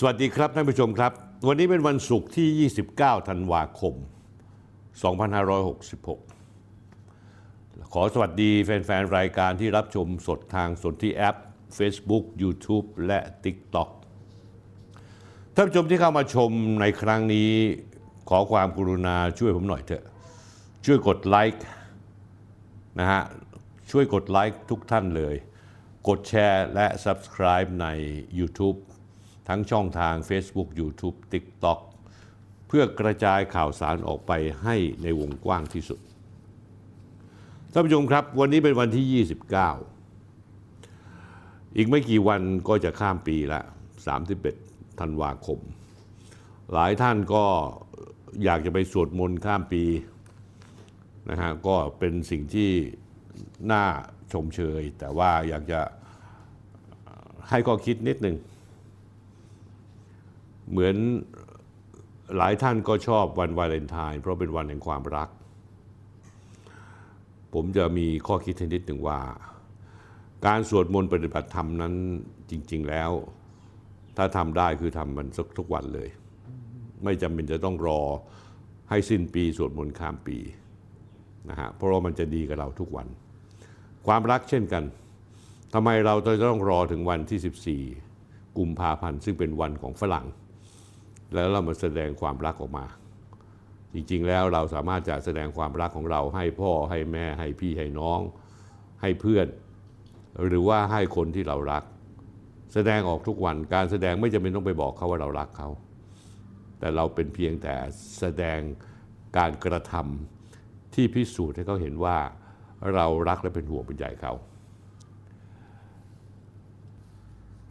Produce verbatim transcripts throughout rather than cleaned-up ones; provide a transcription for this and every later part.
สวัสดีครับท่านผู้ชมครับวันนี้เป็นวันศุกร์ที่ยี่สิบเก้าธันวาคมสองพันห้าร้อยหกสิบหกขอสวัสดีแฟนๆรายการที่รับชมสดทางสนธิแอป Facebook YouTube และ TikTok ท่านผู้ชมที่เข้ามาชมในครั้งนี้ขอความกรุณาช่วยผมหน่อยเถอะช่วยกดไลค์นะฮะช่วยกดไลค์ทุกท่านเลยกดแชร์และ Subscribe ใน YouTube ทั้งช่องทาง Facebook YouTube TikTok เพื่อกระจายข่าวสารออกไปให้ในวงกว้างที่สุดท่านผู้ชมครับวันนี้เป็นวันที่ ยี่สิบเก้าอีกไม่กี่วันก็จะข้ามปีละสามสิบเอ็ดธันวาคมหลายท่านก็อยากจะไปสวดมนต์ข้ามปีนะฮะก็เป็นสิ่งที่น่าชมเชยแต่ว่าอยากจะให้ก็คิดนิดหนึ่งเหมือนหลายท่านก็ชอบวันวาเลนไทน์เพราะเป็นวันแห่งความรักผมจะมีข้อคิดนิดหนึ่งว่าการสวดมนต์ปฏิบัติธรรมนั้นจริงๆแล้วถ้าทำได้คือทำมันสักทุกวันเลยไม่จำเป็นจะต้องรอให้สิ้นปีสวดมนต์ข้ามปีนะฮะเพราะว่ามันจะดีกับเราทุกวันความรักเช่นกันทำไมเราต้องรอถึงวันที่สิบสี่กุมภาพันธ์ซึ่งเป็นวันของฝรั่งแล้วเรามาแสดงความรักออกมาจริงๆแล้วเราสามารถจะแสดงความรักของเราให้พ่อให้แม่ให้พี่ให้น้องให้เพื่อนหรือว่าให้คนที่เรารักแสดงออกทุกวันการแสดงไม่จำเป็นต้องไปบอกเขาว่าเรารักเขาแต่เราเป็นเพียงแต่แสดงการกระทำที่พิสูจน์ให้เขาเห็นว่าเรารักและเป็นห่วงเป็นใยเขา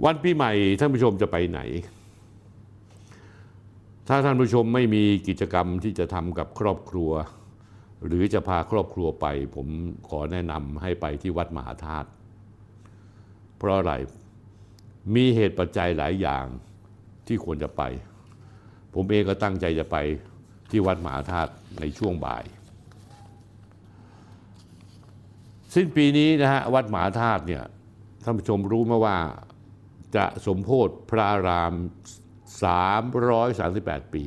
วันปีใหม่ท่านผู้ชมจะไปไหนถ้าท่านผู้ชมไม่มีกิจกรรมที่จะทำกับครอบครัวหรือจะพาครอบครัวไปผมขอแนะนำให้ไปที่วัดมหาธาตุเพราะอะไรมีเหตุปัจจัยหลายอย่างที่ควรจะไปผมเองก็ตั้งใจจะไปที่วัดมหาธาตุในช่วงบ่ายสิ้นปีนี้นะฮะวัดมหาธาตุเนี่ยท่านผู้ชมรู้ไหมว่าจะสมโภชพระอารามสามร้อยสามสิบแปดปี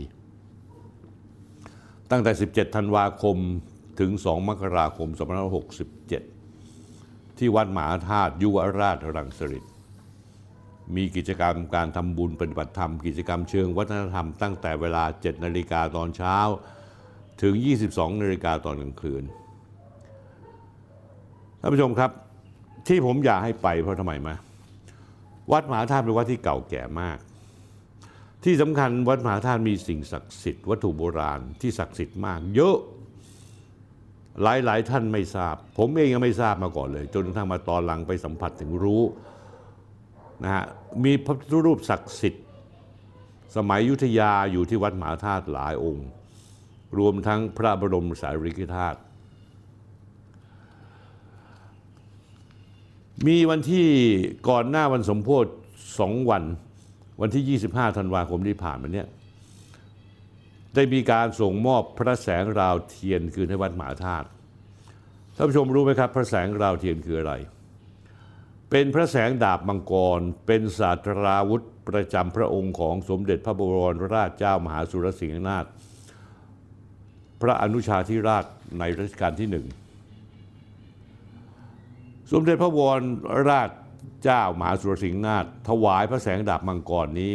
ตั้งแต่สิบเจ็ดธันวาคมถึงสองมกราคมสองพันห้าร้อยหกสิบเจ็ดที่วัดมหาธาตุยุวราชรังสฤษฎ์มีกิจกรรมการทำบุญปฏิบัติธรรมกิจกรรมเชิงวัฒนธรรมตั้งแต่เวลาเจ็ดนาฬิกาตอนเช้าถึงยี่สิบสองนาฬิกาตอนกลางคืนท่านผู้ชมครับที่ผมอยากให้ไปเพราะทำไมไหมวัดมหาธาตุเป็นวัดที่เก่าแก่มากที่สำคัญวัดมหาธาตุมีสิ่งศักดิ์สิทธิ์วัตถุโบราณที่ศักดิ์สิทธิ์มากเยอะหลายๆท่านไม่ทราบผมเองยังไม่ทราบมาก่อนเลยจนกระทั่งมาตอนหลังไปสัมผัสถึงรู้นะฮะมีพระพุทธรูปศักดิ์สิทธิ์สมัยอยุธยาอยู่ที่วัดมหาธาตุหลายองค์รวมทั้งพระบรมสารีริกธาตุมีวันที่ก่อนหน้าวันสมโภชสองวันวันที่ยี่สิบห้าธันวาคมที่ผ่านมาเนี่ยได้มีการส่งมอบพระแสงราวเทียนคืนให้วัดมหาธาตุท่านผู้ชมรู้ไหมครับพระแสงราวเทียนคืออะไรเป็นพระแสงดาบมังกรเป็นศาสตราวุธประจำพระองค์ของสมเด็จพระบรมราชเจ้ามหาสุรสิงหนาถพระอนุชาธิราชในรัชกาลที่หนึ่งสมเด็จพระบรมราชเจ้ามหาสุรสิงหนาถถวายพระแสงดาบมังกรนี้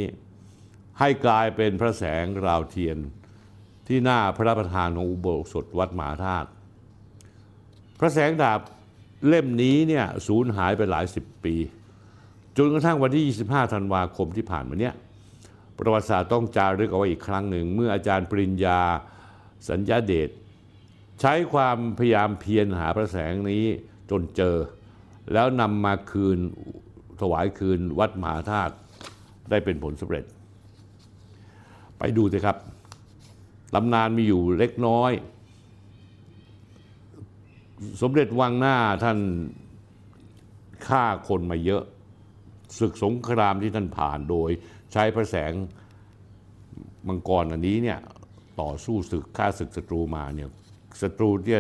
ให้กลายเป็นพระแสงราวเทียนที่หน้าพระประธานของอุโบสถวัดมหาธาตุพระแสงดาบเล่มนี้เนี่ยสูญหายไปหลายสิบปีจนกระทั่งวันที่ยี่สิบห้าธันวาคมที่ผ่านมาเนี่ยประวัติศาสตร์ต้องจารึกเอาไว้อีกครั้งหนึ่งเมื่ออาจารย์ปริญญาสัญญาเดชใช้ความพยายามเพียรหาพระแสงนี้จนเจอแล้วนำมาคืน ถวายคืนวัดมหาธาตุได้เป็นผลสำเร็จไปดูสิครับตำนานมีอยู่เล็กน้อยสมเด็จวังหน้าท่านฆ่าคนมาเยอะศึกสงครามที่ท่านผ่านโดยใช้พระแสงมังกรอันนี้เนี่ยต่อสู้ศึกฆ่าศึกศัตรูมาเนี่ยศัตรูที่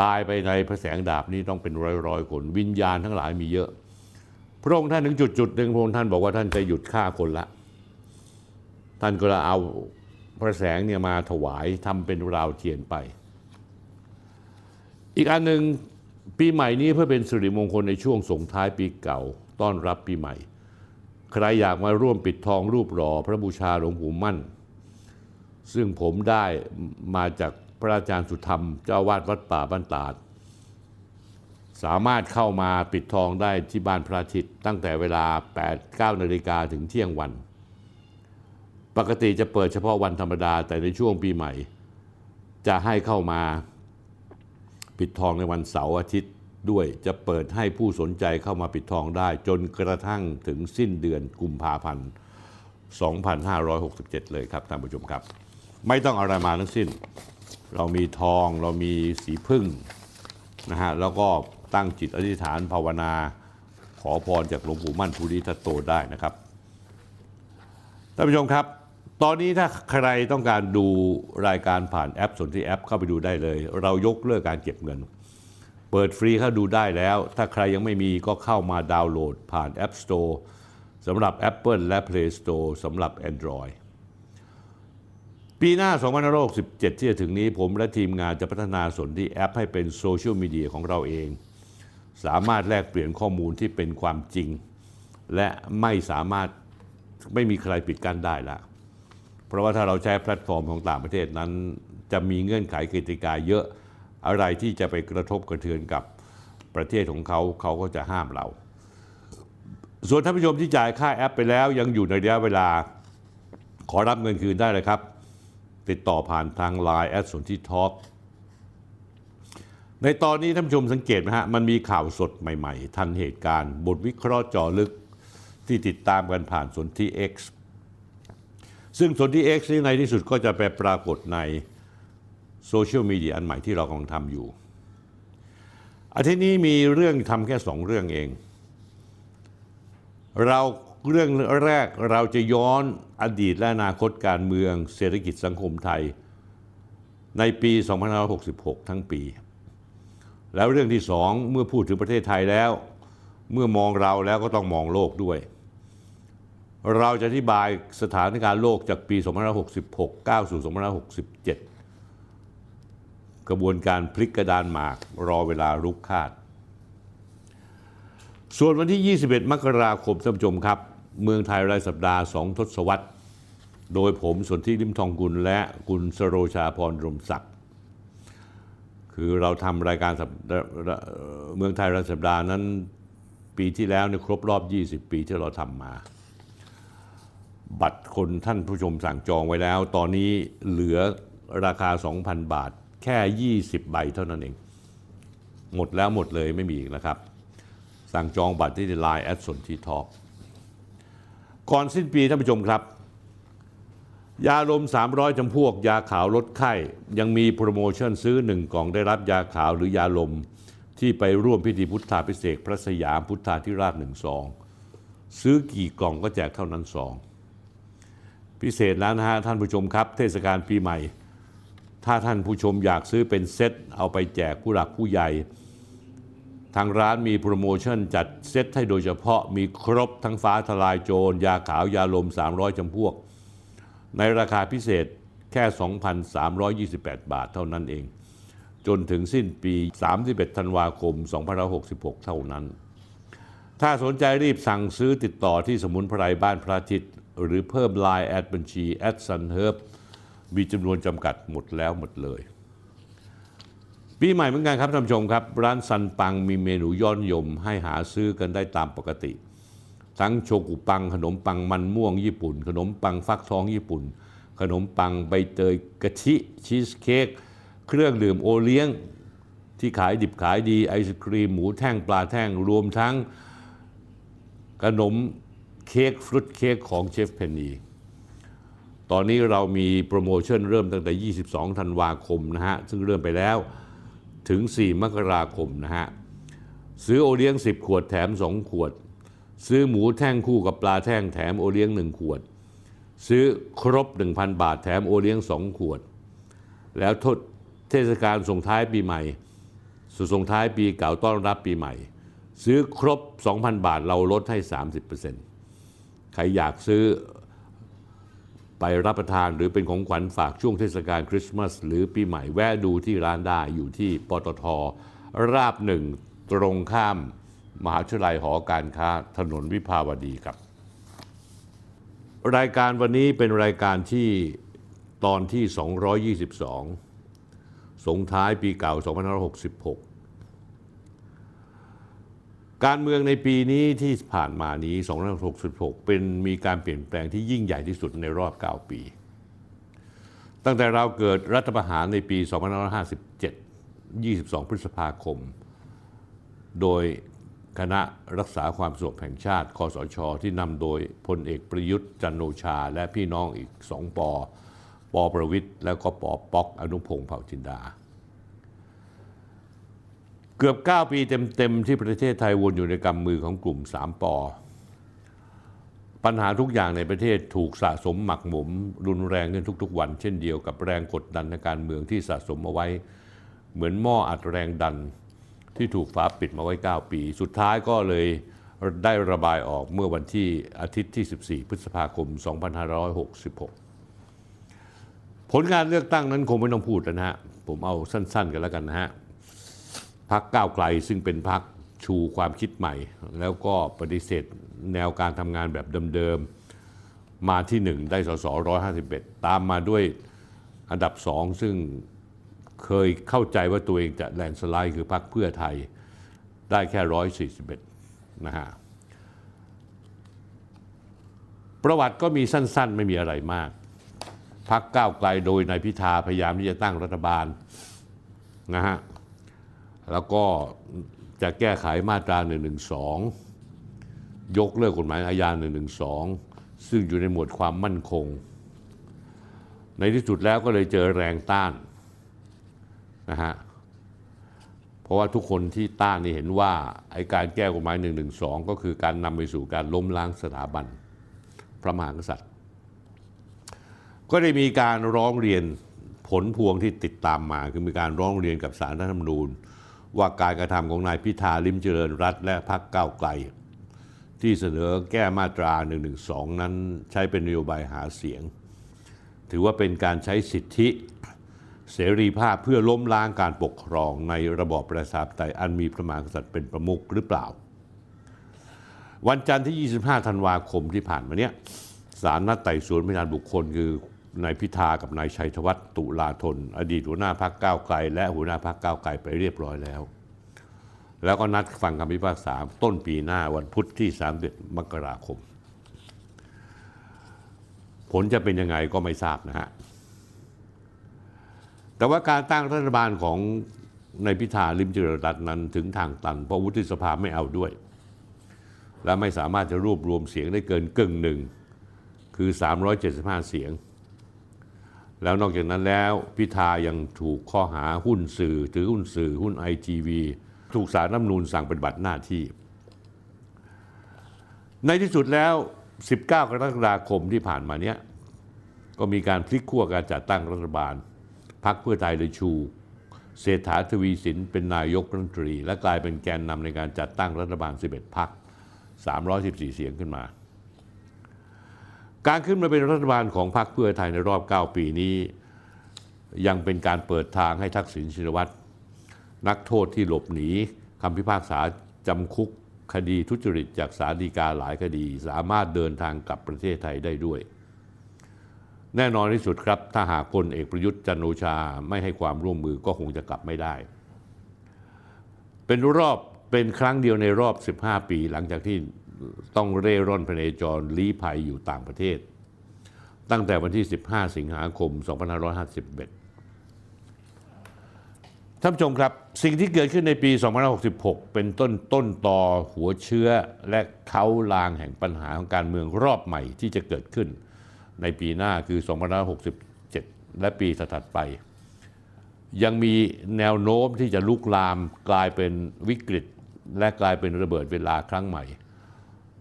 ตายไปในพระแสงดาบนี้ต้องเป็นร้อยๆคนวิญญาณทั้งหลายมีเยอะพระองค์ท่านถึงจุดๆหนึ่งพระองค์ท่านบอกว่าท่านจะหยุดฆ่าคนละท่านก็เลยเอาพระแสงเนี่ยมาถวายทำเป็นราวเทียนไปอีกอันหนึ่งปีใหม่นี้เพื่อเป็นสิริมงคลในช่วงส่งท้ายปีเก่าต้อนรับปีใหม่ใครอยากมาร่วมปิดทองรูปหล่อพระบูชาหลวงปู่มั่นซึ่งผมได้มาจากพระอาจารย์สุธรรมเจ้าวาดวัดป่าบ้านตาดสามารถเข้ามาปิดทองได้ที่บ้านพระอาทิตย์ตั้งแต่เวลา แปดถึงเก้า นาฬิกาถึงเที่ยงวันปกติจะเปิดเฉพาะวันธรรมดาแต่ในช่วงปีใหม่จะให้เข้ามาปิดทองในวันเสาร์อาทิตย์ด้วยจะเปิดให้ผู้สนใจเข้ามาปิดทองได้จนกระทั่งถึงสิ้นเดือนกุมภาพันธ์ สองพันห้าร้อยหกสิบเจ็ด เลยครับท่านผู้ชมครับไม่ต้องอะไรมาทั้งสิ้นเรามีทองเรามีสีผึ้งนะฮะแล้วก็ตั้งจิตอธิษฐานภาวนาขอพรจากหลวงปู่มั่นภูริทัตโตได้นะครับท่านผู้ชมครับตอนนี้ถ้าใครต้องการดูรายการผ่านแอปสนธิแอปเข้าไปดูได้เลยเรายกเลิกการเก็บเงินเปิดฟรีเข้าดูได้แล้วถ้าใครยังไม่มีก็เข้ามาดาวน์โหลดผ่าน App Store สำหรับ Apple และ Play Store สำหรับ Android ปีหน้า สองพันห้าร้อยหกสิบเจ็ด ที่จะถึงนี้ผมและทีมงานจะพัฒนาสนธิแอปให้เป็นโซเชียลมีเดียของเราเองสามารถแลกเปลี่ยนข้อมูลที่เป็นความจริงและไม่สามารถไม่มีใครปิดกั้นได้ละเพราะว่าถ้าเราใช้แพลตฟอร์มของต่างประเทศนั้นจะมีเงื่อนไขกติกาเยอะอะไรที่จะไปกระทบกระเทือนกับประเทศของเขาเขาก็จะห้ามเราส่วนท่านผู้ชมที่จ่ายค่าแอปไปแล้วยังอยู่ในระยะเวลาขอรับเงินคืนได้เลยครับติดต่อผ่านทาง ไลน์ แอดสนธิท็อปในตอนนี้ท่านผู้ชมสังเกตไหมฮะมันมีข่าวสดใหม่ๆทันเหตุการณ์บทวิเคราะห์เจาะลึกที่ติดตามกันผ่านสนธิ X ซึ่งสนธิ X นี้ในที่สุดก็จะไปปรากฏในโซเชียลมีเดียอันใหม่ที่เรากำลังทำอยู่อาทิตย์นี้มีเรื่องทำแค่สองเรื่องเองเราเรื่องแรกเราจะย้อนอดีตและอนาคตการเมืองเศรษฐกิจสังคมไทยในปี สองพันห้าร้อยหกสิบหก ทั้งปีแล้วเรื่องที่สองเมื่อพูดถึงประเทศไทยแล้วเมื่อมองเราแล้วก็ต้องมองโลกด้วยเราจะอธิบายสถานการณ์โลกจากปี สองพันห้าร้อยหกสิบหก ก้าวสู่ สองพันห้าร้อยหกสิบเจ็ดกระบวนการพลิกกระดานหมากรอเวลารุกคาดส่วนวันที่ ยี่สิบเอ็ด มกราคมท่านผู้ชมครับเมืองไทยรายสัปดาห์สองทศวรรษโดยผมสนธิ ลิ้มทองกุลและคุณสโรชาพรรมศักดิ์คือเราทำรายการเมืองไทยรายสัปดาห์นั้นปีที่แล้วเนี่ยครบรอบ ยี่สิบ ปีที่เราทำมาบัตรคนท่านผู้ชมสั่งจองไว้แล้วตอนนี้เหลือราคา สองพัน บาทแค่ยี่สิบใบเท่านั้นเองหมดแล้วหมดเลยไม่มีอีกนะครับสั่งจองบัตรที่ ไลน์ แอดสนธิท็อปก่อนสิ้นปีท่านผู้ชมครับยาลมสามร้อยจำพวกยาขาวลดไข้ยังมีโปรโมชั่นซื้อหนึ่งกล่องได้รับยาขาวหรือยาลมที่ไปร่วมพิธีพุทธาภิเษกพระสยามพุทธาธิราชหนึ่งซองซื้อกี่กล่องก็แจกเท่านั้นซองพิเศษแล้วนะฮะท่านผู้ชมครับเทศกาลปีใหม่ถ้าท่านผู้ชมอยากซื้อเป็นเซตเอาไปแจกผู้หลักผู้ใหญ่ทางร้านมีโปรโมชั่นจัดเซตให้โดยเฉพาะมีครบทั้งฟ้าทลายโจรยาขาวยาลมสามร้อยจำพวกในราคาพิเศษแค่ สองพันสามร้อยยี่สิบแปด บาทเท่านั้นเองจนถึงสิ้นปีสามสิบเอ็ดธันวาคมสองพันห้าร้อยหกสิบหกเท่านั้นถ้าสนใจรีบสั่งซื้อติดต่อที่สมุนไพรบ้านพระอาทิตย์หรือเพิ่ม ไลน์ แอดบัญชี แอท ซันเฮิร์บมีจำนวนจำกัดหมดแล้วหมดเลยปีใหม่เหมือนกันครับท่านผู้ชมครับร้านซันปังมีเมนูยอดนิยมให้หาซื้อกันได้ตามปกติทั้งโชกุปังขนมปังมันม่วงญี่ปุ่นขนมปังฟักทองญี่ปุ่นขนมปังใบเตยกะทิชีสเค้กเครื่องดื่มโอเลี้ยงที่ขายดิบขายดีไอศกรีมหมูแท่งปลาแท่งรวมทั้ง ขนมเค้กฟรุตเค้กของเชฟเพนนีตอนนี้เรามีโปรโมชั่นเริ่มตั้งแต่ยี่สิบสองธันวาคมนะฮะซึ่งเริ่มไปแล้วถึงสี่มกราคมนะฮะซื้อโอเลี้ยงสิบขวดแถมสองขวดซื้อหมูแท่งคู่กับปลาแท่งแถมโอเลี้ยงหนึ่งขวดซื้อครบ หนึ่งพันบาทแถมโอเลี้ยงสองขวดแล้วทดเทศกาลส่งท้ายปีใหม่สุดส่งท้ายปีเก่าต้อนรับปีใหม่ซื้อครบ สองพันบาทเราลดให้ สามสิบเปอร์เซ็นต์ ใครอยากซื้อไปรับประทานหรือเป็นของขวัญฝากช่วงเทศกาลคริสต์มาสหรือปีใหม่แวะดูที่ร้านได้อยู่ที่ปตท.ราบหนึ่งตรงข้ามมหาวิทยาลัยหอการค้าถนนวิภาวดีครับรายการวันนี้เป็นรายการที่ตอนที่สองร้อยยี่สิบสองส่งท้ายปีเก่าสองพันห้าร้อยหกสิบหกการเมืองในปีนี้ที่ผ่านมานี้สองพันห้าร้อยหกสิบหกเป็นมีการเปลี่ยนแปลงที่ยิ่งใหญ่ที่สุดในรอบเก้าปีตั้งแต่เราเกิดรัฐประหารในปีสองพันห้าร้อยห้าสิบเจ็ด ยี่สิบสองพฤษภาคมโดยคณะรักษาความสงบแห่งชาติคสช.ที่นำโดยพลเอกประยุทธ์จันทร์โอชาและพี่น้องอีกสองป.ป.ประวิตรและก็ป.ป๊อกอนุพงษ์เผ่าจินดาเกือบเก้าปีเต็มๆที่ประเทศไทยวนอยู่ในกำมือของกลุ่มสามป.ปัญหาทุกอย่างในประเทศถูกสะสมหมักหมมรุนแรงขึ้นทุกๆวันเช่นเดียวกับแรงกดดันทางการเมืองที่สะสมเอาไว้เหมือนหม้ออัดแรงดันที่ถูกฝาปิดมาไว้เก้าปีสุดท้ายก็เลยได้ระบายออกเมื่อวันที่อาทิตย์ที่สิบสี่พฤษภาคมสองพันห้าร้อยหกสิบหกผลการเลือกตั้งนั้นคงไม่ต้องพูดแล้วนะฮะผมเอาสั้นๆกันแล้วกันนะฮะพรรคก้าวไกลซึ่งเป็นพรรคชูความคิดใหม่แล้วก็ปฏิเสธแนวการทำงานแบบเดิมๆมาที่หนึ่งได้สสหนึ่งร้อยห้าสิบเอ็ดตามมาด้วยอันดับสองซึ่งเคยเข้าใจว่าตัวเองจะแลนสไลด์คือพรรคเพื่อไทยได้แค่หนึ่งร้อยสี่สิบเอ็ดนะฮะประวัติก็มีสั้นๆไม่มีอะไรมากพรรคก้าวไกลโดยนายพิธาพยายามที่จะตั้งรัฐบาลนะฮะแล้วก็จะแก้ไขมาตราหนึ่งหนึ่งสองยกเลิกกฎหมายอาญาหนึ่งหนึ่งสองซึ่งอยู่ในหมวดความมั่นคงในที่สุดแล้วก็เลยเจอแรงต้านนะฮะเพราะว่าทุกคนที่ต้านนี่เห็นว่าไอ้การแก้กฎหมายหนึ่งหนึ่งสองก็คือการนำไปสู่การล้มล้างสถาบันพระมหากษัตริย์ก็ได้มีการร้องเรียนผลพวงที่ติดตามมาคือมีการร้องเรียนกับศาลรัฐธรรมนูญว่าการกระทำของนายพิธาลิ้มเจริญรัตน์และพรรคก้าวไกลที่เสนอแก้มาตราหนึ่งหนึ่งสองนั้นใช้เป็นนโยบายหาเสียงถือว่าเป็นการใช้สิทธิเสรีภาพเพื่อล้มล้างการปกครองในระบอบประชาธิปไตยอันมีพระมหากษัตริย์เป็นประมุขหรือเปล่าวันจันทร์ที่ยี่สิบห้าธันวาคมที่ผ่านมาเนี้ยศาลนัดไต่สวนพยานบุคคลคือนายพิธากับนายชัยธวัฒน์ตุลาธนอดีตหัวหน้าพรรคก้าวไกลและหัวหน้าพรรคก้าวไกลไปเรียบร้อยแล้วแล้วก็นัดฟังคำพิพากษาต้นปีหน้าวันพุธที่สามสิบเอ็ดมกราคมผลจะเป็นยังไงก็ไม่ทราบนะฮะแต่ว่าการตั้งรัฐบาลของนายพิธาลิ้มเจริญรัตน์นั้นถึงทางตันเพราะวุฒิสภาไม่เอาด้วยและไม่สามารถจะรวบรวมเสียงได้เกินกึ่งหนึ่งคือสามร้อยเจ็ดสิบห้าเสียงแล้วนอกจากนั้นแล้วพิธายังถูกข้อหาหุ้นสื่อถือหุ้นสื่อหุ้นไอทีวีถูกศาลรัฐธรรมนูญสั่งปฏิบัติหน้าที่ในที่สุดแล้วสิบเก้ากรกฎาคมที่ผ่านมาเนี้ยก็มีการพลิกขั้วการจัดตั้งรัฐบาลพรรคเพื่อไทยเลยชูเศรษฐาทวีสินเป็นนายกรัฐมนตรีและกลายเป็นแกนนำในการจัดตั้งรัฐบาลสิบเอ็ดพรรคสามร้อยสิบสี่เสียงขึ้นมาการขึ้นมาเป็นรัฐบาลของพรรคเพื่อไทยในรอบเก้าปีนี้ยังเป็นการเปิดทางให้ทักษิณชินวัตรนักโทษที่หลบหนีคำพิพากษาจำคุกคดีทุจริตจากศาลฎีกาหลายคดีสามารถเดินทางกลับประเทศไทยได้ด้วยแน่นอนที่สุดครับถ้าหากพลเอกประยุทธ์จันทร์โอชาไม่ให้ความร่วมมือก็คงจะกลับไม่ได้เป็นรอบเป็นครั้งเดียวในรอบสิบห้าปีหลังจากที่ต้องเร่ร่อนพเนจรลี้ภัยอยู่ต่างประเทศตั้งแต่วันที่สิบห้าสิงหาคมสองพันห้าร้อยห้าสิบเอ็ด ท่านผู้ชมครับสิ่งที่เกิดขึ้นในปีสองพันห้าร้อยหกสิบหกเป็นต้นต้นตอหัวเชื้อและเค้าลางแห่งปัญหาของการเมืองรอบใหม่ที่จะเกิดขึ้นในปีหน้าคือสองพันห้าร้อยหกสิบเจ็ดและปีถัดไปยังมีแนวโน้มที่จะลุกลามกลายเป็นวิกฤตและกลายเป็นระเบิดเวลาครั้งใหม่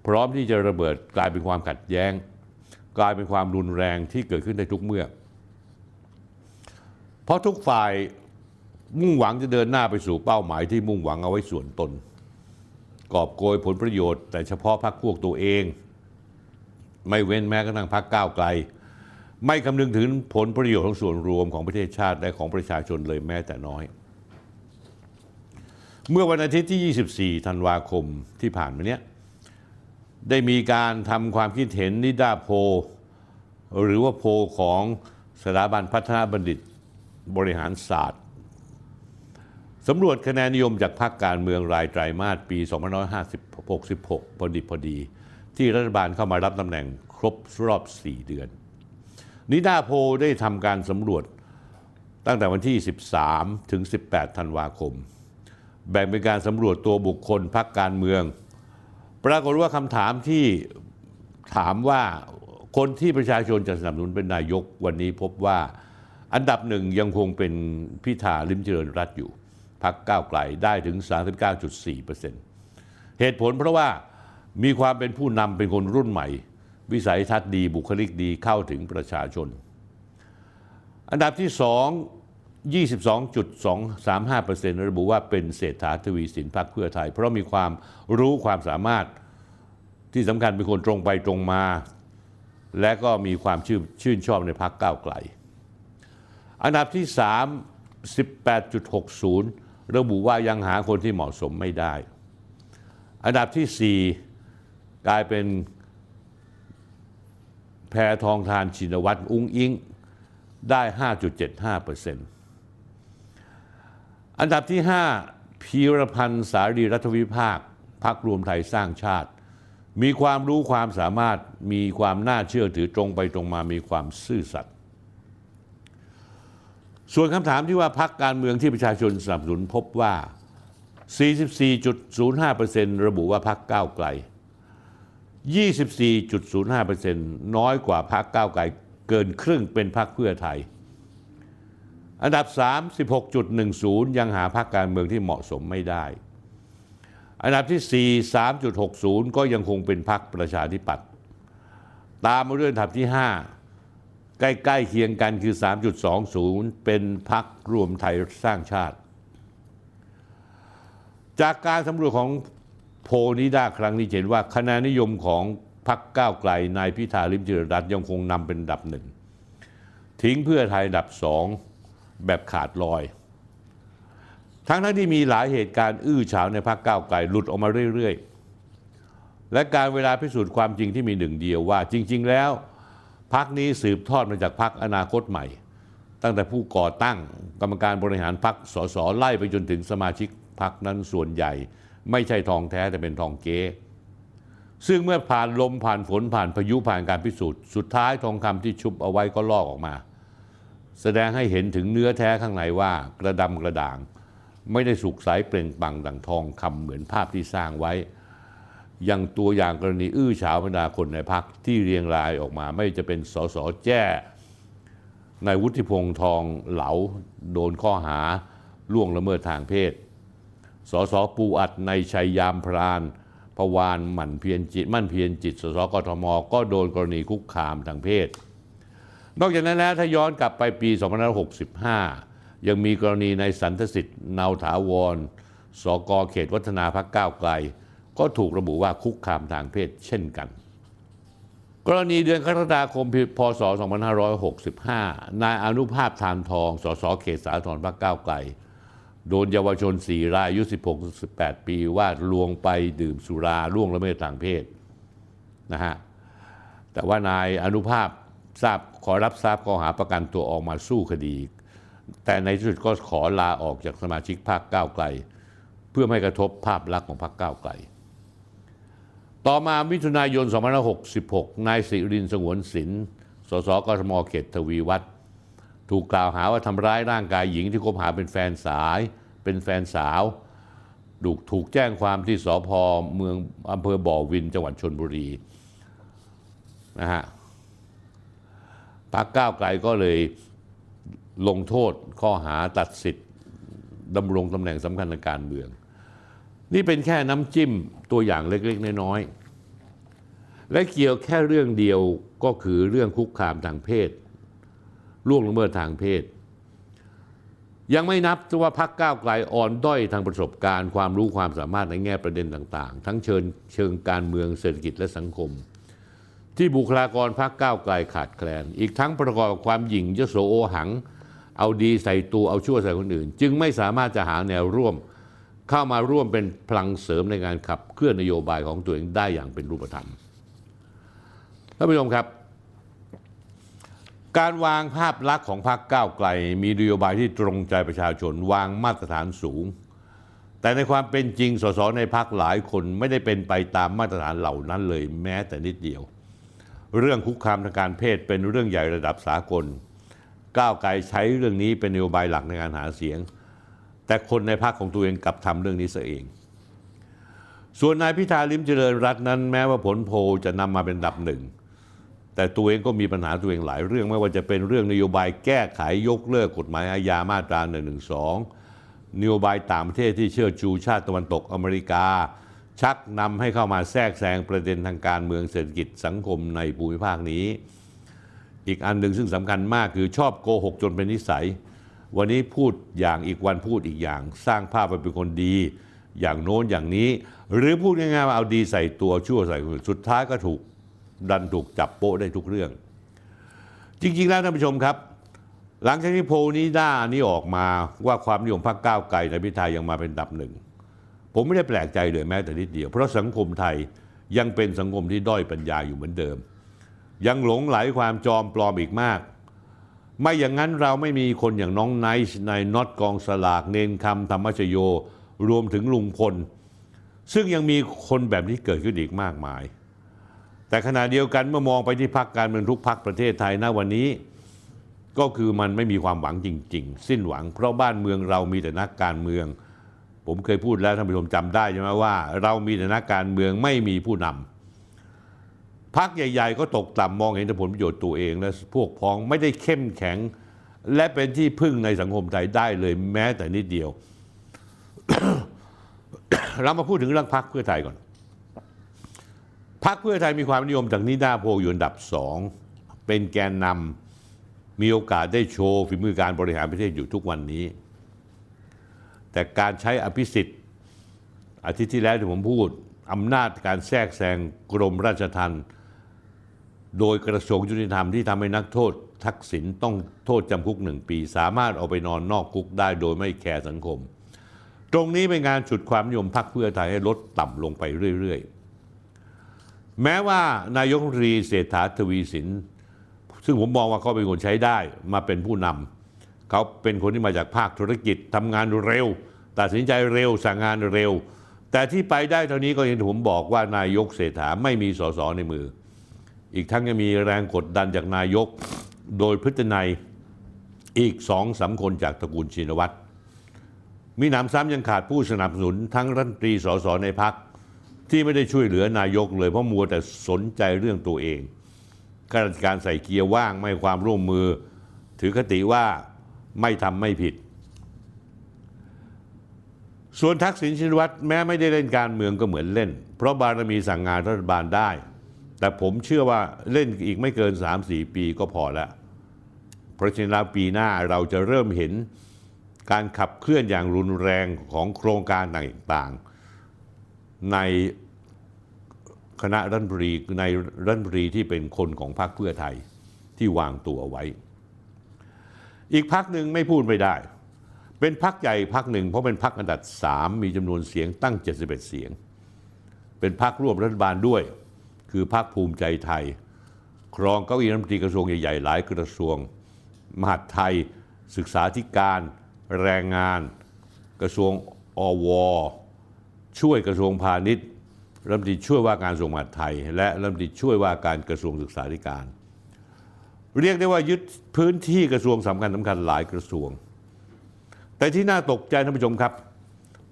พร้อมที่จะระเบิดกลายเป็นความขัดแย้งกลายเป็นความรุนแรงที่เกิดขึ้นในทุกเมื่อเพราะทุกฝ่ายมุ่งหวังจะเดินหน้าไปสู่เป้าหมายที่มุ่งหวังเอาไว้ส่วนตนกอบโกยผลประโยชน์แต่เฉพาะพรรคพวกตัวเองไม่เว้นแม้กระทั่งพรรคก้าวไกลไม่คำนึงถึงผลประโยชน์ของส่วนรวมของประเทศชาติและของประชาชนเลยแม้แต่น้อยเมื่อวันอาทิตย์ที่ยี่สิบสี่ธันวาคมที่ผ่านมาเนี้ยได้มีการทำความคิดเห็นนิดาโพลหรือว่าโพลของสถาบันพัฒนาบัณฑิตบริหารศาสตร์สำรวจคะแนนนิยมจากพรรคการเมืองรายไตรมาสปีสองพันห้าร้อยหกสิบหกพอดิบพอดีที่รัฐบาลเข้ามารับตำแหน่งครบรอบสี่เดือนนิดาโพลได้ทำการสำรวจตั้งแต่วันที่สิบสามถึงสิบแปดธันวาคมแบ่งเป็นการสำรวจตัวบุคคลพรรคการเมืองปรากฏว่าคำถามที่ถามว่าคนที่ประชาชนจะสนับสนุนเป็นนายกวันนี้พบว่าอันดับหนึ่งยังคงเป็นพิธาลิมเจริญรัตน์อยู่พรรคก้าวไกลได้ถึง สามสิบเก้าจุดสี่เปอร์เซ็นต์ เหตุผลเพราะว่ามีความเป็นผู้นำเป็นคนรุ่นใหม่วิสัยทัศน์ดีบุคลิกดีเข้าถึงประชาชนอันดับที่สองยี่สิบสองจุดสองสามห้าเปอร์เซ็นต์ ระบุว่าเป็นเศรษฐาทวีสินพรรคเพื่อไทยเพราะมีความรู้ความสามารถที่สำคัญเป็นคนตรงไปตรงมาและก็มีความชื่นชอบในพรรคก้าวไกลอันดับที่สาม สิบแปดจุดหกศูนย์ ระบุว่ายังหาคนที่เหมาะสมไม่ได้อันดับที่สี่กลายเป็นแพทองธารชินวัตรอุ้งอิงได้ ห้าจุดเจ็ดห้าเปอร์เซ็นต์อันดับที่ห้าพีรพันธ์สารีรัฐวิภาคพรรครวมไทยสร้างชาติมีความรู้ความสามารถมีความน่าเชื่อถือตรงไปตรงมามีความซื่อสัตย์ส่วนคำถามที่ว่าพรรคการเมืองที่ประชาชนสนับสนุนพบว่า สี่สิบสี่จุดศูนย์ห้าเปอร์เซ็นต์ ระบุว่าพรรคก้าวไกล ยี่สิบสี่จุดศูนย์ห้าเปอร์เซ็นต์ น้อยกว่าพรรคก้าวไกลเกินครึ่งเป็นพรรคเพื่อไทยอันดับสาม สิบหกจุดหนึ่งศูนย์ ยังหาพรรคการเมืองที่เหมาะสมไม่ได้อันดับที่สี่ สามจุดหกศูนย์ ก็ยังคงเป็นพรรคประชาธิปัตย์ตามมาด้วยอันดับที่ห้าใกล้ๆเคียงกันคือ สามจุดสองศูนย์ เป็นพรรครวมไทยสร้างชาติจากการสำรวจของโพลนิด้าครั้งนี้เห็นว่าคะแนนนิยมของพรรคก้าวไกลนายพิธาลิมเจริญรัตน์ยังคงนำเป็นอันดับหนึ่งทิ้งเพื่อไทยอันดับสองแบบขาดลอยทั้งทั้งที่มีหลายเหตุการณ์อื้อฉาวในพรรคก้าวไกลหลุดออกมาเรื่อยๆและการเวลาพิสูจน์ความจริงที่มีหนึ่งเดียวว่าจริงๆแล้วพรรคนี้สืบทอดมาจากพรรคอนาคตใหม่ตั้งแต่ผู้ก่อตั้งกรรมการบริหารพรรคสสไล่ไปจนถึงสมาชิกพรรคนั้นส่วนใหญ่ไม่ใช่ทองแท้แต่เป็นทองเก๊ซึ่งเมื่อผ่านลมผ่านฝนผ่านพายุผ่านการพิสูจน์สุดท้ายทองคำที่ชุบเอาไว้ก็ลอกออกมาแสดงให้เห็นถึงเนื้อแท้ข้างในว่ากระดำกระด่างไม่ได้สุกใสเปล่งปลั่งดั่งทองคำเหมือนภาพที่สร้างไว้อย่างตัวอย่างกรณีอื้อฉาวบรรดาคนในพรรคที่เรียงรายออกมาไม่จะเป็นสสแจ้นายวุฒิพงษ์ทองเหลาโดนข้อหาล่วงละเมิดทางเพศสสปูอัดในชัยยามพรานพวานหมั่นเพียรจิตมั่นเพียรจิตสสกทมก็โดนกรณีคุกคามทางเพศนอกจากนั้นแล้วถ้าย้อนกลับไปปีสองพันห้าร้อยหกสิบห้ายังมีกรณีในสันทสิทธิ์เนาถาวรสกเขตวัฒนาพรรคก้าวไกลก็ถูกระบุว่าคุกคามทางเพศเช่นกันกรณีเดือนกรกฎาคมพ.ศ.สองพันห้าร้อยหกสิบห้านายอนุภาพทานทองสสเขตสาทรพรรคก้าวไกลโดนเยาวชนสี่รายอายุสิบหกถึงสิบแปดปีว่าลวงไปดื่มสุราล่วงละเมิดทางเพศนะฮะแต่ว่านายอนุภาพทราบขอรับทราบข้อหาประกันตัวออกมาสู้คดีแต่ในที่สุดก็ขอลาออกจากสมาชิกพรรคก้าวไกลเพื่อไม่กระทบภาพลักษณ์ของพรรคก้าวไกลต่อมามิถุนายนสองพันห้าร้อยหกสิบหกนายศิรินทร์สงวนศิลป์สสกทมเขตทวีวัฒน์ ถูกกล่าวหาว่าทำร้ายร่างกายหญิงที่คบหาเป็นแฟนสายเป็นแฟนสาวถูกถูกแจ้งความที่สภ.เมืองอำเภอบ่อวินจังหวัดชลบุรีนะฮะพรรคก้าวไกลก็เลยลงโทษข้อหาตัดสิทธิ์ดำรงตำแหน่งสำคัญทางการเมืองนี่เป็นแค่น้ำจิ้มตัวอย่างเล็กๆน้อยๆและเกี่ยวแค่เรื่องเดียวก็คือเรื่องคุกคามทางเพศล่วงละเมิดทางเพศยังไม่นับว่าพรรคก้าวไกลอ่อนด้อยทางประสบการณ์ความรู้ความสามารถในแง่ประเด็นต่างๆทั้งเชิงเชิงการเมืองเศรษฐกิจและสังคมที่บุคลากรพรรคก้าวไกลขาดแคลนอีกทั้งประกอบกับความหยิ่งยโสโอหังเอาดีใส่ตัวเอาชั่วใส่คนอื่นจึงไม่สามารถจะหาแนวร่วมเข้ามาร่วมเป็นพลังเสริมในการขับเคลื่อนนโยบายของตัวเองได้อย่างเป็นรูปธรรมท่านผู้ชมครับการวางภาพลักษณ์ของพรรคก้าวไกลมีนโยบายที่ตรงใจประชาชนวางมาตรฐานสูงแต่ในความเป็นจริงส.ส.ในพรรคหลายคนไม่ได้เป็นไปตามมาตรฐานเหล่านั้นเลยแม้แต่นิดเดียวเรื่องคุกคามทางการเพศเป็นเรื่องใหญ่ระดับสากลก้าวไกลใช้เรื่องนี้เป็นนโยบายหลักในการหาเสียงแต่คนในพรรคของตัวเองกลับทำเรื่องนี้ซะเองส่วนนายพิธาลิ้มเจริญรัตน์นั้นแม้ว่าผลโพลจะนำมาเป็นอันดับหนึ่งแต่ตัวเองก็มีปัญหาตัวเองหลายเรื่องไม่ว่าจะเป็นเรื่องนโยบายแก้ไขยกเลิกกฎหมายอาญามาตราหนึ่งหนึ่งสองนโยบายต่างประเทศที่เชื่อชูชาติตะวันตกอเมริกาชักนำให้เข้ามาแทรกแซงประเด็นทางการเมืองเศรษฐกิจสังคมในภูมิภาคนี้อีกอันหนึ่งซึ่งสำคัญมากคือชอบโกหกจนเป็นนิสัยวันนี้พูดอย่างอีกวันพูดอีกอย่างสร้างภาพว่าเป็นคนดีอย่างโน้นอย่างนี้หรือพูดง่ายๆว่าเอาดีใส่ตัวชั่วใส่คนสุดท้ายก็ถูกดันถูกจับโป๊ะได้ทุกเรื่องจริงๆแล้วท่านผู้ชมครับหลังจากที่โพลนี้ด้านี้ออกมาว่าความนิยมพรรคก้าวไกลในพิธายังมาเป็นอันดับหนึ่งผมไม่ได้แปลกใจเลยแม้แต่นิดเดียวเพราะสังคมไทยยังเป็นสังคมที่ด้อยปัญญาอยู่เหมือนเดิมยังหลงไหลความจอมปลอมอีกมากไม่อย่างนั้นเราไม่มีคนอย่างน้องไนท์นายน็อตกองสลากเนนคำธรรมชโยรวมถึงลุงพลซึ่งยังมีคนแบบนี้เกิดขึ้นอีกมากมายแต่ขณะเดียวกันเมื่อมองไปที่พรรคการเมืองทุกพรรคประเทศไทยณวันนี้ก็คือมันไม่มีความหวังจริงๆสิ้นหวังเพราะบ้านเมืองเรามีแต่นักการเมืองผมเคยพูดแล้วท่านผู้ชมจำได้ใช่ไหมว่าเรามีแต่นักการเมืองไม่มีผู้นำพรรคใหญ่ๆก็ตกต่ำมองเห็นแต่ผลประโยชน์ตัวเองและพวกพ้องไม่ได้เข้มแข็งและเป็นที่พึ่งในสังคมไทยได้เลยแม้แต่นิดเดียว เรามาพูดถึงเรื่องพรรคเพื่อไทยก่อนพรรคเพื่อไทยมีความนิยมจากนิด้าโพลอยู่อันดับสองเป็นแกนนำมีโอกาสได้โชว์ฝีมือการบริหารประเทศอยู่ทุกวันนี้แต่การใช้อภิสิทธิ์อาทิตย์ที่แล้วที่ผมพูดอำนาจการแทรกแซงกรมราชทัณฑ์โดยกระทรวงยุติธรรมที่ทำให้นักโทษทักษิณต้องโทษจำคุกหนึ่งปีสามารถเอาไปนอนนอกคุกได้โดยไม่แคร์สังคมตรงนี้เป็นการฉุดความนิยมพรรคเพื่อไทยให้ลดต่ำลงไปเรื่อยๆแม้ว่านายกรัฐมนตรีเศรษฐาทวีสินซึ่งผมมองว่าเขาเป็นคนใช้ได้มาเป็นผู้นำเขาเป็นคนที่มาจากภาคธุรกิจทำงานเร็วตัดสินใจเร็วสั่งงานเร็วแต่ที่ไปได้เท่านี้ก็อย่างที่ผมบอกว่านายกเศรษฐาไม่มีส.ส.ในมืออีกทั้งยังมีแรงกดดันจากนายกโดยพฤตินัยอีกสองสามคนจากตระกูลชินวัตรมีหนำซ้ำยังขาดผู้สนับสนุนทั้งรัฐมนตรีส.ส.ในพรรคที่ไม่ได้ช่วยเหลือนายกเลยเพราะมัวแต่สนใจเรื่องตัวเองข้าราชการใส่เกียร์ว่างไม่ความร่วมมือถือคติว่าไม่ทำไม่ผิดส่วนทักษิณชินวัตรแม้ไม่ได้เล่นการเมืองก็เหมือนเล่นเพราะบารมีสั่งงานรัฐบาลได้แต่ผมเชื่อว่าเล่นอีกไม่เกิน สามถึงสี่ ปีก็พอละเพราะฉะนั้นปีหน้าเราจะเริ่มเห็นการขับเคลื่อนอย่างรุนแรงของโครงการต่างๆในคณะรัฐมนตรีในรัฐมนตรีที่เป็นคนของพรรคเพื่อไทยที่วางตัวไว้อีกพรรคหนึ่งไม่พูดไม่ได้เป็นพรรคใหญ่พรรคหนึ่งเพราะเป็นพรรคอันดับสามมีจำนวนเสียงตั้งเจ็ดสิบเอ็ดเสียงเป็นพรรคร่วมรัฐบาลด้วยคือพรรคภูมิใจไทยครองเก้าอี้รัฐมนตรีกระทรวงใหญ่ๆหลายกระทรวงมหาดไทยศึกษาธิการแรงงานกระทรวงอวช่วยกระทรวงพาณิชย์รัฐมนตรีช่วยว่าการกระทรวงมหาดไทยและรัฐมนตรีช่วยว่าการกระทรวงศึกษาธิการ เรียกได้ว่ายึดพื้นที่กระทรวงสำคัญสำคัญหลายกระทรวงแต่ที่น่าตกใจท่านผู้ชมครับ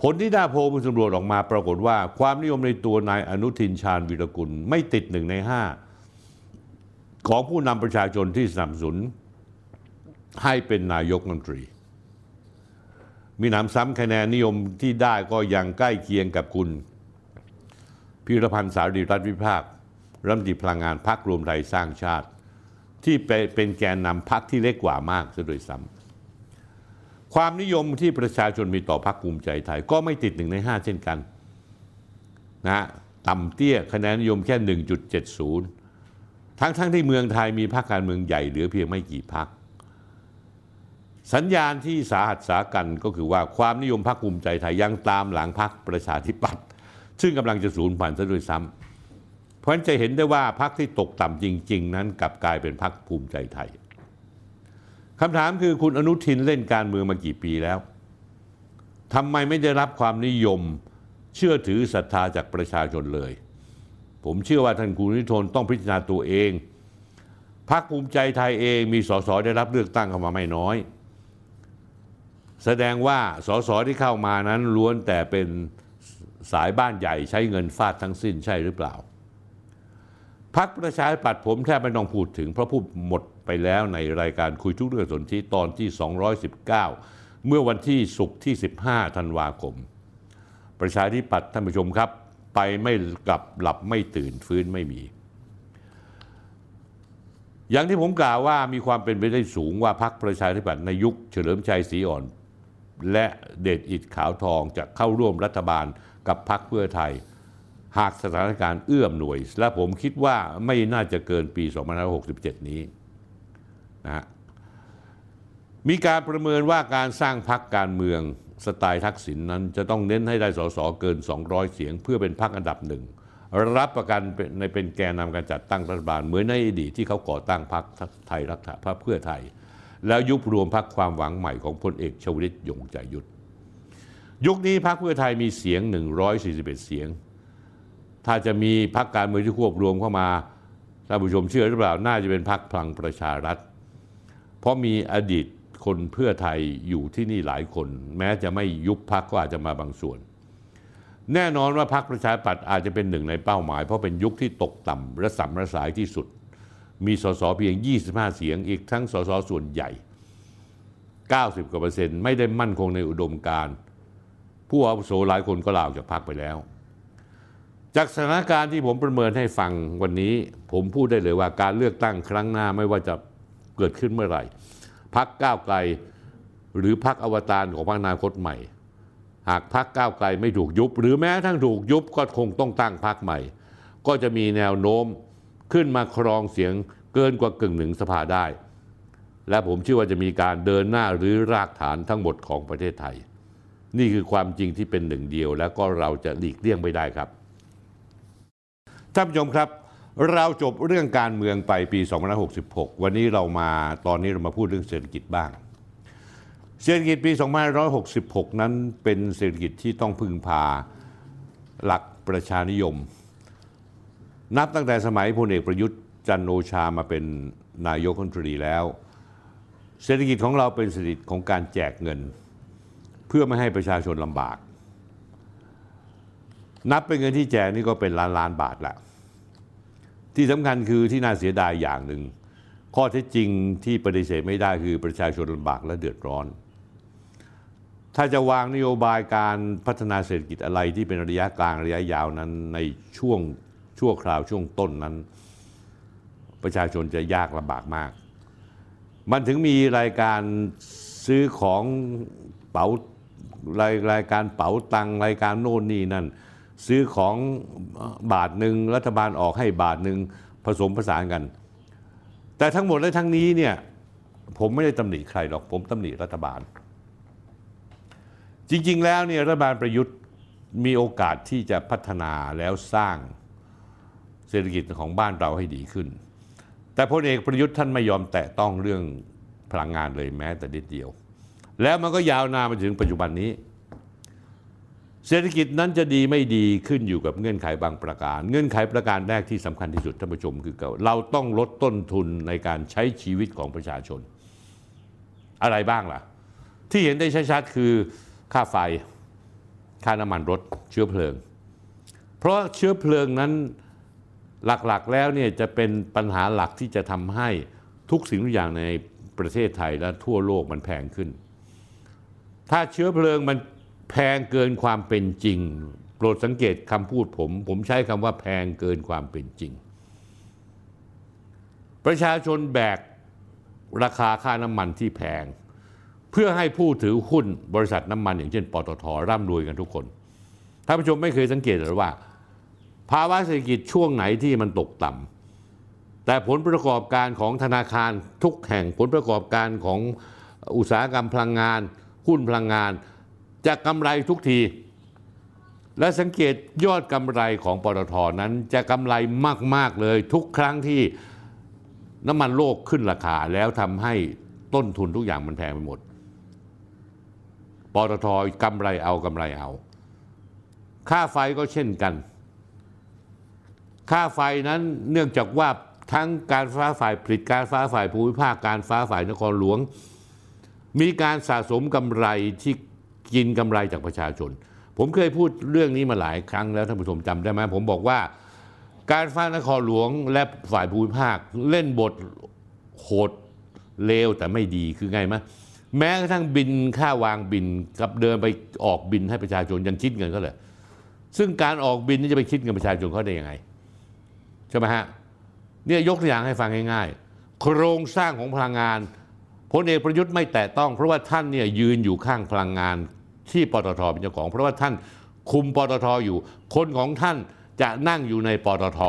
ผลที่หน้าโพลสำรวจออกมาปรากฏว่าความนิยมในตัวนายอนุทินชาญวีรกุลไม่ติดหนึ่งในห้าของผู้นำประชาชนที่สนับสนุนให้เป็นนายกรัฐมนตรีมีหนำซ้ำคะแนนนิยมที่ได้ก็ยังใกล้เคียงกับคุณพิรพันธ์สารีรัตน์วิภาครัฐมนตรีพลังงานพรรครวมไทยสร้างชาติที่เป็นแกนนำพรรคที่เล็กกว่ามากซะโดยซ้ำความนิยมที่ประชาชนมีต่อพรรคภูมิใจไทยก็ไม่ติดหนึ่งในห้าเช่นกันนะต่ำเตี้ยคะแนนนิยมแค่ หนึ่งจุดเจ็ดศูนย์ ทั้งๆ ท, ที่เมืองไทยมีพรรคการเมืองใหญ่เหลือเพียงไม่กี่พรรคสัญญาณที่สาหัสสากันก็คือว่าความนิยมพรรคภูมิใจไทยยังตามหลังพรรคประชาธิปัตย์ซึ่งกำลังจะสูญพันธุ์ซะด้วยซ้ำเพราะฉะนั้นจะเห็นได้ว่าพรรคที่ตกต่ำจริงๆนั้นกลับกลายเป็นพรรคภูมิใจไทยคำถามคือคุณอนุทินเล่นการเมืองมากี่ปีแล้วทำไมไม่ได้รับความนิยมเชื่อถือศรัทธาจากประชาชนเลยผมเชื่อว่าท่านคุณอนุทินต้องพิจารณาตัวเองพรรคภูมิใจไทยเองมีส.ส.ได้รับเลือกตั้งเข้ามาไม่น้อยแสดงว่าส.ส.ที่เข้ามานั้นล้วนแต่เป็นสายบ้านใหญ่ใช้เงินฟาดทั้งสิ้นใช่หรือเปล่าพรรคประชาธิปัตย์ผมแทบไม่ต้องพูดถึงเพราะพูดหมดไปแล้วในรายการคุยทุกเรื่องสนธิตอนที่สองร้อยสิบเก้าเมื่อวันที่ศุกร์ที่สิบห้าธันวาคมประชาธิปัตย์ท่านผู้ชมครับไปไม่กลับหลับไม่ตื่นฟื้นไม่มีอย่างที่ผมกล่าวว่ามีความเป็นไปได้สูงว่าพรรคประชาธิปัตย์ในยุคเฉลิมชัยศรีอ่อนและเดชอิฐขาวทองจะเข้าร่วมรัฐบาลกับพรรคเพื่อไทยหากสถานการณ์เอื้อมหน่วยและผมคิดว่าไม่น่าจะเกินปีสองพันห้าร้อยหกสิบเจ็ดนี้นะมีการประเมินว่าการสร้างพรรคการเมืองสไตล์ทักษิณนั้นจะต้องเน้นให้ได้ส.ส.เกินสองร้อยเสียงเพื่อเป็นพรรคอันดับหนึ่งรับประกันในเป็นแกนนำการจัดตั้งรัฐบาลเหมือนในอดีตที่เขาก่อตั้งพรรคไทยรักษาพรรคเพื่อไทยแล้วยุบรวมพรรคความหวังใหม่ของพลเอกชวลิตยงใจยุทธยุคนี้พรรคเพื่อไทยมีเสียงหนึ่งร้อยสี่สิบเอ็ดเสียงถ้าจะมีพรรคการเมืองที่ควบรวมเข้ามาท่านผู้ชมเชื่อหรือเปล่าน่าจะเป็นพรรคพลังประชารัฐเพราะมีอดีตคนเพื่อไทยอยู่ที่นี่หลายคนแม้จะไม่ยุบพรรคก็อาจจะมาบางส่วนแน่นอนว่าพรรคประชาธิปัตย์อาจจะเป็นหนึ่งในเป้าหมายเพราะเป็นยุคที่ตกต่ำและสัมระสายที่สุดมีส.ส.เพียงยี่สิบห้าเสียงอีกทั้งส.ส.ส่วนใหญ่เก้าสิบกว่าเปอร์เซ็นต์ไม่ได้มั่นคงในอุดมการณ์ผู้อาวุโสหลายคนก็ลาออกจากพรรคไปแล้วจากสถานการณ์ที่ผมประเมินให้ฟังวันนี้ผมพูดได้เลยว่าการเลือกตั้งครั้งหน้าไม่ว่าจะเกิดขึ้นเมื่อไหร่พรรคก้าวไกลหรือพรรคอวตารของพรรคอนาคตใหม่หากพรรคก้าวไกลไม่ถูกยุบหรือแม้ทั้งถูกยุบก็คงต้องตั้งพรรคใหม่ก็จะมีแนวโน้มขึ้นมาครองเสียงเกินกว่ากึ่งหนึ่งสภาได้และผมเชื่อว่าจะมีการเดินหน้าหรือรากฐานทั้งหมดของประเทศไทยนี่คือความจริงที่เป็นหนึ่งเดียวแล้วก็เราจะหลีกเลี่ยงไม่ได้ครับท่านผู้ชมครับเราจบเรื่องการเมืองไปปีสองพันห้าร้อยหกสิบหกวันนี้เรามาตอนนี้เรามาพูดเรื่องเศรษฐกิจบ้างเศรษฐกิจปีสองพันห้าร้อยหกสิบหกนั้นเป็นเศรษฐกิจที่ต้องพึ่งพาหลักประชานิยมนับตั้งแต่สมัยพลเอกประยุทธ์จันทร์โอชามาเป็นนายกรัฐมนตรีแล้วเศรษฐกิจของเราเป็นเศรษฐกิจของการแจกเงินเพื่อไม่ให้ประชาชนลำบากนับเป็นเงินที่แจกนี่ก็เป็นล้านล้านบาทละที่สำคัญคือที่น่าเสียดายอย่างหนึ่งข้อเท็จจริงที่ปฏิเสธไม่ได้คือประชาชนลำบากและเดือดร้อนถ้าจะวางนโยบายการพัฒนาเศรษฐกิจอะไรที่เป็นระยะกลางระยะยาวนั้นในช่วงชั่วคราวช่วงต้นนั้นประชาชนจะยากลำบากมากมันถึงมีรายการซื้อของเป๋ารายรายการเป๋าตังรายการโน่นนี่นั่นซื้อของบาทหนึ่งรัฐบาลออกให้บาทหนึ่งผสมผสานกันแต่ทั้งหมดและทั้งนี้เนี่ยผมไม่ได้ตำหนิใครหรอกผมตำหนิรัฐบาลจริงๆแล้วเนี่ยรัฐบาลประยุทธ์มีโอกาสที่จะพัฒนาแล้วสร้างเศรษฐกิจของบ้านเราให้ดีขึ้นแต่พลเอกประยุทธ์ท่านไม่ยอมแตะต้องเรื่องพลังงานเลยแม้แต่นิดเดียวแล้วมันก็ยาวนานมาถึงปัจจุบันนี้ เศรษฐกิจนั้นจะดีไม่ดีขึ้นอยู่กับเงื่อนไขบางประการเงื่อนไขประการแรกที่สำคัญที่สุดท่านผู้ชมคือเราต้องลดต้นทุนในการใช้ชีวิตของประชาชนอะไรบ้างล่ะที่เห็นได้ชัดๆคือค่าไฟค่าน้ำมันรถเชื้อเพลิงเพราะเชื้อเพลิงนั้นหลักๆแล้วเนี่ยจะเป็นปัญหาหลักที่จะทำให้ทุกสิ่งทุกอย่างในประเทศไทยและทั่วโลกมันแพงขึ้นถ้าเชื้อเพลิงมันแพงเกินความเป็นจริงโปรดสังเกตคำพูดผมผมใช้คำว่าแพงเกินความเป็นจริงประชาชนแบกราคาค่าน้ำมันที่แพงเพื่อให้ผู้ถือหุ้นบริษัทน้ำมันอย่างเช่นปตท.ร่ำรวยกันทุกคนท่านผู้ชมไม่เคยสังเกตหรือว่าภาวะเศรษฐกิจช่วงไหนที่มันตกต่ำแต่ผลประกอบการของธนาคารทุกแห่งผลประกอบการของอุตสาหกรรมพลังงานหุ้นพลังงานจะกำไรทุกทีและสังเกตยอดกำไรของปตท.นั้นจะกำไรมากๆเลยทุกครั้งที่น้ำมันโลกขึ้นราคาแล้วทำให้ต้นทุนทุกอย่างมันแพงไปหมดปตท.กำไรเอากำไรเอาค่าไฟก็เช่นกันค่าไฟนั้นเนื่องจากว่าทั้งการฟ้าฝ่ายผลิตการฟ้าฝ่ายภูมิภาคการฟ้าฝ่ายนครหลวงมีการสะสมกำไรที่กินกำไรจากประชาชนผมเคยพูดเรื่องนี้มาหลายครั้งแล้วท่านผู้ชมจำได้ไหมผมบอกว่าการฟ้านครหลวงและฝ่ายภูมิภาคเล่นบทโหดเลวแต่ไม่ดีคือไงไหมแม้กระทั่งบินค่าวางบินกับเดินไปออกบินให้ประชาชนยังคิดเงินเขาเลยซึ่งการออกบินนี่จะไปคิดเงินประชาชนเขาได้ยังไงใช่ไหมฮะเนี่ยยกตัวอย่างให้ฟังง่ายๆโครงสร้างของพลังงานพลเอกประยุทธ์ไม่แตะต้องเพราะว่าท่านเนี่ยยืนอยู่ข้างพลังงานที่ปตท.เป็นเจ้าของเพราะว่าท่านคุมปตท.อยู่คนของท่านจะนั่งอยู่ในปตท.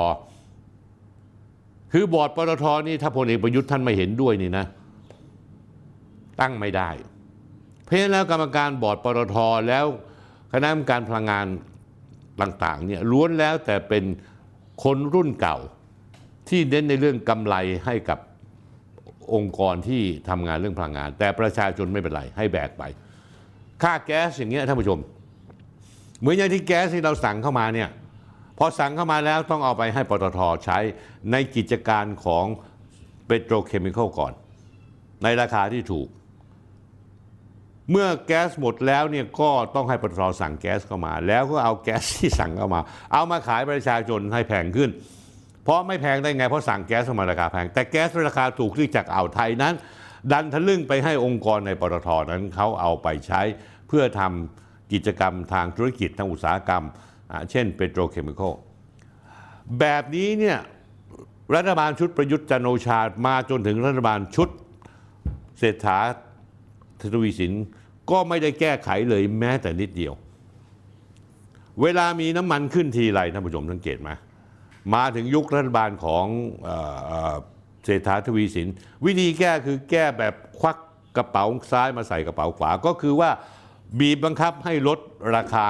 คือบอร์ดปตท.นี่ถ้าพลเอกประยุทธ์ท่านไม่เห็นด้วยนี่นะตั้งไม่ได้เพราะฉะนั้นแล้วกรรมการบอร์ดปตท.แล้วคณะกรรมการพลังงานต่างๆเนี่ยล้วนแล้วแต่เป็นคนรุ่นเก่าที่เน้นในเรื่องกำไรให้กับองค์กรที่ทำงานเรื่องพลังงานแต่ประชาชนไม่เป็นไรให้แบกไปค่าแก๊สอย่างเงี้ยท่านผู้ชมเหมือนอย่างที่แก๊สที่เราสั่งเข้ามาเนี่ยพอสั่งเข้ามาแล้วต้องเอาไปให้ปตท.ใช้ในกิจการของเปโตรเคมีคอลก่อนในราคาที่ถูกเมื่อแก๊สหมดแล้วเนี่ยก็ต้องให้ปตท.สั่งแก๊สเข้ามาแล้วก็เอาแก๊สที่สั่งเข้ามาเอามาขายประชาชนให้แพงขึ้นเพราะไม่แพงได้ไงเพราะสั่งแก๊สเข้ามาราคาแพงแต่แก๊สราคาถูกที่จากอ่าวไทยนั้นดันทะลึ่งไปให้องค์กรในปตท.นั้นเขาเอาไปใช้เพื่อทำกิจกรรมทางธุรกิจทางอุตสาหกรรมเช่นเปโตรเคมีคอลแบบนี้เนี่ยรัฐบาลชุดประยุทธ์จันทร์โอชามาจนถึงรัฐบาลชุดเศรษฐาทวีสินก็ไม่ได้แก้ไขเลยแม้แต่นิดเดียวเวลามีน้ำมันขึ้นทีไรท่านผู้ชมสังเกตไหมมาถึงยุครัฐบาลของเศรษฐาทวีสินวิธีแก้คือแก้แบบควักกระเป๋าซ้ายมาใส่กระเป๋าขวาก็คือว่าบีบบังคับให้ลดราคา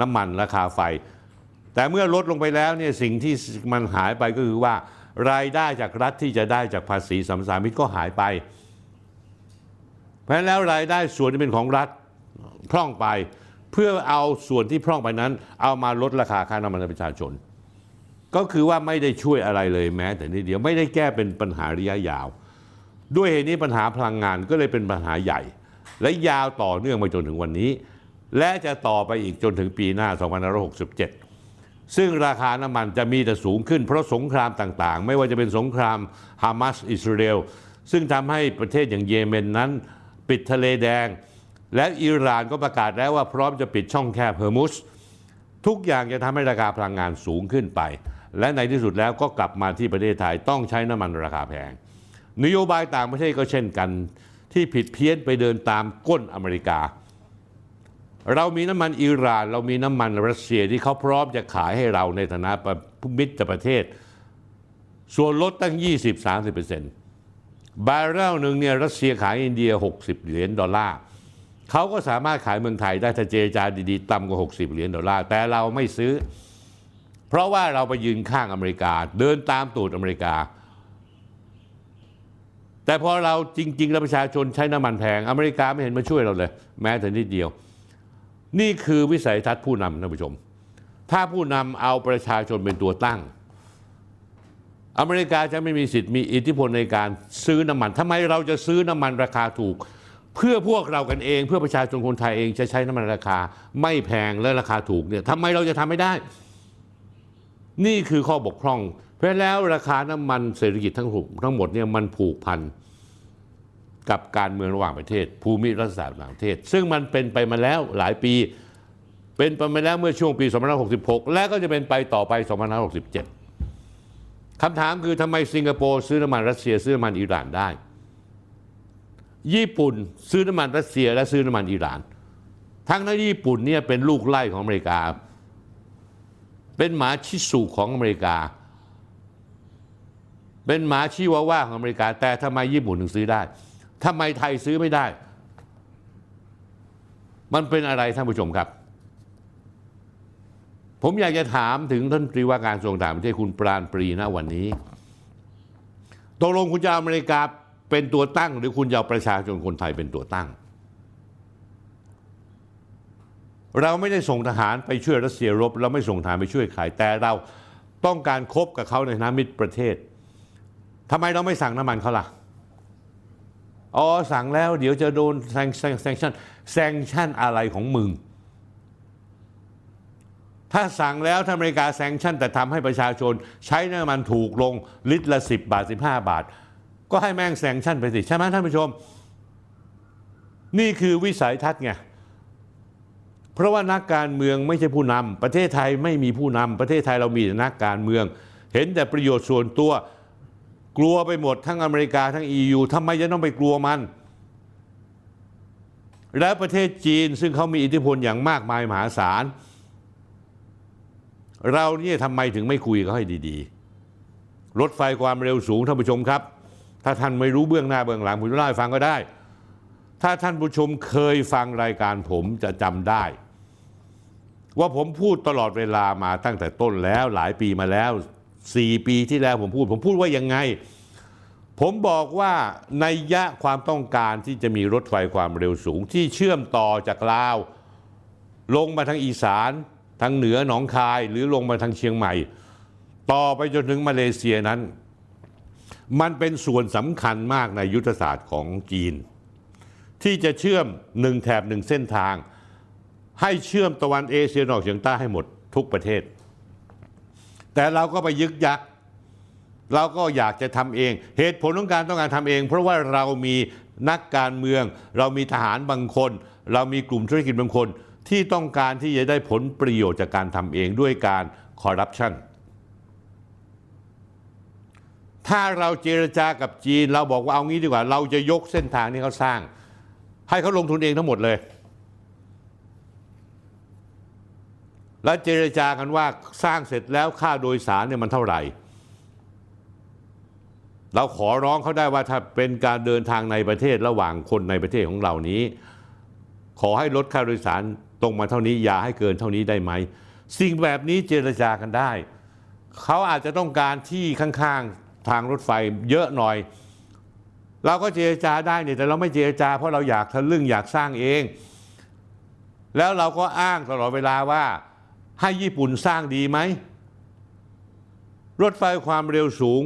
น้ำมันราคาไฟแต่เมื่อลดลงไปแล้วเนี่ยสิ่งที่มันหายไปก็คือว่ารายได้จากรัฐที่จะได้จากภาษีสัมปทานมิตรก็หายไปเพราะฉะนั้นแล้วรายได้ส่วนที่เป็นของรัฐพร่องไปเพื่อเอาส่วนที่พร่องไปนั้นเอามาลดราคาค่าน้ำมันประชาชนก็คือว่าไม่ได้ช่วยอะไรเลยแม้แต่นิดเดียวไม่ได้แก้เป็นปัญหาระยะยาวด้วยเหตุนี้ปัญหาพลังงานก็เลยเป็นปัญหาใหญ่และยาวต่อเนื่องมาจนถึงวันนี้และจะต่อไปอีกจนถึงปีหน้า สองพันห้าร้อยหกสิบเจ็ด ซึ่งราคาน้ำมันจะมีแต่สูงขึ้นเพราะสงครามต่างๆไม่ว่าจะเป็นสงครามฮามาสอิสราเอลซึ่งทำให้ประเทศอย่างเยเมนนั้นปิดทะเลแดงและอิหร่านก็ประกาศแล้วว่าพร้อมจะปิดช่องแคบเฮอร์มุสทุกอย่างจะทำให้ราคาพลังงานสูงขึ้นไปและในที่สุดแล้วก็กลับมาที่ประเทศไทยต้องใช้น้ำมันราคาแพงนโยบายต่างประเทศก็เช่นกันที่ผิดเพี้ยนไปเดินตามก้นอเมริกาเรามีน้ำมันอิหร่านเรามีน้ำมันรัสเซียที่เขาพร้อมจะขายให้เราในฐานะมิตรประเทศส่วนลดตั้ง ยี่สิบถึงสามสิบเปอร์เซ็นต์ บาร์เรลหนึ่งเนี่ยรัสเซียขายอินเดียหกสิบเหรียญดอลลาร์เขาก็สามารถขายเมืองไทยได้ถ้าเจรจาดีๆต่ำกว่าหกสิบเหรียญดอลลาร์แต่เราไม่ซื้อเพราะว่าเราไปยืนข้างอเมริกาเดินตามตูดอเมริกาแต่พอเราจริงๆแล้วประชาชนใช้น้ำมันแพงอเมริกาไม่เห็นมาช่วยเราเลยแม้แต่นิดเดียว นี่คือวิสัยทัศน์ผู้นำท่านผู้ชมถ้าผู้นำเอาประชาชนเป็นตัวตั้งอเมริกาจะไม่มีสิทธิ์มีอิทธิพลในการซื้อน้ำมันทำไมเราจะซื้อน้ำมันราคาถูกเพื่อพวกเรากันเองเพื่อประชาชนคนไทยเองจะใช้น้ำมันราคาไม่แพงและราคาถูกเนี่ยทำไมเราจะทำไม่ได้นี่คือข้อบกพร่องเพราะแล้วราคาน้ำมันเศรษฐกิจทั้งทั้งหมดเนี่ยมันผูกพันกับการเมืองระหว่างประเทศภูมิรัฐศาสตร์ระหว่างประเทศซึ่งมันเป็นไปมาแล้วหลายปีเป็นไปมาแล้วเมื่อช่วงปีสองพันห้าร้อยหกสิบหกและก็จะเป็นไปต่อไปสองพันห้าร้อยหกสิบเจ็ดคำถามคือทำไมสิงคโปร์ซื้อน้ำมันรัสเซียซื้อน้ำมันอิหร่านได้ญี่ปุ่นซื้อน้ำมันรัสเซียและซื้อน้ำมันอิหร่านทั้งนั้นญี่ปุ่นเนี่ยเป็นลูกไล่ของอเมริกาเป็นหมาชิสุของอเมริกาเป็นหมาชิวาว่าของอเมริกาแต่ทำไมญี่ปุ่นถึงซื้อได้ทำไมไทยซื้อไม่ได้มันเป็นอะไรท่านผู้ชมครับผมอยากจะถามถึงท่านตรีว่าการกระทรวงต่างประเทศคุณปราณปรีณวันนี้ตกลงคุณจะเอาอเมริกาเป็นตัวตั้งหรือคุณจะเอาประชาชนคนไทยเป็นตัวตั้งเราไม่ได้ส่งทหารไปช่วยรัสเซียรบเราไม่ส่งทหารไปช่วยใครแต่เราต้องการคบกับเขาในฐานะมิตรประเทศทำไมเราไม่สั่งน้ำมันเขาล่ะอ๋อสั่งแล้วเดี๋ยวจะโดนแซงชั่นแซงชั่นอะไรของมึงถ้าสั่งแล้วถ้าอเมริกาแซงชั่นแต่ทำให้ประชาชนใช้น้ำมันถูกลงลิตรละสิบบาทสิบห้าบาทก็ให้แม่งแซงชั่นไปสิใช่ไหมท่านผู้ชมนี่คือวิสัยทัศน์ไงเพราะว่านักการเมืองไม่ใช่ผู้นำประเทศไทยไม่มีผู้นำประเทศไทยเรามีแต่นักการเมืองเห็นแต่ประโยชน์ส่วนตัวกลัวไปหมดทั้งอเมริกาทั้ง อี ยู ทำไมจะต้องไปกลัวมันและประเทศจีนซึ่งเขามีอิทธิพลอย่างมากมายมหาศาลเราเนี่ยทำไมถึงไม่คุยกับเขาให้ดีๆรถไฟความเร็วสูงท่านผู้ชมครับถ้าท่านไม่รู้เบื้องหน้าเบื้องหลังผมจะเล่าให้ฟังก็ได้ถ้าท่านผู้ชมเคยฟังรายการผมจะจำได้ว่าผมพูดตลอดเวลามาตั้งแต่ต้นแล้วหลายปีมาแล้วสี่ปีที่แล้วผมพูดผมพูดว่ายังไงผมบอกว่านัยยะความต้องการที่จะมีรถไฟความเร็วสูงที่เชื่อมต่อจากลาวลงมาทางอีสานทางเหนือหนองคายหรือลงมาทางเชียงใหม่ต่อไปจนถึงมาเลเซียนั้นมันเป็นส่วนสำคัญมากในยุทธศาสตร์ของจีนที่จะเชื่อมหนึ่งแถบหนึ่งเส้นทางให้เชื่อมตะวันเอเชียตะวันออกเฉียงใต้ให้หมดทุกประเทศแต่เราก็ไปยึกยักเราก็อยากจะทำเองเหตุผลของการต้องการทำเองเพราะว่าเรามีนักการเมืองเรามีทหารบางคนเรามีกลุ่มธุรกิจบางคนที่ต้องการที่จะได้ผลประโยชน์จากการทำเองด้วยการคอร์รัปชันถ้าเราเจรจากับจีนเราบอกว่าเอางี้ดีกว่าเราจะยกเส้นทางที่เขาสร้างให้เขาลงทุนเองทั้งหมดเลยและเจรจากันว่าสร้างเสร็จแล้วค่าโดยสารเนี่ยมันเท่าไหร่เราขอร้องเขาได้ว่าถ้าเป็นการเดินทางในประเทศระหว่างคนในประเทศของเรานี้ขอให้ลดค่าโดยสารตรงมาเท่านี้อย่าให้เกินเท่านี้ได้ไหมสิ่งแบบนี้เจรจากันได้เขาอาจจะต้องการที่ข้างๆทางรถไฟเยอะหน่อยเราก็เจรจาได้เนี่ยแต่เราไม่เจรจาเพราะเราอยากทะลึ่งอยากสร้างเองแล้วเราก็อ้างตลอดเวลาว่าให้ญี่ปุ่นสร้างดีไหมรถไฟความเร็วสูง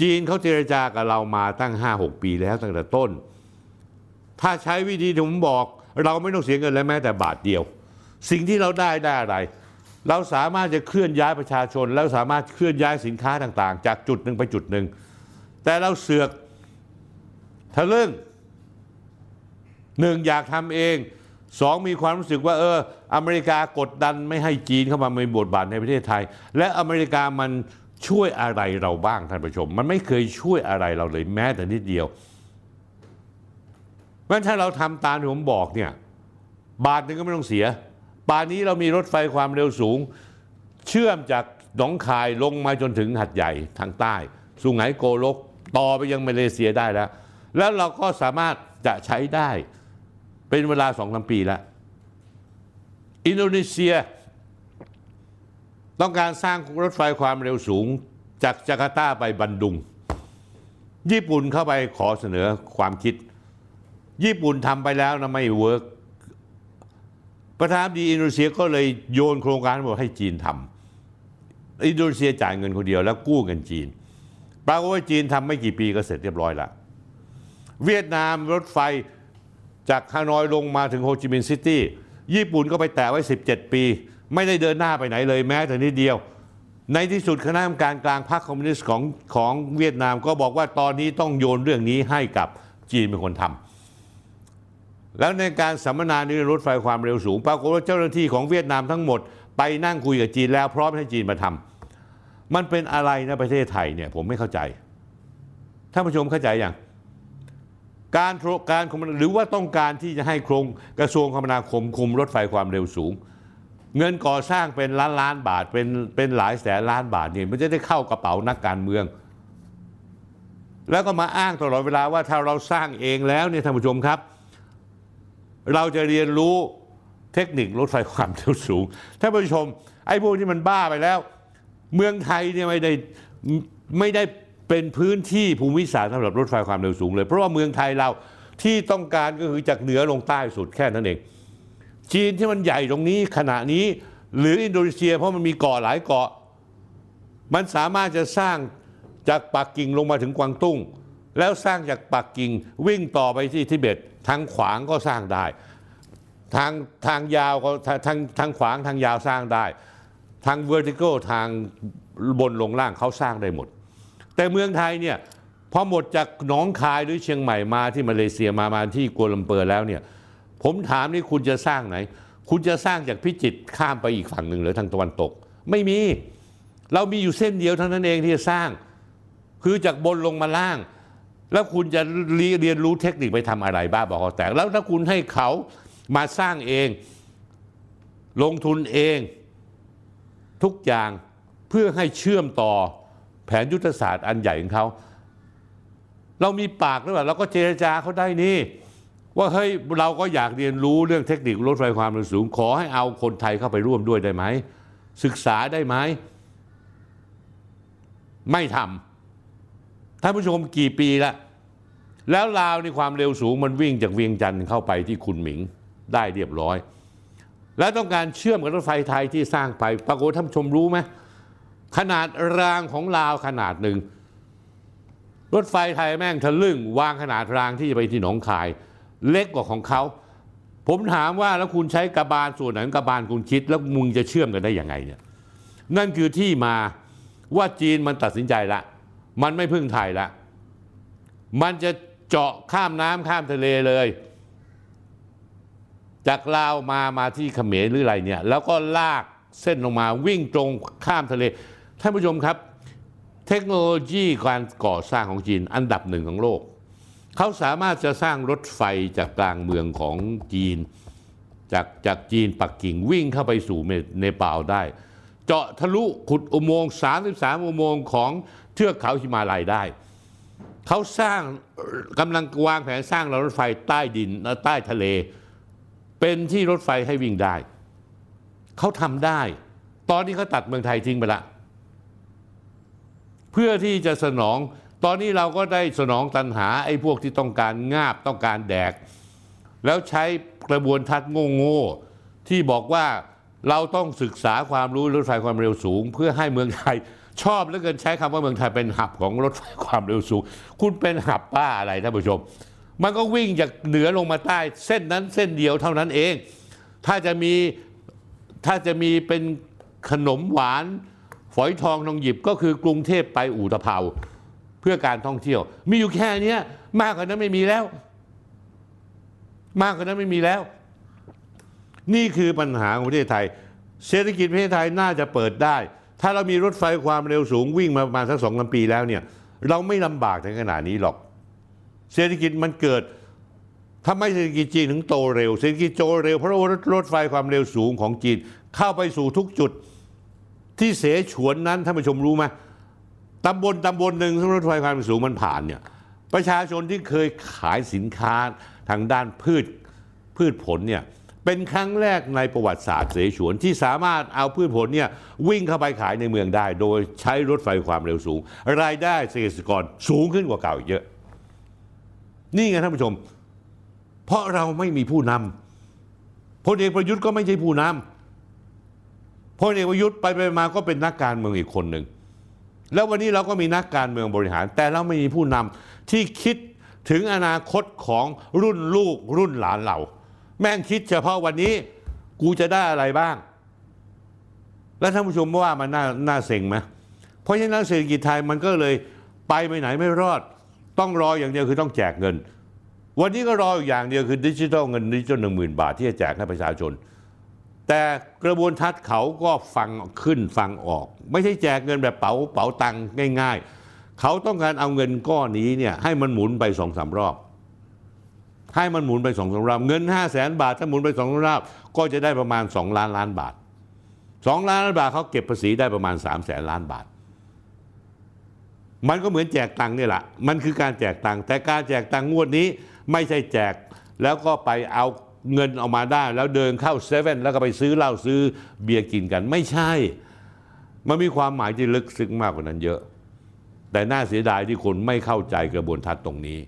จีนเขาเจรจากับเรามาตั้ง ห้าหก ปีแล้วตั้งแต่ต้นถ้าใช้วิธีที่ผมบอกเราไม่ต้องเสียเงินและแม้แต่บาทเดียวสิ่งที่เราได้ได้อะไรเราสามารถจะเคลื่อนย้ายประชาชนแล้วสามารถเคลื่อนย้ายสินค้าต่างๆจากจุดหนึ่งไปจุดหนึ่งแต่เราเสือกทะลึ่งหนึ่งอยากทำเองสองมีความรู้สึกว่าเอออเมริกากดดันไม่ให้จีนเข้ามามีบทบาทในประเทศไทยและอเมริกามันช่วยอะไรเราบ้างท่านผู้ชมมันไม่เคยช่วยอะไรเราเลยแม้แต่นิดเดียวเพราะถ้าเราทำตามที่ผมบอกเนี่ยบาทหนึ่งก็ไม่ต้องเสียป่านนี้เรามีรถไฟความเร็วสูงเชื่อมจากหนองคายลงมาจนถึงหัดใหญ่ทางใต้สุไหงโกลกต่อไปยังมาเลเซียได้แล้วแล้วเราก็สามารถจะใช้ได้เป็นเวลาสองสามปีแล้วอินโดนีเซียต้องการสร้างรถไฟความเร็วสูงจากจาการ์ตาไปบันดุงญี่ปุ่นเข้าไปขอเสนอความคิดญี่ปุ่นทำไปแล้วนะไม่เวิร์ก ประธานาธิบดีอินโดนีเซียก็เลยโยนโครงการบอกให้จีนทำอินโดนีเซียจ่ายเงินคนเดียวแล้วกู้เงินจีนปรากฏว่าจีนทำไม่กี่ปีก็เสร็จเรียบร้อยละเวียดนามรถไฟจากฮานอยลงมาถึงโฮจิมินห์ซิตี้ญี่ปุ่นก็ไปแตะไว้สิบเจ็ดปีไม่ได้เดินหน้าไปไหนเลยแม้แต่นิดเดียวในที่สุดคณะกรรมการกลางพรรคคอมมิวนิสต์ของของเวียดนามก็บอกว่าตอนนี้ต้องโยนเรื่องนี้ให้กับจีนเป็นคนทำแล้วในการสัมมนาในรถไฟความเร็วสูงปรากฏว่าเจ้าหน้าที่ของเวียดนามทั้งหมดไปนั่งคุยกับจีนแล้วพร้อมให้จีนมาทำมันเป็นอะไรนะประเทศไทยเนี่ยผมไม่เข้าใจท่านผู้ชมเข้าใจอย่างการโครงการหรือว่าต้องการที่จะให้โครงกระทรวงคมนาคมคุมรถไฟความเร็วสูงเงินก่อสร้างเป็นล้านล้านบาทเป็นเป็นหลายแสนล้านบาทเนี่ยมันจะได้เข้ากระเป๋านักการเมืองแล้วก็มาอ้างตลอดเวลาว่าถ้าเราสร้างเองแล้วเนี่ยท่านผู้ชมครับเราจะเรียนรู้เทคนิครถไฟความเร็วสูงท่านผู้ชมไอ้พวกนี้มันบ้าไปแล้วเมืองไทยเนี่ยไม่ได้ไม่ได้เป็นพื้นที่ภูมิศาสตร์สำหรับรถไฟความเร็วสูงเลยเพราะว่าเมืองไทยเราที่ต้องการก็คือจากเหนือลงใต้สุดแค่นั้นเองจีนที่มันใหญ่ตรงนี้ขณะนี้หรืออินโดนีเซียเพราะมันมีเกาะหลายเกาะมันสามารถจะสร้างจากปักกิ่งลงมาถึงกวางตุ้งแล้วสร้างจากปักกิ่งวิ่งต่อไปที่ทิเบตทางขวางก็สร้างได้ทางทางยาวก็ทางทางขวางทางยาวสร้างได้ทาง vertical ทางบนลงล่างเขาสร้างได้หมดแต่เมืองไทยเนี่ยพอหมดจากหนองคายหรือเชียงใหม่มาที่มาเลเซียมามาที่กัวลัมเปอร์แล้วเนี่ยผมถามนี่คุณจะสร้างไหนคุณจะสร้างจากพิจิตรข้ามไปอีกฝั่งหนึ่งหรือทางตะวันตกไม่มีเรามีอยู่เส้นเดียวเท่านั้นเองที่จะสร้างคือจากบนลงมาล่างแล้วคุณจะเรียนรู้เทคนิคไปทำอะไรบ้าบอกแต่แล้วถ้าคุณให้เขามาสร้างเองลงทุนเองทุกอย่างเพื่อให้เชื่อมต่อแผนยุทธศาสตร์อันใหญ่ของเขาเรามีปากหรือเปล่าเราก็เจรจาเขาได้นี่ว่าเฮ้ยเราก็อยากเรียนรู้เรื่องเทคนิครถไฟความเร็วสูงขอให้เอาคนไทยเข้าไปร่วมด้วยได้ไหมศึกษาได้ไหมไม่ทำท่านผู้ชมกี่ปีละแล้วลาวในความเร็วสูงมันวิ่งจากเวียงจันทร์เข้าไปที่คุนหมิงได้เรียบร้อยแล้วต้องการเชื่อมกับรถไฟไทยที่สร้างไปปรากฏท่านผู้ชมรู้ไหมขนาดรางของลาวขนาดหนึ่งรถไฟไทยแม่งทะลึ่งวางขนาดรางที่จะไปที่หนองคายเล็กกว่าของเขาผมถามว่าแล้วคุณใช้กระบาลส่วนไหนกระบาลคุณคิดแล้วมึงจะเชื่อมกันได้ยังไงเนี่ยนั่นคือที่มาว่าจีนมันตัดสินใจละมันไม่พึ่งไทยละมันจะเจาะข้ามน้ำข้ามทะเลเลยจากลาวมามาที่เขมรหรืออะไรเนี่ยแล้วก็ลากเส้นลงมาวิ่งตรงข้ามทะเลท่านผู้ชมครับเทคโนโลยีการก่อสร้างของจีนอันดับหนึ่งของโลกเขาสามารถจะสร้างรถไฟจากกลางเมืองของจีนจากจากจีนปักกิ่งวิ่งเข้าไปสู่เนปาลได้เจาะทะลุขุดอุโมงค์สามสิบสามอุโมงค์ของเทือกเขาหิมาลัยได้เขาสร้างกำลังวางแผนสร้างรถไฟใต้ดินใต้ทะเลเป็นที่รถไฟให้วิ่งได้เขาทำได้ตอนนี้เขาตัดเมืองไทยทิ้งไปละเพื่อที่จะสนองตอนนี้เราก็ได้สนองตันหาไอ้พวกที่ต้องการงาบต้องการแดกแล้วใช้กระบวนทัศน์โง่ๆที่บอกว่าเราต้องศึกษาความรู้รถไฟความเร็วสูงเพื่อให้เมืองไทยชอบเหลือเกินใช้คำว่าเมืองไทยเป็นหับของรถไฟความเร็วสูงคุณเป็นหับป้าอะไรท่านผู้ชมมันก็วิ่งจากเหนือลงมาใต้เส้นนั้นเส้นเดียวเท่านั้นเองถ้าจะมีถ้าจะมีเป็นขนมหวานฝอยทองทองหยิบก็คือกรุงเทพไปอู่ตะเภาเพื่อการท่องเที่ยวมีอยู่แค่นี้มากกว่านั้นไม่มีแล้วมากกว่านั้นไม่มีแล้วนี่คือปัญหาของประเทศไทยเศรษฐกิจประเทศไทยน่าจะเปิดได้ถ้าเรามีรถไฟความเร็วสูงวิ่งมาประมาณสักสองสามปีแล้วเนี่ยเราไม่ลำบากถึงขนาดนี้หรอกเศรษฐกิจมันเกิดทำไมเศรษฐกิจจีนถึงโตเร็วเศรษฐกิจโตเร็วเพราะว่ารถไฟความเร็วสูงของจีนเข้าไปสู่ทุกจุดที่เสฉวนนั้นท่านผู้ชมรู้ไหมตำบลตำบลหนึ่งที่รถไฟความเร็วสูงมันผ่านเนี่ยประชาชนที่เคยขายสินค้าทางด้านพืชพืชผลเนี่ยเป็นครั้งแรกในประวัติศาสตร์เสฉวนที่สามารถเอาพืชผลเนี่ยวิ่งเข้าไปขายในเมืองได้โดยใช้รถไฟความเร็วสูงรายได้เกษตรกรสูงขึ้นกว่าเก่าเยอะนี่ไงท่านผู้ชมเพราะเราไม่มีผู้นำ พลเอกประยุทธ์ก็ไม่ใช่ผู้นำพลเอกประยุทธ์ไปไปมาก็เป็นนักการเมืองอีกคนหนึ่งแล้ววันนี้เราก็มีนักการเมืองบริหารแต่เราไม่มีผู้นำที่คิดถึงอนาคตของรุ่นลูกรุ่นหลานเราแม่งคิดเฉพาะวันนี้กูจะได้อะไรบ้างแล้วท่านผู้ชมว่ามันน่าน่าเซ็งไหมเพราะฉะนั้นเศรษฐกิจไทยมันก็เลยไปไปไหนไม่รอดต้องรออย่างเดียวคือต้องแจกเงินวันนี้ก็รออย่างเดียวคือดิจิทัลเงินดิจิทัลหนึ่งหมื่นบาทที่จะแจกให้ประชาชนแต่กระบวนทัศน์เขาก็ฟังขึ้นฟังออกไม่ใช่แจกเงินแบบเป๋าเป๋าตังค์ง่ายๆเขาต้องการเอาเงินก้อนนี้เนี่ยให้มันหมุนไปสองสามรอบให้มันหมุนไปสองสามรอบเงินห้าแสนบาทถ้าหมุนไปสองรอบก็จะได้ประมาณสองล้านล้านบาทสองล้านล้านบาทเขาเก็บภาษีได้ประมาณสามแสนล้านบาทมันก็เหมือนแจกตังค์นี่แหละมันคือการแจกตังค์แต่การแจกตังค์งวดนี้ไม่ใช่แจกแล้วก็ไปเอาเงินออกมาได้แล้วเดินเข้าเซเว่นแล้วก็ไปซื้อเหล้าซื้อเบียร์กินกันไม่ใช่มันมีความหมายที่ลึกซึ้งมากกว่านั้นเยอะแต่น่าเสียดายที่คนไม่เข้าใจกระบวนทัศน์ตรงนี้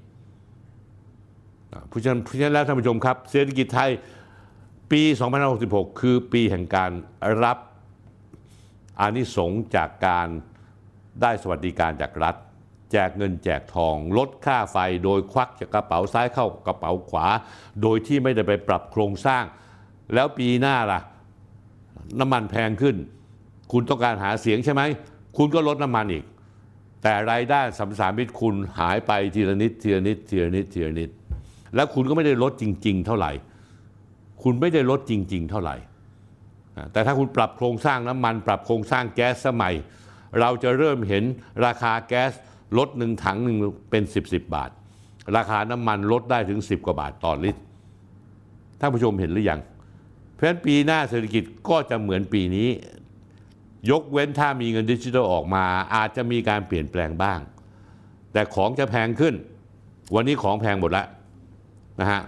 เพราะฉะนั้นเพราะฉะนั้นแล้วท่านผู้ชมครับเศรษฐกิจไทยปีสองพันห้าร้อยหกสิบหกคือปีแห่งการรับอานิสงส์จากการได้สวัสดิการจากรัฐแจกเงินแจกทองลดค่าไฟโดยควักจากกระเป๋าซ้ายเข้ากระเป๋าขวาโดยที่ไม่ได้ไปปรับโครงสร้างแล้วปีหน้าล่ะน้ำมันแพงขึ้นคุณต้องการหาเสียงใช่ไหมคุณก็ลดน้ำมันอีกแต่รายได้สัมสามิตคุณหายไปทีละนิดทีละนิดทีละนิดทีละนิดแล้วคุณก็ไม่ได้ลดจริงๆเท่าไหร่คุณไม่ได้ลดจริงๆเท่าไหร่แต่ถ้าคุณปรับโครงสร้างน้ำมันปรับโครงสร้างแก๊สสมัยเราจะเริ่มเห็นราคาแก๊สลดหนึ่งถังหนึ่งเป็นสิบ สิบบาทราคาน้ำมันลดได้ถึงสิบกว่าบาทต่อลิตรท่านผู้ชมเห็นหรือยังเพราะฉะนั้นปีหน้าเศรษฐกิจก็จะเหมือนปีนี้ยกเว้นถ้ามีเงินดิจิทัลออกมาอาจจะมีการเปลี่ยนแปลงบ้างแต่ของจะแพงขึ้นวันนี้ของแพงหมดแล้วนะฮะ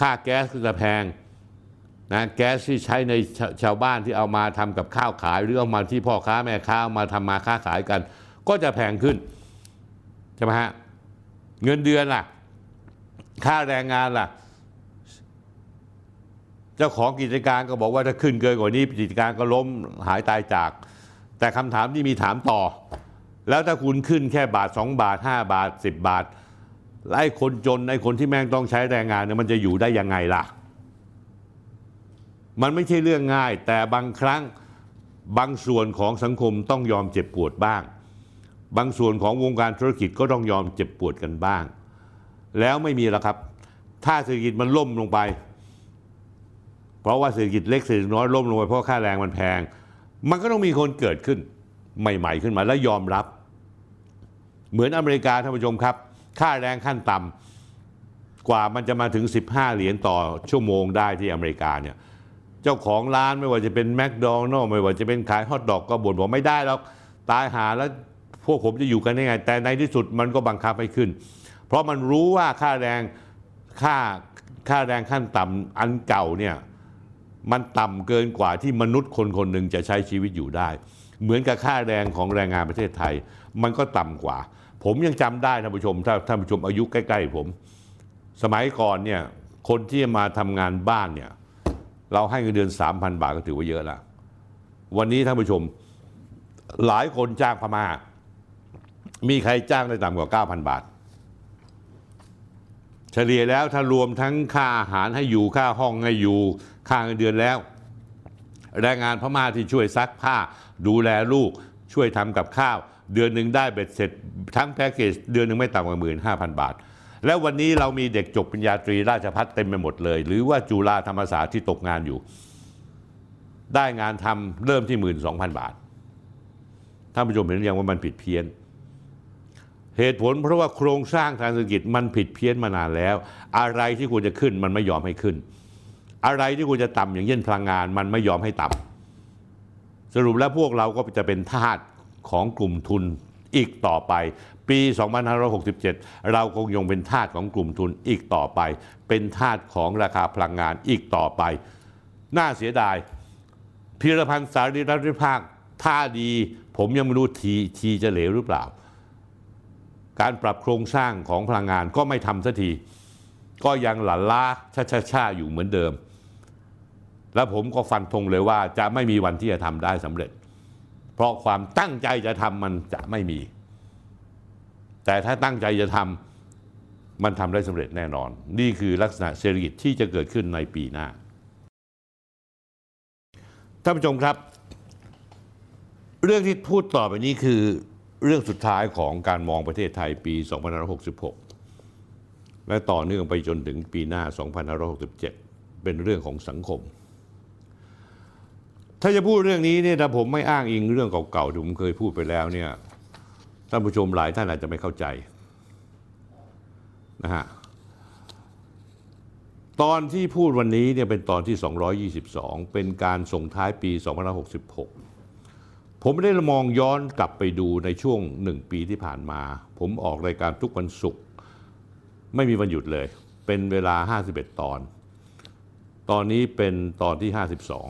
ค่าแก๊สก็จะแพงนะแก๊สที่ใช้ในชาวบ้านที่เอามาทำกับข้าวขายหรือเอามาที่พ่อค้าแม่ค้ามาทำมาค้าขายกันก็จะแพงขึ้นใช่ไหมฮะเงินเดือนล่ะค่าแรงงานล่ะเจ้าของกิจการก็บอกว่าถ้าขึ้นเกินกว่านี้กิจการก็ล้มหายตายจากแต่คำถามที่มีถามต่อแล้วถ้าคุณขึ้นแค่บาทสองบาทห้าบาทสิบบาทไอ้คนจนไอ้คนที่แม่งต้องใช้แรงงานเนี่ยมันจะอยู่ได้ยังไงล่ะมันไม่ใช่เรื่องง่ายแต่บางครั้งบางส่วนของสังคมต้องยอมเจ็บปวดบ้างบางส่วนของวงการธุรกิจก็ต้องยอมเจ็บปวดกันบ้างแล้วไม่มีละครับถ้าเศรษฐกิจมันล่มลงไปเพราะว่าเศรษฐกิจเล็กเศรษฐกิจน้อยล่มลงไปเพราะค่าแรงมันแพงมันก็ต้องมีคนเกิดขึ้นใหม่ๆขึ้นมาและยอมรับเหมือนอเมริกาท่านผู้ชมครับค่าแรงขั้นต่ำกว่ามันจะมาถึงสิบห้าเหรียญต่อชั่วโมงได้ที่อเมริกาเนี่ยเจ้าของร้านไม่ว่าจะเป็นแมคโดนัลด์ไม่ว่าจะเป็นขายฮอทดอกก็บ่นบอกไม่ได้หรอกตายหาแล้วพวกผมจะอยู่กันได้ไงแต่ในที่สุดมันก็บังคับให้ขึ้นเพราะมันรู้ว่าค่าแรงค่าค่าแรงขั้นต่ำอันเก่าเนี่ยมันต่ำเกินกว่าที่มนุษย์คนคนหนึ่งจะใช้ชีวิตอยู่ได้เหมือนกับค่าแรงของแรงงานประเทศไทยมันก็ต่ำกว่าผมยังจำได้ท่านผู้ชมถ้าท่านผู้ชมอายุใกล้ๆผมสมัยก่อนเนี่ยคนที่มาทำงานบ้านเนี่ยเราให้เงินเดือน สามพัน บาทก็ถือว่าเยอะแล้ววันนี้ท่านผู้ชมหลายคนจ้างพม่ามีใครจ้างได้ต่ำกว่า เก้าพัน บาทเฉลี่ยแล้วถ้ารวมทั้งค่าอาหารให้อยู่ค่าห้องให้อยู่ค่าเงินเดือนแล้วแรงงานพม่าที่ช่วยซักผ้าดูแลลูกช่วยทำกับข้าวเดือนหนึ่งได้เบ็ดเสร็จทั้งแพ็กเกจเดือนหนึ่งไม่ต่ำกว่า หนึ่งหมื่นห้าพัน บาทแล้ววันนี้เรามีเด็กจบปริญญาตรีราชภัฏเต็มไปหมดเลยหรือว่าจุฬาธรรมศาสตร์ที่ตกงานอยู่ได้งานทำเริ่มที่ หนึ่งหมื่นสองพัน บาทท่านผู้ชมเห็นหรือยังว่ามันผิดเพี้ยนเหตุผลเพราะว่าโครงสร้างทางเศรษฐกิจมันผิดเพี้ยนมานานแล้วอะไรที่ควรจะขึ้นมันไม่ยอมให้ขึ้นอะไรที่ควรจะต่ำอย่างเช่นพลังงานมันไม่ยอมให้ต่ำสรุปแล้วพวกเราก็จะเป็นทาสของกลุ่มทุนอีกต่อไปปีสองพันห้าร้อยหกสิบเจ็ดเราคงยังเป็นทาสของกลุ่มทุนอีกต่อไปเป็นทาสของราคาพลังงานอีกต่อไปน่าเสียดายพีรพันธ์สารีรัตน์วิภาคท่าดีผมยังไม่รู้ทีทีจะเหลวหรือเปล่าการปรับโครงสร้างของพลังงานก็ไม่ทำสักทีก็ยังหลั่นล้าช้าๆอยู่เหมือนเดิม และผมก็ฟันธงเลยว่าจะไม่มีวันที่จะทำได้สำเร็จเพราะความตั้งใจจะทำมันจะไม่มีแต่ถ้าตั้งใจจะทำมันทำได้สำเร็จแน่นอนนี่คือลักษณะเศรษฐกิจที่จะเกิดขึ้นในปีหน้าท่านผู้ชมครับเรื่องที่พูดต่อไปนี้คือเรื่องสุดท้ายของการมองประเทศไทยปีสองพันห้าร้อยหกสิบหกและต่อเนื่องไปจนถึงปีหน้าสองพันห้าร้อยหกสิบเจ็ดเป็นเรื่องของสังคมถ้าจะพูดเรื่องนี้เนี่ยถ้าผมไม่อ้างอิงเรื่องเก่าๆที่ผมเคยพูดไปแล้วเนี่ยท่านผู้ชมหลายท่านอาจจะไม่เข้าใจนะฮะตอนที่พูดวันนี้เนี่ยเป็นตอนที่สองร้อยยี่สิบสองเป็นการส่งท้ายปีสองพันห้าร้อยหกสิบหกผมได้มองย้อนกลับไปดูในช่วงหนึ่งปีที่ผ่านมาผมออกรายการทุกวันศุกร์ไม่มีวันหยุดเลยเป็นเวลาห้าสิบเอ็ดตอนตอนนี้เป็นตอนที่ห้าสิบสอง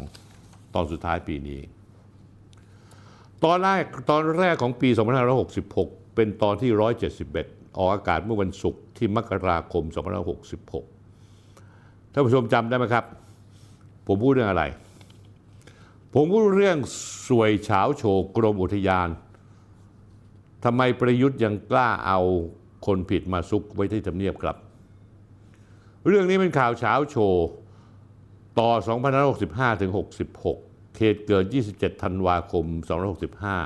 ตอนสุดท้ายปีนี้ตอนแรกตอนแรกของปีสองพันห้าร้อยหกสิบหกเป็นตอนที่หนึ่งร้อยเจ็ดสิบเอ็ดออกอากาศเมื่อวันศุกร์ที่มกราคมสองพันห้าร้อยหกสิบหกท่านผู้ชมจำได้ไหมครับผมพูดเรื่องอะไรผมพูดเรื่องสวยเฉาโฉกรมอุทยานทำไมประยุทธ์ยังกล้าเอาคนผิดมาซุกไว้ที่ทำเนียบครับเรื่องนี้เป็นข่าวเฉาโฉต่อสองพันห้าร้อยหกสิบห้าถึงหกสิบหกเหตุเกิดยี่สิบเจ็ดธันวาคมสองพันห้าร้อยหกสิบห้า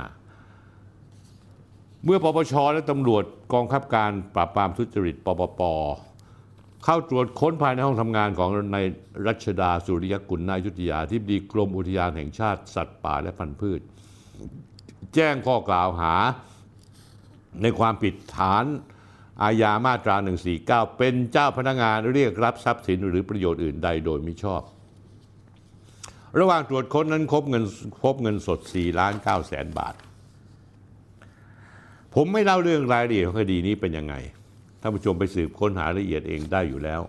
เมื่อปปชและตำรวจกองคับการปราบปรามทุจริตปปปเข้าตรวจค้นภายในห้องทำงานของนายรัชดาสุริยกุลนายุทธยาอธิบดีกรมอุทยานแห่งชาติสัตว์ป่าและพันธุ์พืชแจ้งข้อกล่าวหาในความผิดฐานอาญามาตราหนึ่งสี่เก้าเป็นเจ้าพนักงานเรียกรับทรัพย์สินหรือประโยชน์อื่นใดโดยมิชอบระหว่างตรวจค้นนั้นพบเงินพบเงินสด สี่ล้านเก้าแสนบาทผมไม่เล่าเรื่องรายละเอียดของคดีนี้เป็นยังไงท่านผู้ชมไปสืบค้นหาละเอียดเองได้อยู่แล้ว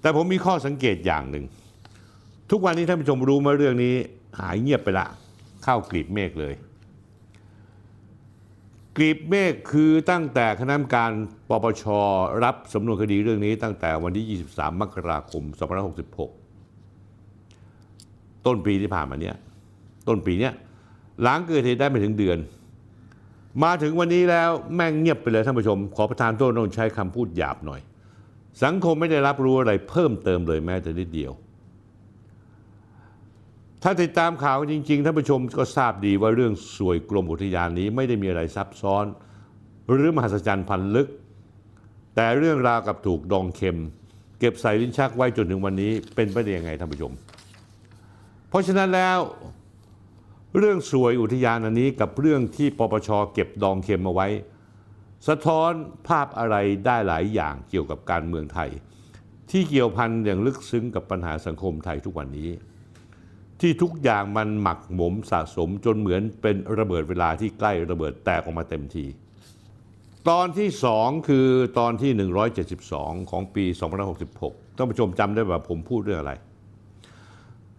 แต่ผมมีข้อสังเกตอย่างหนึ่งทุกวันนี้ท่านผู้ชมรู้ไหมเรื่องนี้หายเงียบไปละเข้ากลีบเมฆเลยกลีบเมฆคือตั้งแต่คณะกรรมการปปช.รับสำนวนคดีเรื่องนี้ตั้งแต่วันที่ยี่สิบสามมกราคมสองพันห้าร้อยหกสิบหกต้นปีที่ผ่านมาเนี้ยต้นปีเนี้ยหลังเกิดเหตุได้ไม่ถึงเดือนมาถึงวันนี้แล้วแม่งเงียบไปเลยท่านผู้ชมขอประทานโทษต้องใช้คำพูดหยาบหน่อยสังคมไม่ได้รับรู้อะไรเพิ่มเติมเลยแม้แต่นิดเดียวถ้าติดตามข่าวจริงๆท่านผู้ชมก็ทราบดีว่าเรื่องสวยกรมอุทยานนี้ไม่ได้มีอะไรซับซ้อนหรือมหัศจรรย์พันลึกแต่เรื่องราวกับถูกดองเค็มเก็บใส่ลิ้นชักไว้จนถึงวันนี้เป็นไปได้ยังไงท่านผู้ชมเพราะฉะนั้นแล้วเรื่องสวยอุทยานอันนี้กับเรื่องที่ปปช.เก็บดองเค็มเอาไว้สะท้อนภาพอะไรได้หลายอย่างเกี่ยวกับการเมืองไทยที่เกี่ยวพันอย่างลึกซึ้งกับปัญหาสังคมไทยทุกวันนี้ที่ทุกอย่างมันหมักหมมสะสมจนเหมือนเป็นระเบิดเวลาที่ใกล้ระเบิดแตกออกมาเต็มทีตอนที่สองคือตอนที่หนึ่งร้อยเจ็ดสิบสองของปีสองพันห้าร้อยหกสิบหกท่านผู้ชมจำได้ว่าผมพูดเรื่องอะไร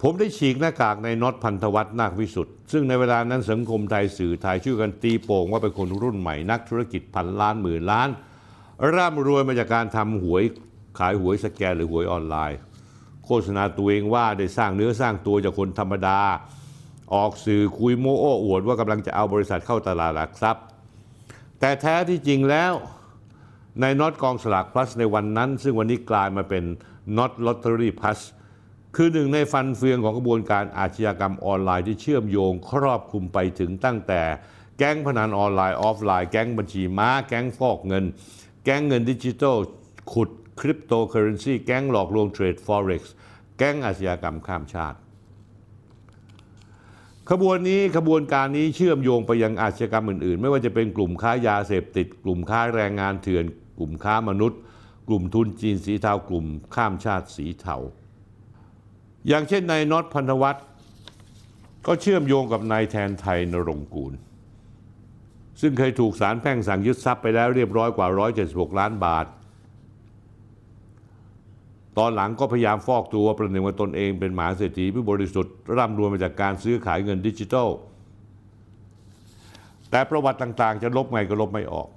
ผมได้ฉีกหน้ากากในน็อตพันธวัฒน์นาควิสุทธิ์ซึ่งในเวลานั้นสังคมไทยสื่อไทยช่วยกันตีโป่งว่าเป็นคนรุ่นใหม่นักธุรกิจพันล้านหมื่นล้านร่ำรวยมาจากการทำหวยขายหวยสแกนหรือหวยออนไลน์โฆษณาตัวเองว่าได้สร้างเนื้อสร้างตัวจากคนธรรมดาออกสื่อคุยโม้โอ้อวดว่ากำลังจะเอาบริษัทเข้าตลาดหลักทรัพย์แต่แท้ที่จริงแล้วในน็อตกองสลากพลัสในวันนั้นซึ่งวันนี้กลายมาเป็นน็อตลอตเตอรี่พลัสคือหนึ่งในฟันเฟืองของกระบวนการอาชญากรรมออนไลน์ที่เชื่อมโยงครอบคลุมไปถึงตั้งแต่แก๊งพนันออนไลน์ออฟไลน์แก๊งบัญชีม้าแก๊งฟอกเงินแก๊งเงินดิจิทัลขุดคริปโตเคอเรนซีแก๊งหลอกลวงเทรดฟอเร็กซ์แก๊งอาชญากรรมข้ามชาติขบวนนี้ขบวนการนี้เชื่อมโยงไปยังอาชญากรรมอื่นๆไม่ว่าจะเป็นกลุ่มค้ายาเสพติดกลุ่มค้าแรงงานเถื่อนกลุ่มค้ามนุษย์กลุ่มทุนจีนสีเทากลุ่มข้ามชาติสีเทาอย่างเช่นนายน็อตพันธวัฒน์ก็เชื่อมโยงกับนายแทนไทยนรงกูลซึ่งเคยถูกศาลแพ่งสั่งยึดทรัพย์ไปแล้วเรียบร้อยกว่าหนึ่งร้อยเจ็ดสิบหกล้านบาทตอนหลังก็พยายามฟอกตัวประหนึ่งว่าตนเองเป็นมหาเศรษฐีผู้บริสุทธิ์ร่ำรวยมาจากการซื้อขายเงินดิจิทัลแต่ประวัติต่างๆจะลบไงก็ลบไม่ออก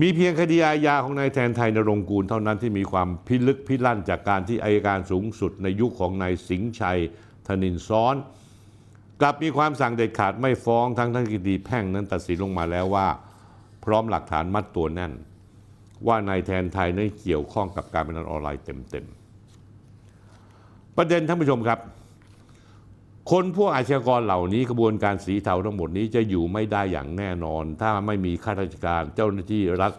มีเพียงคดีอาญาของนายแทนไทยณรงค์กูลเท่านั้นที่มีความพิลึกพิลั่นจากการที่อัยการสูงสุดในยุคของนายสิงห์ชัยธนินทร์ซ้อนกลับมีความสั่งเด็ดขาดไม่ฟ้องทั้งทั้งคดีแพ่งนั้นตัดสินลงมาแล้วว่าพร้อมหลักฐานมัดตัวแน่นว่านายแทนไทยนั้นเกี่ยวข้องกับการพนันออนไลน์เต็มๆประเด็นท่านผู้ชมครับคนพวกอาชญากรเหล่านี้กระบวนการสีเทาทั้งหมดนี้จะอยู่ไม่ได้อย่างแน่นอนถ้าไม่มีข้าราชการเจ้าหน้าที่รัฐ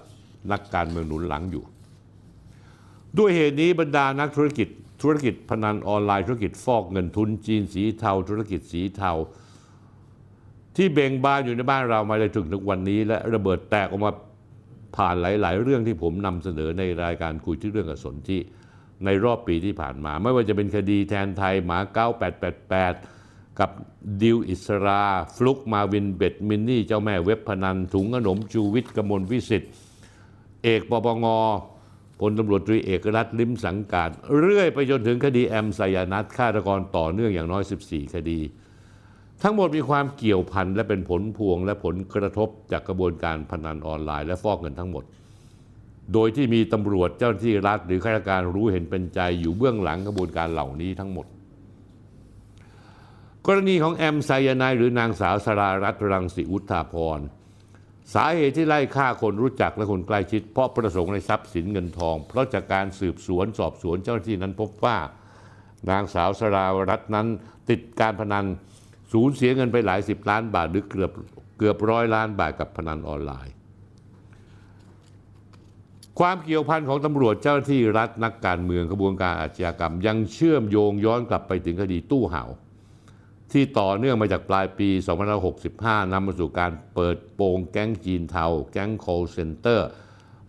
นักการเมืองหนุนหลังอยู่ด้วยเหตุนี้บรรดานักธุรกิจธุรกิจพนันออนไลน์ธุรกิจฟอกเงินทุนจีนสีเทาธุรกิจสีเทาที่เบ่งบานอยู่ในบ้านเรามาได้ถึงทุกวันนี้และระเบิดแตกออกมาผ่านหลายๆเรื่องที่ผมนำเสนอในรายการคุยที่เรื่องกับสนธิในรอบปีที่ผ่านมาไม่ว่าจะเป็นคดีแทนไทยหมาเก้าแปดแปดแปดกับดิวอิสราฟลุกมาวินเบ็ดมินนี่เจ้าแม่เว็บพนันถุงขนมชูวิทย์กมลวิสิทธิ์เอกปปงพลตำรวจตรีเอกรัฐลิ้มสังกัดเรื่อยไปจนถึงคดีแอมไซยานัทฆาตกรต่อเนื่องอย่างน้อยสิบสี่คดีทั้งหมดมีความเกี่ยวพันและเป็นผลพวงและผลกระทบจากกระบวนการพนันออนไลน์และฟอกเงินทั้งหมดโดยที่มีตำรวจเจ้าหน้าที่รัฐหรือข้าราชการรู้เห็นเป็นใจอยู่เบื้องหลังกระบวนการเหล่านี้ทั้งหมดกรณีของแอมไซยาไนด์หรือนางสาวสรารัตน์รังสิอุทธาพรสาเหตุที่ไล่ฆ่าคนรู้จักและคนใกล้ชิดเพราะประสงค์ในทรัพย์สินเงินทองเพราะจากการสืบสวนสอบสวนเจ้าหน้าที่นั้นพบว่านางสาวสรารัตน์นั้นติดการพนันสูญเสียเงินไปหลายสิบล้านบาทหรือเกือบเกือบร้อยล้านบาทกับพนันออนไลน์ความเกี่ยวพันของตำรวจเจ้าหน้าที่รัฐนักการเมืองกระบวนการอาชญากรรมยังเชื่อมโยงย้อนกลับไปถึงคดีตู้เห่าที่ต่อเนื่องมาจากปลายปีสองพันห้าร้อยหกสิบห้านำมาสู่การเปิดโปงแก๊งจีนเทาแก๊ง call center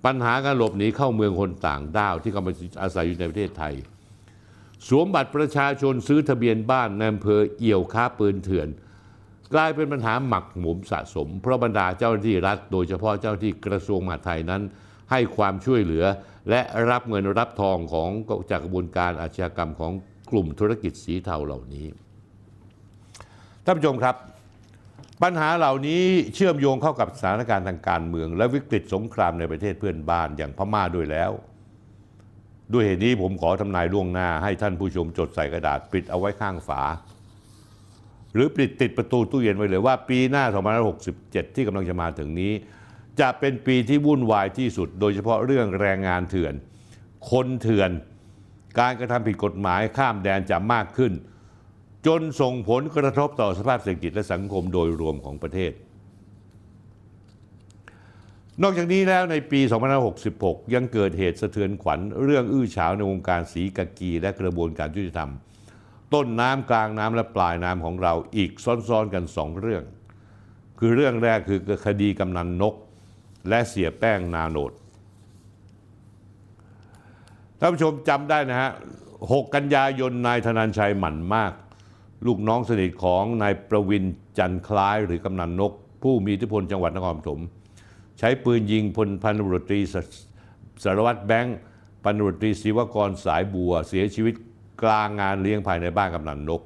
ปัญหาการหลบหนีเข้าเมืองคนต่างด้าวที่เข้ามาอาศัยอยู่ในประเทศไทยสวมบัตรประชาชนซื้อทะเบียนบ้านในอำเภอเอี่ยวค้าปืนเถื่อนกลายเป็นปัญหาหมักหมมสะสมเพราะบรรดาเจ้าหน้าที่รัฐโดยเฉพาะเจ้าหน้าที่กระทรวงมหาดไทยนั้นให้ความช่วยเหลือและรับเงินรับทองของจากกระบวนการอาชญากรรมของกลุ่มธุรกิจสีเทาเหล่านี้ท่านผู้ชมครับปัญหาเหล่านี้เชื่อมโยงเข้ากับสถานการณ์ทางการเมืองและวิกฤตสงครามในประเทศเพื่อนบ้านอย่างพม่าด้วยแล้วด้วยเหตุนี้ผมขอทำนายล่วงหน้าให้ท่านผู้ชมจดใส่กระดาษปิดเอาไว้ข้างฝาหรือปิดติดประตูตู้เย็นไว้เลยว่าปีหน้าสองพันห้าร้อยหกสิบเจ็ดที่กำลังจะมาถึงนี้จะเป็นปีที่วุ่นวายที่สุดโดยเฉพาะเรื่องแรงงานเถื่อนคนเถื่อนการกระทำผิดกฎหมายข้ามแดนจะมากขึ้นจนส่งผลกระทบต่อสภาพเศรษฐกิจและสังคมโดยรวมของประเทศนอกจากนี้แล้วในปีสองพันห้าร้อยหกสิบหกยังเกิดเหตุสะเทือนขวัญเรื่องอื้อฉาวในวงการศรีกากีและกระบวนการยุติธรรมต้นน้ำกลางน้ำและปลายน้ำของเราอีกซ้อนๆกันสองเรื่องคือเรื่องแรกคือคดีกำนันนกและเสียแป้งนาโนดท่านผู้ชมจำได้นะฮะหกกันยายนนายธนัญชัยหมั่นมากลูกน้องสนิทของนายประวินจันทร์คล้ายหรือกำนันนกผู้มีอิทธิพลจังหวัดนครปฐมใช้ปืนยิงพลพันตำรวจตรีสารวัตรแบงค์พันตำรวจตรีศิวกรสายบัวเสียชีวิตกลางงานเลี้ยงภายในบ้านกำนันนก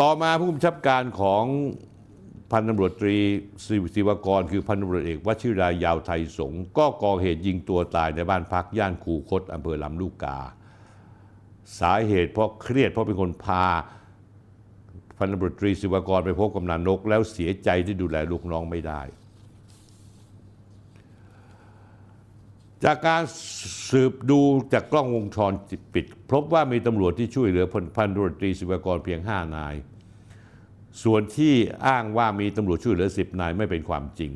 ต่อมาผู้บังคับการของพันตำรวจตรีศิวกรคือพันตำรวจเอกวชิรายาวไทยสงฆ์ก็ก่อเหตุยิงตัวตายในบ้านพักย่านคูคตอำเภอลำลูกกาสาเหตุเพราะเครียดเพราะเป็นคนพาพันตำรวจตรีศิวกรไปพบกำนันนกแล้วเสียใจที่ดูแลลูกน้องไม่ได้จากการสืบดูจากกล้องวงจรปิดพบว่ามีตำรวจที่ช่วยเหลือพันตำรวจตรีศิวกรเพียงห้านายส่วนที่อ้างว่ามีตำรวจช่วยเหลือสิบนายไม่เป็นความจริง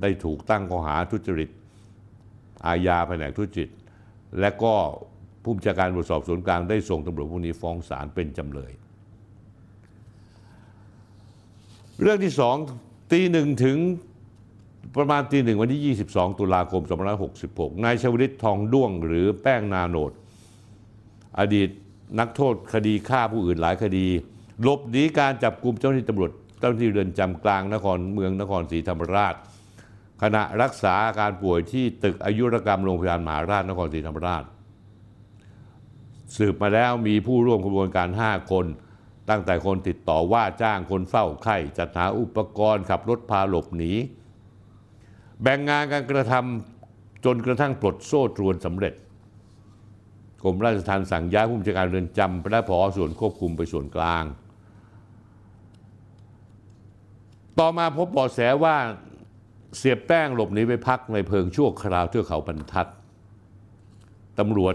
ได้ถูกตั้งข้อหาทุจริตอาญาแผนกทุจริตและก็ผู้บัญชาการตำรวจสอบสวนกลางได้ส่งตำรวจพวกนี้ฟ้องศาลเป็นจำเลยเรื่องที่สองตีหนึ่งถึงประมาณตีหนึ่งวันที่ยี่สิบสองตุลาคมสองพันห้าร้อยหกสิบหกนายชวลิตทองด้วงหรือแป้งนาโนดอดีตนักโทษคดีฆ่าผู้อื่นหลายคดีหลบหนีการจับกุมเจ้าหน้าที่ตำรวจเจ้าหน้าที่เรือนจำกลางนครเมืองนครศรีธรรมราชขณะรักษาอาการป่วยที่ตึกอายุรกรรมโรงพยาบาลมหาราชนครศรีธรรมราชสืบมาแล้วมีผู้ร่วมขบวนการห้าคน ตั้งแต่คนติดต่อว่าจ้างคนเฝ้าไข้จัดหาอุปกรณ์ขับรถพาหลบหนีแบ่งงานการกระทำจนกระทั่งปลดโซ่ตรวนสำเร็จกรมราชทัณฑ์สั่งย้ายผู้บัญชาการเรือนจำและผอ.ส่วนควบคุมไปส่วนกลางต่อมาพบเบาะแสว่าเสียแป้งหลบหนีไปพักในเพิงชั่วคราวเทือกเขาบรรทัดตำรวจ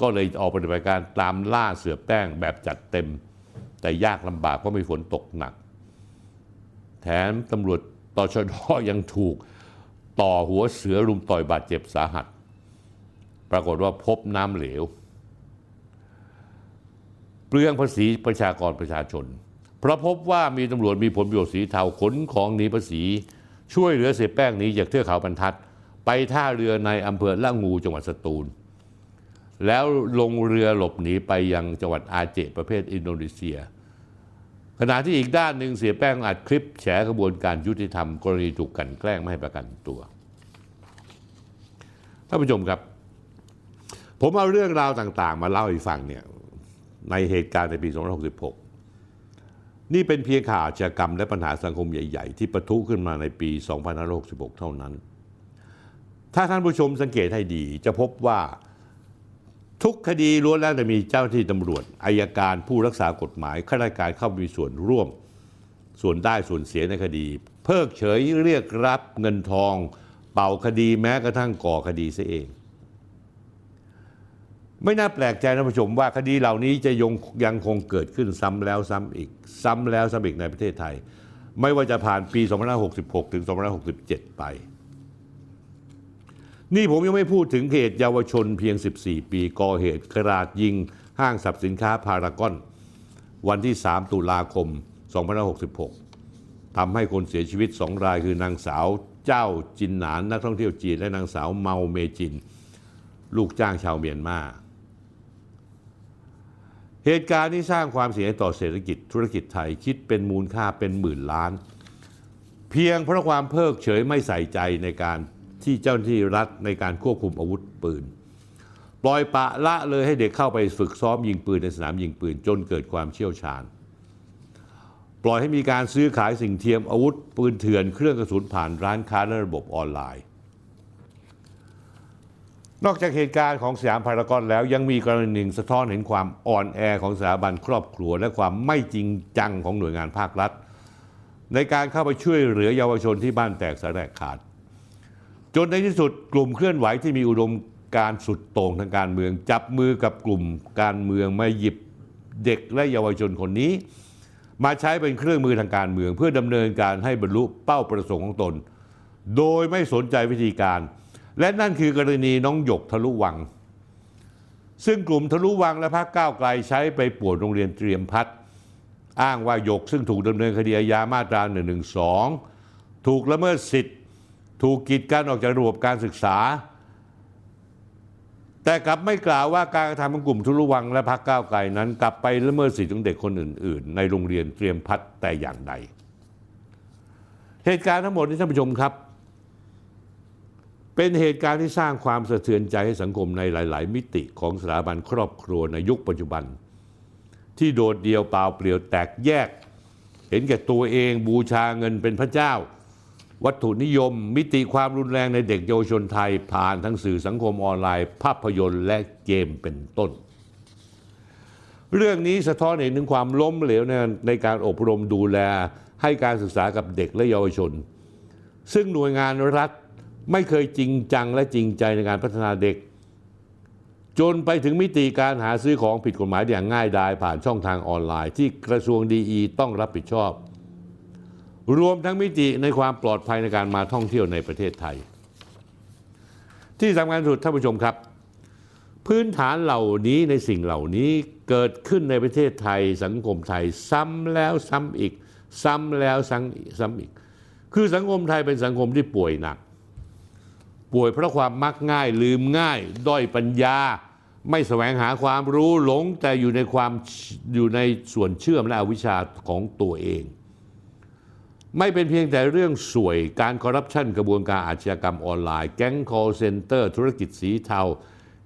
ก็เลยออกปฏิบัติการตามล่าเสียแป้งแบบจัดเต็มแต่ยากลำบากเพราะมีฝนตกหนักแถมตำรวจตชด.ยังถูกต่อหัวเสือรุมต่อยบาดเจ็บสาหัสปรากฏว่าพบน้ำเหลวเปลืองภาษีประชากรประชาชนเพราะพบว่ามีตำรวจมีผลประโยชน์สีเทาขนของหนีภาษีช่วยเหลือเสียแป้งหนีจากเทือกเขาบรรทัดไปท่าเรือในอำเภอละงูจังหวัดสตูลแล้วลงเรือหลบหนีไปยังจังหวัดอาเจประเทศอินโดนีเซียขณะที่อีกด้านหนึ่งเสียแป้งอัดคลิปแฉกระบวนการยุติธรรมกรณีถูกกลั่นแกล้งไม่ให้ประกันตัวท่านผู้ชมครับผมเอาเรื่องราวต่างๆมาเล่าให้ฟังเนี่ยในเหตุการณ์ในปีสองพันห้าร้อยหกสิบหกนี่เป็นเพียงข่าวอาชญากรรมและปัญหาสังคมใหญ่ๆที่ปะทุขึ้นมาในปีสองพันห้าร้อยหกสิบหกเท่านั้นถ้าท่านผู้ชมสังเกตให้ดีจะพบว่าทุกคดีล้วนแล้วแต่มีเจ้าหน้าที่ตำรวจอัยการผู้รักษากฎหมายข้าราชการเข้ามีส่วนร่วมส่วนได้ส่วนเสียในคดีเพิกเฉยเรียกรับเงินทองเป่าคดีแม้กระทั่งก่อคดีเสียเองไม่น่าแปลกใจท่านผู้ชมว่าคดีเหล่านี้จะยงยังคงเกิดขึ้นซ้ำแล้วซ้ำอีกซ้ำแล้วซ้ำอีกในประเทศไทยไม่ว่าจะผ่านปีสองพันห้าร้อยหกสิบหกถึงสองพันห้าร้อยหกสิบเจ็ดไปนี่ผมยังไม่พูดถึงเหตุเยาวชนเพียงสิบสี่ปีก่อเหตุกราดยิงห้างสรรพสินค้าพารากอนวันที่สามตุลาคมสองพันห้าร้อยหกสิบหกทำให้คนเสียชีวิตสองรายคือนางสาวเจ้าจินหนานนักท่องเที่ยวจีนและนางสาวเมาเมจินลูกจ้างชาวเมียนมาเหตุการณ์ที่สร้างความเสียหายต่อเศรษฐกิจธุรกิจไทยคิดเป็นมูลค่าเป็นหมื่นล้านเพียงเพราะความเพิกเฉยไม่ใส่ใจในการที่เจ้าหน้าที่รัฐในการควบคุมอาวุธปืนปล่อยปะละเลยให้เด็กเข้าไปฝึกซ้อมยิงปืนในสนามยิงปืนจนเกิดความเชี่ยวชาญปล่อยให้มีการซื้อขายสิ่งเทียมอาวุธปืนเถื่อนเครื่องกระสุนผ่านร้านค้าและระบบออนไลน์นอกจากเหตุการณ์ของสยามพารากอนแล้วยังมีกรณีหนึ่งสะท้อนเห็นความอ่อนแอของสถาบันครอบครัวและความไม่จริงจังของหน่วยงานภาครัฐในการเข้าไปช่วยเหลือเยาวชนที่บ้านแตกสลายขาดจนในที่สุดกลุ่มเคลื่อนไหวที่มีอุดมการณ์สุดโต่งทางการเมืองจับมือกับกลุ่มการเมืองมาหยิบเด็กและเยาวชนคนนี้มาใช้เป็นเครื่องมือทางการเมืองเพื่อดำเนินการให้บรรลุเป้าประสงค์ของตนโดยไม่สนใจวิธีการและนั่นคือกรณีน้องหยกทะลุวังซึ่งกลุ่มทะลุวังและพรรคก้าวไกลใช้ไปป่วนโรงเรียนเตรียมพัฒน์อ้างว่าหยกซึ่งถูกดำเนินคดีอาญามาตราหนึ่งหนึ่งสองถูกละเมิดสิทธิถูกกีดกันออกจากระบบการศึกษาแต่กลับไม่กล่าวว่าการกระทำของกลุ่มทุลุวังและพรรคก้าวไกลนั้นกลับไปละเมิดสิทธิของเด็กคนอื่นๆในโรงเรียนเตรียมพัฒน์แต่อย่างใดเหตุการณ์ทั้งหมดนี้ท่านผู้ชมครับเป็นเหตุการณ์ที่สร้างความสะเทือนใจให้สังคมในหลายๆมิติของสถาบันครอบครัวในยุคปัจจุบันที่โดดเดี่ยวเปล่าเปลี่ยวแตกแยกเห็นแก่ตัวเองบูชาเงินเป็นพระเจ้าวัตถุนิยมมิติความรุนแรงในเด็กเยาวชนไทยผ่านทั้งสื่อสังคมออนไลน์ภาพยนตร์และเกมเป็นต้นเรื่องนี้สะท้อนเห็นถึงความล้มเหลวในในการอบรมดูแลให้การศึกษากับเด็กและเยาวชนซึ่งหน่วยงานรัฐไม่เคยจริงจังและจริงใจในการพัฒนาเด็กจนไปถึงมิติการหาซื้อของผิดกฎหมายอย่างง่ายดายผ่านช่องทางออนไลน์ที่กระทรวงดีอีต้องรับผิดชอบรวมทั้งมิติในความปลอดภัยในการมาท่องเที่ยวในประเทศไทยที่สำคัญสุดท่านผู้ชมครับพื้นฐานเหล่านี้ในสิ่งเหล่านี้เกิดขึ้นในประเทศไทยสังคมไทยซ้ำแล้วซ้ำอีกซ้ำแล้วซ้ำอีกคือสังคมไทยเป็นสังคมที่ป่วยหนักป่วยเพราะความมักง่ายลืมง่ายด้อยปัญญาไม่แสวงหาความรู้หลงแต่อยู่ในความอยู่ในส่วนเชื่อมและอวิชชาของตัวเองไม่เป็นเพียงแต่เรื่องสวยการคอร์รัปชันกระบวนการอาชญากรรมออนไลน์แก๊งคอลเซ็นเตอร์ธุรกิจสีเทา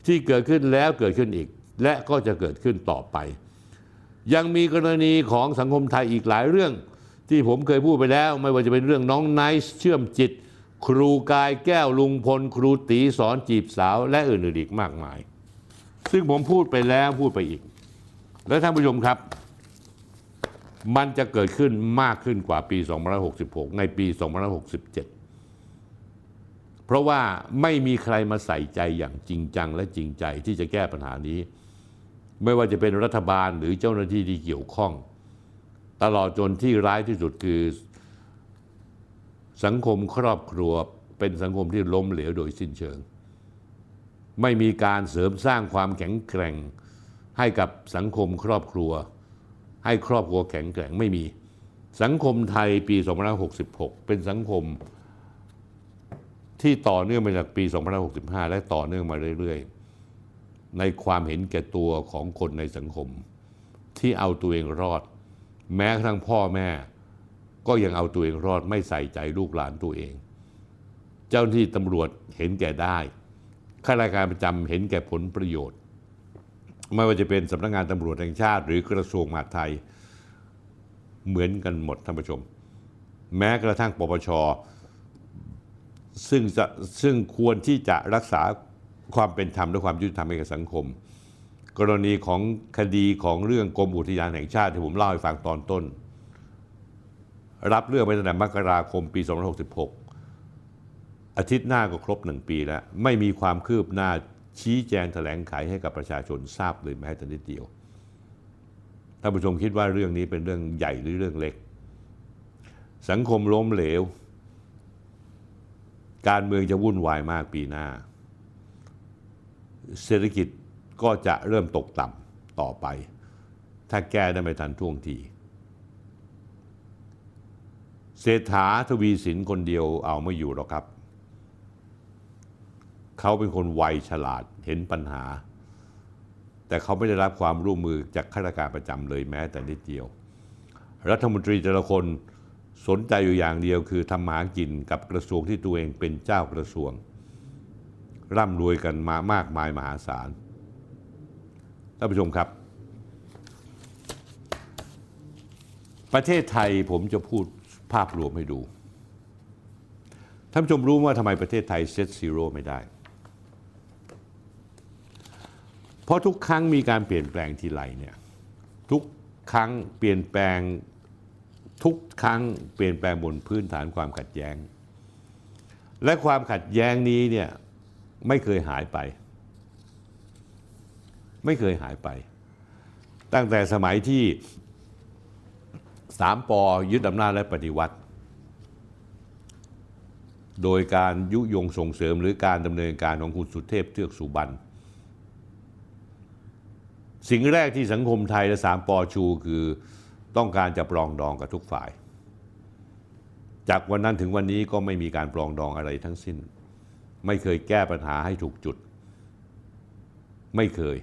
ที่เกิดขึ้นแล้วเกิดขึ้นอีกและก็จะเกิดขึ้นต่อไป ยังมีกรณีของสังคมไทยอีกหลายเรื่องที่ผมเคยพูดไปแล้วไม่ว่าจะเป็นเรื่องน้องไนซ์เชื่อมจิตครูกายแก้วลุงพลครูตีสอนจีบสาวและอื่นๆอีกมากมายซึ่งผมพูดไปแล้วพูดไปอีกแล้วท่านผู้ชมครับมันจะเกิดขึ้นมากขึ้นกว่าปีสองพันห้าร้อยหกสิบหกในปีสองพันห้าร้อยหกสิบเจ็ดเพราะว่าไม่มีใครมาใส่ใจอย่างจริงจังและจริงใจที่จะแก้ปัญหานี้ไม่ว่าจะเป็นรัฐบาลหรือเจ้าหน้าที่ที่เกี่ยวข้องตลอดจนที่ร้ายที่สุดคือสังคมครอบครัวเป็นสังคมที่ล้มเหลวโดยสิ้นเชิงไม่มีการเสริมสร้างความแข็งแกร่งให้กับสังคมครอบครัวให้ครอบครัวแข็งแกร่งไม่มีสังคมไทยปีสองพันห้าร้อยหกสิบหกเป็นสังคมที่ต่อเนื่องมาจากปีสองพันห้าร้อยหกสิบห้าและต่อเนื่องมาเรื่อยๆในความเห็นแก่ตัวของคนในสังคมที่เอาตัวเองรอดแม้กระทั่งพ่อแม่ก็ยังเอาตัวเองรอดไม่ใส่ใจลูกหลานตัวเองเจ้าหน้าที่ตำรวจเห็นแก่ได้ข้าราชการประจำเห็นแก่ผลประโยชน์ไม่ว่าจะเป็นสำนักงานตำรวจแห่งชาติหรือกระทรวงมหาดไทยเหมือนกันหมดท่านผู้ชมแม้กระทั่งปปช.ซึ่งซึ่งควรที่จะรักษาความเป็นธรรมและความยุติธรรมให้กับสังคมกรณีของคดีของเรื่องกรมอุทยานแห่งชาติที่ผมเล่าให้ฟังตอนต้นรับเรื่องไปตั้งแต่มกราคมปีสองพันห้าร้อยหกสิบหกอาทิตย์หน้าก็ครบหนึ่งปีแล้วไม่มีความคืบหน้าชี้แจงแถลงไขให้กับประชาชนทราบเลยแม้แต่นิดเดียวท่านผู้ชมคิดว่าเรื่องนี้เป็นเรื่องใหญ่หรือเรื่องเล็กสังคมล้มเหลวการเมืองจะวุ่นวายมากปีหน้าเศรษฐกิจก็จะเริ่มตกต่ำต่อไปถ้าแก้ได้ไม่ทันท่วงทีเศรษฐาทวีสินคนเดียวเอาไม่อยู่หรอกครับเขาเป็นคนไวฉลาดเห็นปัญหาแต่เขาไม่ได้รับความร่วมมือจากข้าราชการประจำเลยแม้แต่นิดเดียวรัฐมนตรีแต่ละคนสนใจอยู่อย่างเดียวคือทำหากินกับกระทรวงที่ตัวเองเป็นเจ้ากระทรวงร่ำรวยกันมามากมายมหาศาลท่านผู้ชมครับประเทศไทยผมจะพูดภาพรวมให้ดูท่านผู้ชมรู้ว่าทำไมประเทศไทยเซตซีโร่ไม่ได้เพราะทุกครั้งมีการเปลี่ยนแปลงทีไรเนี่ยทุกครั้งเปลี่ยนแปลงทุกครั้งเปลี่ยนแปลงบนพื้นฐานความขัดแย้งและความขัดแย้งนี้เนี่ยไม่เคยหายไปไม่เคยหายไปตั้งแต่สมัยที่สามปยึดอำนาจและปฏิวัติโดยการยุยงส่งเสริมหรือการดำเนินการของคุณสุเทพเทือกสุบรรณสิ่งแรกที่สังคมไทยและสามปชูคือต้องการจะปรองดองกับทุกฝ่ายจากวันนั้นถึงวันนี้ก็ไม่มีการปรองดองอะไรทั้งสิ้นไม่เคยแก้ปัญหาให้ถูกจุดไม่เคย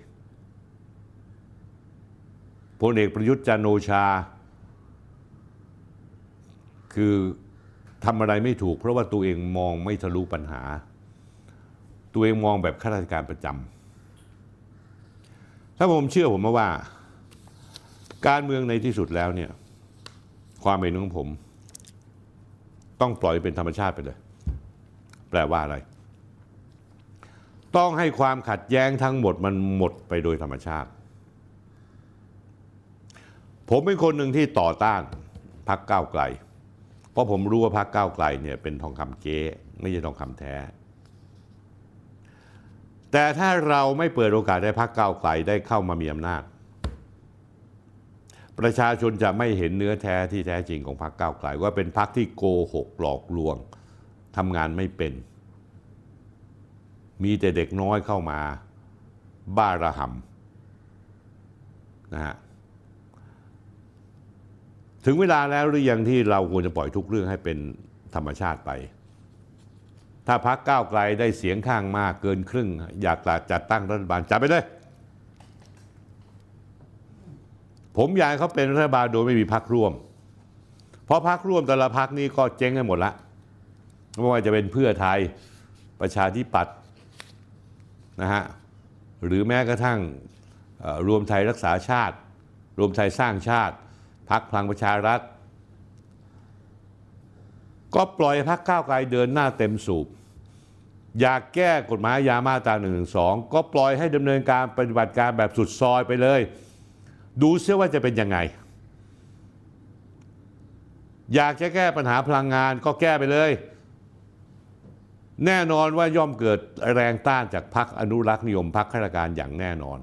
พลเอกประยุทธ์จันทร์โอชาคือทำอะไรไม่ถูกเพราะว่าตัวเองมองไม่ทะลุปัญหาตัวเองมองแบบข้าราชการประจำถ้าผมเชื่อผมมาว่าการเมืองในที่สุดแล้วเนี่ยความเห็นของผมต้องปล่อยเป็นธรรมชาติไปเลยแปลว่าอะไรต้องให้ความขัดแย้งทั้งหมดมันหมดไปโดยธรรมชาติผมเป็นคนหนึ่งที่ต่อต้านพรรคก้าวไกลเพราะผมรู้ว่าพรรคก้าวไกลเนี่ยเป็นทองคำเก๊ไม่ใช่ทองคำแท้แต่ถ้าเราไม่เปิดโอกาสให้พรรคก้าวไกลได้เข้ามามีอำนาจประชาชนจะไม่เห็นเนื้อแท้ที่แท้จริงของพรรคก้าวไกลว่าเป็นพรรคที่โกหกหลอกลวงทำงานไม่เป็นมีแต่เด็กน้อยเข้ามาบ้าระห่ำนะฮะถึงเวลาแล้วหรือยังที่เราควรจะปล่อยทุกเรื่องให้เป็นธรรมชาติไปถ้าพรรคก้าวไกลได้เสียงข้างมากเกินครึ่งอยากจัดตั้งรัฐบาลจัดไปเลยผมอยากให้เขาเป็นรัฐบาลโดยไม่มีพรรคร่วมเพราะพรรคร่วมแต่ละพรรคนี้ก็เจ๊งกันหมดละไม่ว่าจะเป็นเพื่อไทยประชาธิปัตย์นะฮะหรือแม้กระทั่งรวมไทยรักษาชาติ รวมไทยสร้างชาติพรรคพลังประชารัฐก็ปล่อยพรรคก้าวไกลเดินหน้าเต็มสูบอยากแก้กฎหมายยามาตราหนึ่งหนึ่งสองก็ปล่อยให้ดำเนินการปฏิบัติการแบบสุดซอยไปเลยดูเสียว่าจะเป็นยังไงอยากจะแก้ปัญหาพลังงานก็แก้ไปเลยแน่นอนว่าย่อมเกิดแรงต้านจากพรรคอนุรักษ์นิยมพรรคข้าราชการอย่างแน่นอน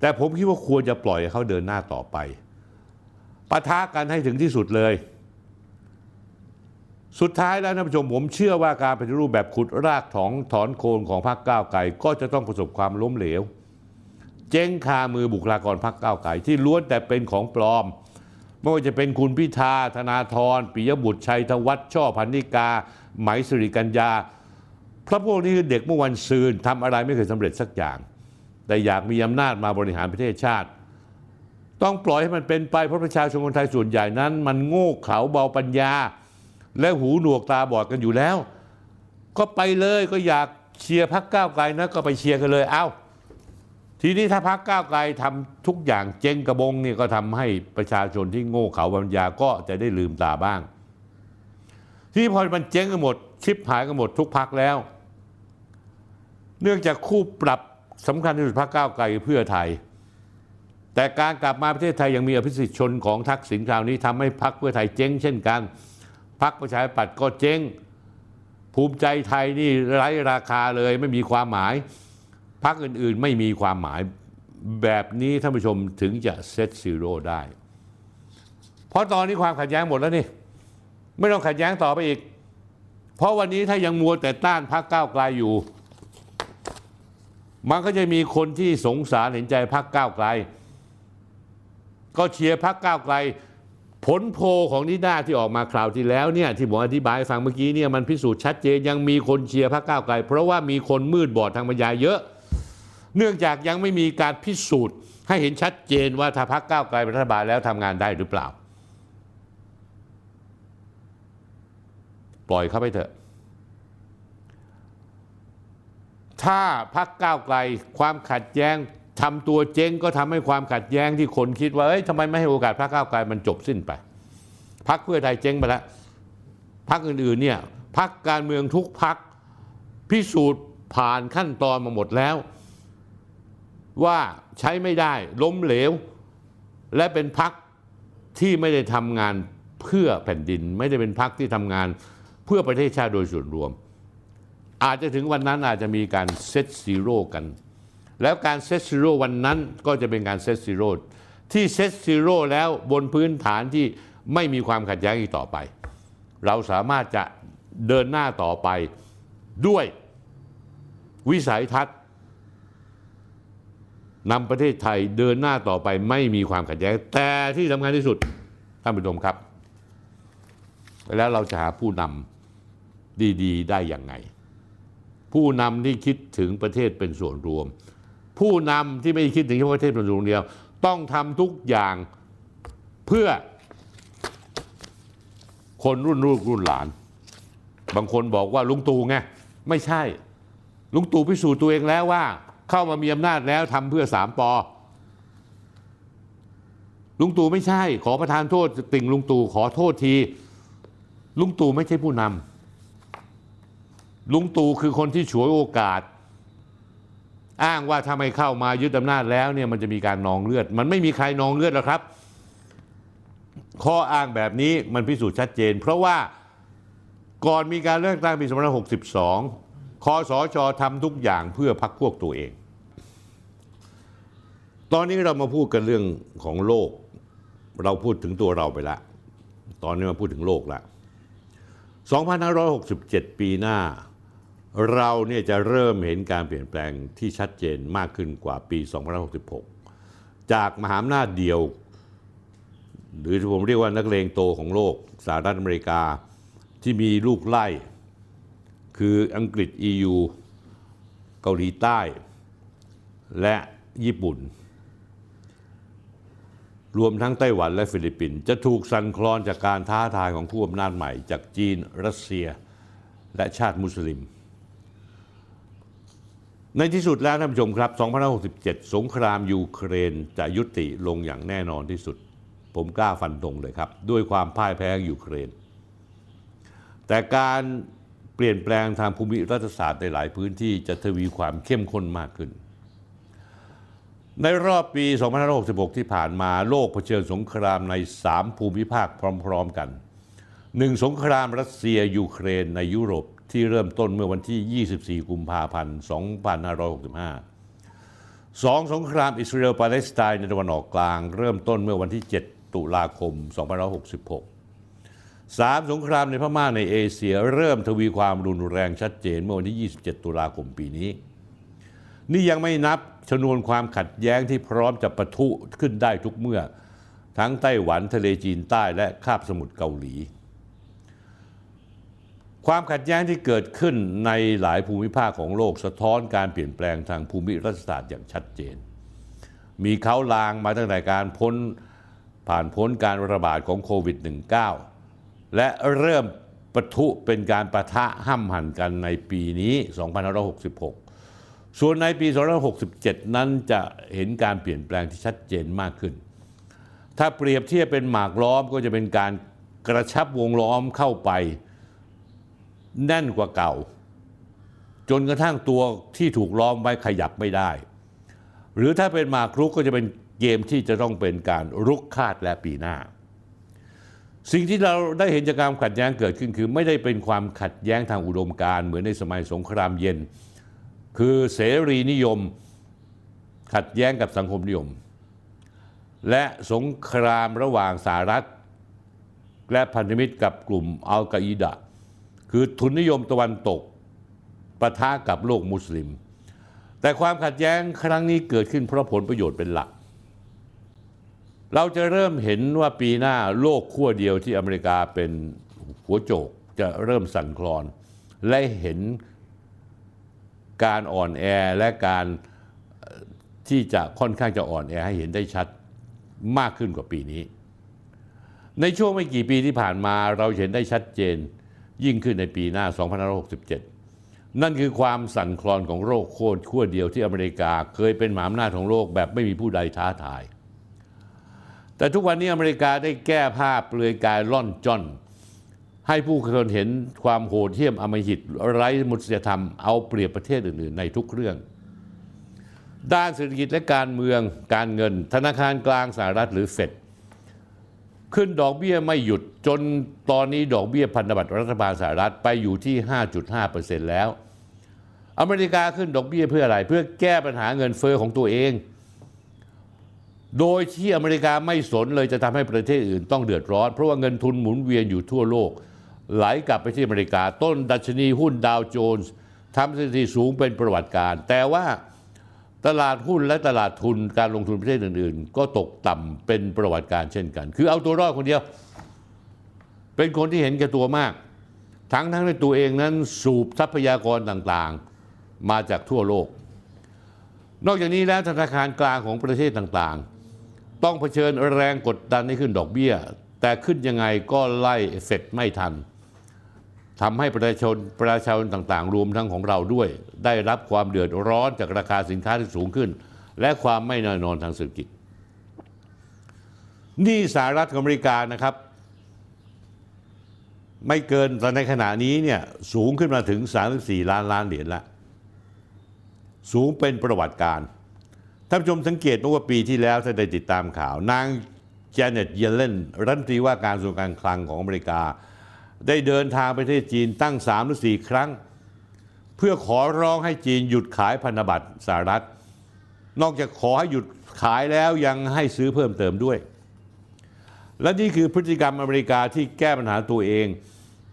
แต่ผมคิดว่าควรจะปล่อยให้เขาเดินหน้าต่อไปปะทะกันให้ถึงที่สุดเลยสุดท้ายแล้วท่านผู้ชมผมเชื่อว่าการปฏิรูปแบบขุดรากถอนถอนโคนของพรรคก้าวไกลก็จะต้องประสบความล้มเหลวเจ๊งคามือบุคลากรพรรคก้าวไกลที่ล้วนแต่เป็นของปลอมไม่ว่าจะเป็นคุณพิธาธนาธรปิยบุตรชัยธวัชช่อพรรณิกาไหมสิริกัญญาเพราะพวกนี้คือเด็กเมื่อวันซืนทำอะไรไม่เคยสำเร็จสักอย่างแต่อยากมีอำนาจมาบริหารประเทศชาติต้องปล่อยให้มันเป็นไปเพราะประชาชนคนไทยส่วนใหญ่นั้นมันโง่เขลาเบาปัญญาและหูหนวกตาบอดกันอยู่แล้วก็ไปเลยก็อยากเชียร์พรรคก้าวไกลนะก็ไปเชียร์กันเลยเอาทีนี้ถ้าพรรคก้าวไกลทำทุกอย่างเจ๊งกระบงนี่ก็ทำให้ประชาชนที่โง่เขลาปัญญาก็จะได้ลืมตาบ้างที่พอมันเจ๊งกันหมดชิบหายกันหมดทุกพรรคแล้วเนื่องจากคู่ปรับสำคัญที่สุดพรรคก้าวไกลเพื่อไทยแต่การกลับมาประเทศไทยยังมีอภิสิทธิ์ชนของทักษิณคราวนี้ทำให้พรรคเพื่อไทยเจ๊งเช่นกันพรรคประชาธิปัตย์ก็เจ๊งภูมิใจไทยนี่ไร้ราคาเลยไม่มีความหมายพรรคอื่นๆไม่มีความหมายแบบนี้ท่านผู้ชมถึงจะเซตซีโร่ได้เพราะตอนนี้ความขัดแย้งหมดแล้วนี่ไม่ต้องขัดแย้งต่อไปอีกเพราะวันนี้ถ้ายังมัวแต่ต้านพรรคก้าวไกลอยู่มันก็จะมีคนที่สงสารเห็นใจพรรคก้าวไกลก็เชียร์พรรคก้าวไกลผลโพลของนิด้าที่ออกมาคราวที่แล้วเนี่ยที่ผมอธิบายฟังเมื่อกี้เนี่ยมันพิสูจน์ชัดเจนยังมีคนเชียร์พรรคก้าวไกลเพราะว่ามีคนมืดบอดทางปัญญาเยอะเนื่องจากยังไม่มีการพิสูจน์ให้เห็นชัดเจนว่าถ้าพรรคก้าวไกลเป็นรัฐบาลแล้วทำงานได้หรือเปล่าปล่อยเข้าไปเถอะถ้าพรรคก้าวไกลความขัดแย้งทำตัวเจ๊งก็ทำให้ความขัดแย้งที่คนคิดว่าเอ้ยทำไมไม่ให้โอกาสพรรคก้าวไกลมันจบสิ้นไปพรรคเพื่อไทยเจ๊งไปแล้วพรรคอื่นๆเนี่ยพรรคการเมืองทุกพรรคพิสูจน์ผ่านขั้นตอนมาหมดแล้วว่าใช้ไม่ได้ล้มเหลวและเป็นพรรคที่ไม่ได้ทำงานเพื่อแผ่นดินไม่ได้เป็นพรรคที่ทำงานเพื่อประเทศชาติโดยส่วนรวมอาจจะถึงวันนั้นอาจจะมีการเซตซีโร่กันแล้วการเซตซีโร่วันนั้นก็จะเป็นการเซตซีโร่ที่เซตซีโร่แล้วบนพื้นฐานที่ไม่มีความขัดแย้งอีกต่อไปเราสามารถจะเดินหน้าต่อไปด้วยวิสัยทัศน์นำประเทศไทยเดินหน้าต่อไปไม่มีความขัดแย้งแต่ที่สำคัญที่สุดท่านผู้ชมครับแล้วเราจะหาผู้นำดีๆได้อย่างไงผู้นำที่คิดถึงประเทศเป็นส่วนรวมผู้นำที่ไม่คิดถึงแค่ประเทศเป็นส่วนรวมเดียวต้องทำทุกอย่างเพื่อคนรุ่นลูกรุ่นหลานบางคนบอกว่าลุงตู่ไงไม่ใช่ลุงตู่พิสูจน์ตัวเองแล้วว่าเข้ามามีอำนาจแล้วทำเพื่อสามปอลุงตู่ไม่ใช่ขอประทานโทษติ่งลุงตู่ขอโทษทีลุงตู่ไม่ใช่ผู้นำลุงตู่คือคนที่ฉวยโอกาสอ้างว่าถ้าไม่เข้ามายึดอำนาจแล้วเนี่ยมันจะมีการนองเลือดมันไม่มีใครนองเลือดหรอกครับข้ออ้างแบบนี้มันพิสูจน์ชัดเจนเพราะว่าก่อนมีการเลือกตั้งปีสองพันห้าร้อยหกสิบสองคสช.ทำทุกอย่างเพื่อพรรคพวกตัวเองตอนนี้เรามาพูดกันเรื่องของโลกเราพูดถึงตัวเราไปละตอนนี้มาพูดถึงโลกละสองพันห้าร้อยหกสิบเจ็ด ปีหน้าเราเนี่ยจะเริ่มเห็นการเปลี่ยนแปลงที่ชัดเจนมากขึ้นกว่าปีสองพันห้าร้อยหกสิบหกจากมหาอำนาจเดียวหรือที่ผมเรียกว่านักเลงโตของโลกสหรัฐอเมริกาที่มีลูกไล่คืออังกฤษ อี ยู เกาหลีใต้และญี่ปุ่นรวมทั้งไต้หวันและฟิลิปปินส์จะถูกสั่นคลอนจากการท้าทายของผู้อำนาจใหม่จากจีนรัสเซียและชาติมุสลิม ในที่สุดแล้วท่านผู้ชมครับสองพันห้าร้อยหกสิบเจ็ดสงครามยูเครนจะยุติลงอย่างแน่นอนที่สุดผมกล้าฟันธงเลยครับด้วยความพ่ายแพ้ของยูเครนแต่การเปลี่ยนแปลงทางภูมิรัฐศาสตร์ในหลายพื้นที่จะทวีความเข้มข้นมากขึ้นในรอบปีสองพันห้าร้อยหกสิบหกที่ผ่านมาโลกเผชิญสงครามในสามภูมิภาคพร้อมๆกันหนึ่งสงครามรัสเซียยูเครนในยุโรปที่เริ่มต้นเมื่อวันที่ยี่สิบสี่กุมภาพันธ์สองพันห้าร้อยหกสิบห้า สองสงครามอิสราเอลปาเลสไตน์ในตะวันออกกลางเริ่มต้นเมื่อวันที่เจ็ดตุลาคมสองพันห้าร้อยหกสิบหก สามสงครามในพม่าในเอเชียเริ่มทวีความรุนแรงชัดเจนเมื่อวันที่ยี่สิบเจ็ดตุลาคมปีนี้นี่ยังไม่นับชนวนความขัดแย้งที่พร้อมจะปะทุขึ้นได้ทุกเมื่อทั้งไต้หวันทะเลจีนใต้และคาบสมุทรเกาหลีความขัดแย้งที่เกิดขึ้นในหลายภูมิภาคของโลกสะท้อนการเปลี่ยนแปลงทางภูมิรัฐศาสตร์อย่างชัดเจนมีเค้าลางมาตั้งแต่การพ้นผ่านพ้นการระบาดของโควิด สิบเก้า และเริ่มปะทุเป็นการปะทะห้ำหั่นกันในปีนี้สองพันห้าร้อยหกสิบหกส่วนในปีสองพันห้าร้อยหกสิบเจ็ดนั้นจะเห็นการเปลี่ยนแปลงที่ชัดเจนมากขึ้นถ้าเปรียบเทียบเป็นหมากล้อมก็จะเป็นการกระชับวงล้อมเข้าไปแน่นกว่าเก่าจนกระทั่งตัวที่ถูกล้อมไว้ขยับไม่ได้หรือถ้าเป็นหมากรุกก็จะเป็นเกมที่จะต้องเป็นการรุกคาดและปีหน้าสิ่งที่เราได้เห็นจากการขัดแย้งเกิดขึ้นคือไม่ได้เป็นความขัดแย้งทางอุดมการณ์เหมือนในสมัยสงครามเย็นคือเสรีนิยมขัดแย้งกับสังคมนิยมและสงครามระหว่างสหรัฐและพันธมิตรกับกลุ่มอัลกออิดะคือทุนนิยมตะวันตกปะทะกับโลกมุสลิมแต่ความขัดแย้งครั้งนี้เกิดขึ้นเพราะผลประโยชน์เป็นหลักเราจะเริ่มเห็นว่าปีหน้าโลกขั้วเดียวที่อเมริกาเป็นหัวโจกจะเริ่มสั่นคลอนและเห็นการอ่อนแอและการที่จะค่อนข้างจะอ่อนแอให้เห็นได้ชัดมากขึ้นกว่าปีนี้ในช่วงไม่กี่ปีที่ผ่านมาเราเห็นได้ชัดเจนยิ่งขึ้นในปีหน้าสองพันห้าร้อยหกสิบเจ็ดนั่นคือความสั่นคลอนของโลกขั้วเดียวที่อเมริกาเคยเป็นมหาอำนาจของโลกแบบไม่มีผู้ใดท้าทายแต่ทุกวันนี้อเมริกาได้แก้ผ้าเปลือยกายล่อนจ้อนให้ผู้คนเห็นความโหดเหี้ยมอำมหิตไร้มนุษยธรรมเอาเปรียบประเทศอื่นๆในทุกเรื่องด้านเศรษฐกิจและการเมืองการเงินธนาคารกลางสหรัฐหรือ เฟด ขึ้นดอกเบี้ยไม่หยุดจนตอนนี้ดอกเบี้ยพันธบัตรรัฐบาลสหรัฐไปอยู่ที่ ห้าจุดห้าเปอร์เซ็นต์ แล้วอเมริกาขึ้นดอกเบี้ยเพื่ออะไรเพื่อแก้ปัญหาเงินเฟ้อของตัวเองโดยที่อเมริกาไม่สนเลยจะทำให้ประเทศอื่นต้องเดือดร้อนเพราะว่าเงินทุนหมุนเวียนอยู่ทั่วโลกไหลกลับไปที่อเมริกาต้นดัชนีหุ้นดาวโจนส์ทำสถิติสูงเป็นประวัติการแต่ว่าตลาดหุ้นและตลาดทุนการลงทุนประเทศอื่นๆก็ตกต่ำเป็นประวัติการเช่นกันคือเอาตัวรอดคนเดียวเป็นคนที่เห็นแก่ตัวมากทั้งทั้งในตัวเองนั้นสูบทรัพยากรต่างๆมาจากทั่วโลกนอกจากนี้แล้วธนาคารกลางของประเทศต่างๆต้องเผชิญแรงกดดันให้ขึ้นดอกเบี้ยแต่ขึ้นยังไงก็ไล่เฟดไม่ทันทำให้ประชาชนประชาชนต่างๆรวมทั้งของเราด้วยได้รับความเดือดร้อนจากราคาสินค้าที่สูงขึ้นและความไม่แน่นอนทางเศรษฐกิจนี่สหรัฐอเมริกานะครับไม่เกินในขณะนี้เนี่ยสูงขึ้นมาถึงสามสิบสี่ล้านล้านเหรียญละสูงเป็นประวัติการท่านผู้ชมสังเกตว่าปีที่แล้วถ้าได้ติดตามข่าวนางแจเน็ต เยเลนรัฐมนตรีว่าการกระทรวงการคลังของอเมริกาได้เดินทางไปประเทศจีนตั้งสามหรือสี่ครั้งเพื่อขอร้องให้จีนหยุดขายพันธบัตรสหรัฐนอกจากขอให้หยุดขายแล้วยังให้ซื้อเพิ่มเติมด้วยและนี่คือพฤติกรรมอเมริกาที่แก้ปัญหาตัวเอง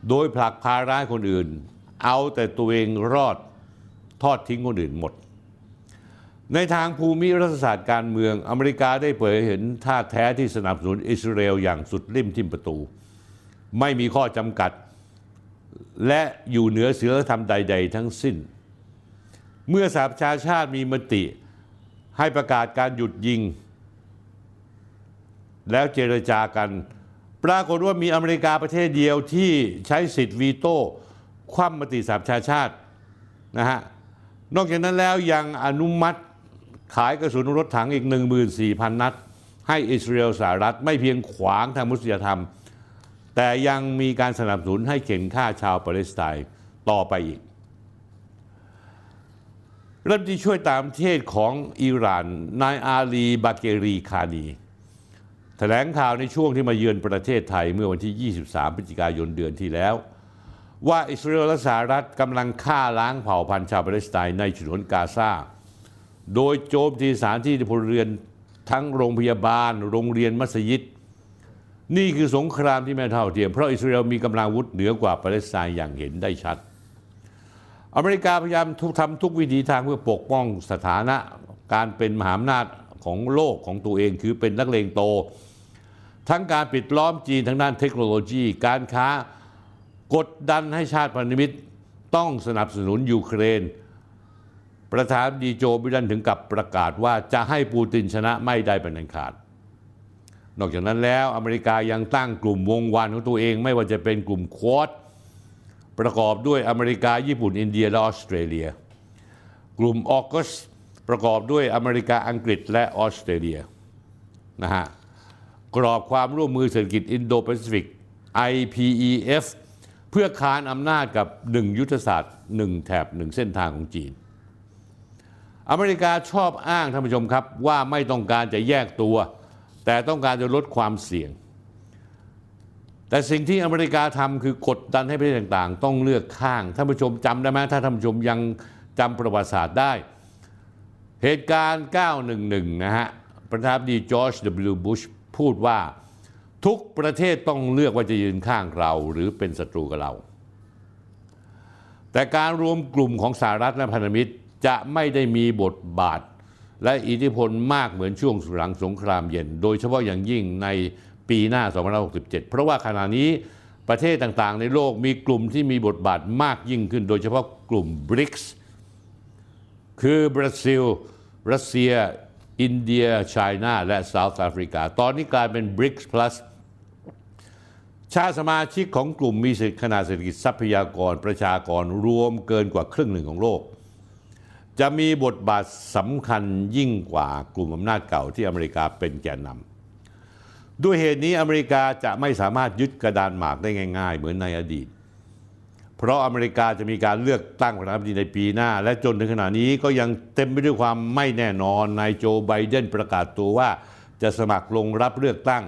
โดยผลักภาระคนอื่นเอาแต่ตัวเองรอดทอดทิ้งคนอื่นหมดในทางภูมิรัฐศาสตร์การเมืองอเมริกาได้เผยเห็นท่าแท้ที่สนับสนุนอิสราเอลอย่างสุดริมทิ่มประตูไม่มีข้อจำกัดและอยู่เหนือศีลธรรมใดๆทั้งสิ้นเมื่อสหประชาชาติมีมติให้ประกาศการหยุดยิงแล้วเจรจากันปรากฏว่ามีอเมริกาประเทศเดียวที่ใช้สิทธิ์วีโต้คว่ำมติสหประชาชาตินะฮะ นอกจากนั้นแล้วยังอนุมัติขายกระสุนรถถังอีก หนึ่งหมื่นสี่พัน นัดให้อิสราเอลสหรัฐไม่เพียงขวางทางมนุษยธรรมแต่ยังมีการสนับสนุนให้เข็นฆ่าชาวปาเลสไตน์ต่อไปอีกรัฐมนตรีช่วยต่างประเทศของอิหร่านนายอาลีบาเกรีคานีแถลงข่าวในช่วงที่มาเยือนประเทศไทยเมื่อวันที่ ยี่สิบสาม พฤศจิกายนเดือนที่แล้วว่าอิสราเอลและสหรัฐกำลังฆ่าล้างเผ่าพันธุ์ชาวปาเลสไตน์ในฉนวนกาซาโดยโจมตีสถานที่พลเรือนทั้งโรงพยาบาลโรงเรียนมัสยิดนี่คือสงครามที่ไม่เท่าเทียมเพราะอิสราเอลมีกำลังอาวุธเหนือกว่าปาเลสไตน์อย่างเห็นได้ชัดอเมริกาพยายามทุกทำทุกวิธีทางเพื่อปกป้องสถานะการเป็นมหาอำนาจของโลกของตัวเองคือเป็นนักเลงโตทั้งการปิดล้อมจีนทางด้านเทคโนโลยีการค้ากดดันให้ชาติพันธมิตรต้องสนับสนุนยูเครนประธานาธิบดีโจไบเดนถึงกับประกาศว่าจะให้ปูตินชนะไม่ได้เป็นอันขาดนอกจากนั้นแล้วอเมริกายังตั้งกลุ่มวงวานของตัวเองไม่ว่าจะเป็นกลุ่มควอดประกอบด้วยอเมริกาญี่ปุ่นอินเดียและออสเตรเลียกลุ่มออกัสประกอบด้วยอเมริกาอังกฤษและออสเตรเลียนะฮะกรอบความร่วมมือเศรษฐกิจอินโดแปซิฟิก ไอ พี อี เอฟ เพื่อค้านอำนาจกับหนึ่งยุทธศาสตร์หนึ่งแถบหนึ่งเส้นทางของจีนอเมริกาชอบอ้างท่านผู้ชมครับว่าไม่ต้องการจะแยกตัวแต่ต้องการจะลดความเสี่ยงแต่สิ่งที่อเมริกาทำคือกดดันให้ประเทศต่างๆต้องเลือกข้างท่านผู้ชมจำได้ไหมถ้าท่านผู้ชมยังจำประวัติศาสตร์ได้เหตุการณ์ เก้าหนึ่งหนึ่ง นะฮะประธานาธิบดีจอร์จ ดับเบิลยู บุชพูดว่าทุกประเทศต้องเลือกว่าจะยืนข้างเราหรือเป็นศัตรูกับเราแต่การรวมกลุ่มของสหรัฐและพันธมิตรจะไม่ได้มีบทบาทและอิทธิพลมากเหมือนช่วงหลังสงครามเย็นโดยเฉพาะอย่างยิ่งในปีหน้า สองพันห้าร้อยหกสิบเจ็ด เพราะว่าขณะนี้ประเทศต่างๆในโลกมีกลุ่มที่มีบทบาทมากยิ่งขึ้นโดยเฉพาะกลุ่ม บริกส์ คือบราซิลรัสเซียอินเดียไชน่าและเซาท์แอฟริกาตอนนี้กลายเป็น บริกส์ plus ชาติสมาชิกของกลุ่มมีขนาดเศรษฐกิจทรัพยากรประชากรรวมเกินกว่าครึ่งหนึ่งของโลกจะมีบทบาทสำคัญยิ่งกว่ากลุ่มอำนาจเก่าที่อเมริกาเป็นแกนนำด้วยเหตุนี้อเมริกาจะไม่สามารถยึดกระดานหมากได้ง่ายๆเหมือนในอดีตเพราะอเมริกาจะมีการเลือกตั้งประธานาธิบดีในปีหน้าและจนถึงขณะนี้ก็ยังเต็มไปด้วยความไม่แน่นอนนายโจไบเดนประกาศตัวว่าจะสมัครลงรับเลือกตั้ง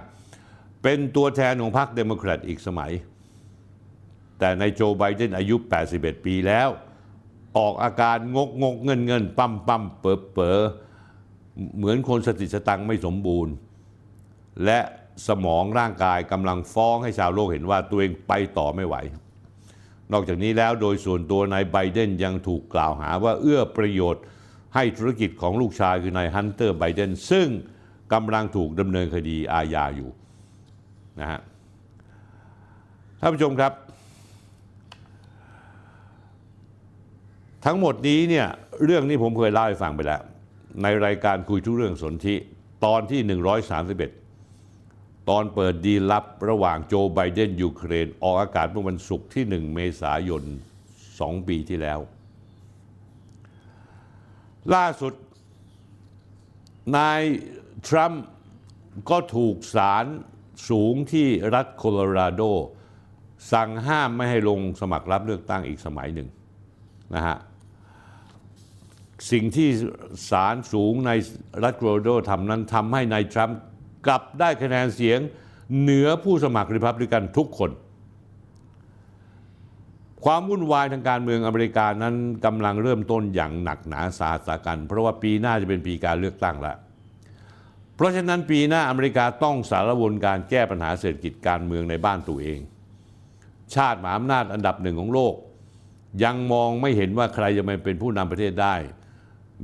เป็นตัวแทนของพรรคเดโมแครตอีกสมัยแต่นายโจไบเดนอายุแปดสิบเอ็ดปีแล้วออกอาการงกงกเงินเงินปั๊มปั๊มเป๋อเป๋อเหมือนคนสติสตังไม่สมบูรณ์และสมองร่างกายกำลังฟ้องให้ชาวโลกเห็นว่าตัวเองไปต่อไม่ไหวนอกจากนี้แล้วโดยส่วนตัวนายไบเดนยังถูกกล่าวหาว่าเอื้อประโยชน์ให้ธุรกิจของลูกชายคือนายฮันเตอร์ไบเดนซึ่งกำลังถูกดำเนินคดีอาญาอยู่นะฮะท่านผู้ชมครับทั้งหมดนี้เนี่ยเรื่องนี้ผมเคยเล่าให้ฟังไปแล้วในรายการคุยทุกเรื่องสนธิตอนที่หนึ่งร้อยสามสิบเอ็ดตอนเปิดดีลลับระหว่างโจไบเดนยูเครนออกอากาศเมื่อวันศุกร์ที่หนึ่งเมษายนสองปีที่แล้วล่าสุดนายทรัมป์ก็ถูกศาลสูงที่รัฐโคโลราโดสั่งห้ามไม่ให้ลงสมัครรับเลือกตั้งอีกสมัยหนึ่งนะฮะสิ่งที่ศาลสูงในรัฐโคโลราโดทำนั้นทำให้นายทรัมป์กลับได้คะแนนเสียงเหนือผู้สมัครริพับลิกันทุกคนความวุ่นวายทางการเมืองอเมริกานั้นกำลังเริ่มต้นอย่างหนักหนาสาหัสกันเพราะว่าปีหน้าจะเป็นปีการเลือกตั้งแล้วเพราะฉะนั้นปีหน้าอเมริกาต้องสารวนการแก้ปัญหาเศรษฐกิจการเมืองในบ้านตัวเองชาติมหาอำนาจอันดับหนึ่งของโลกยังมองไม่เห็นว่าใครจะมาเป็นผู้นำประเทศได้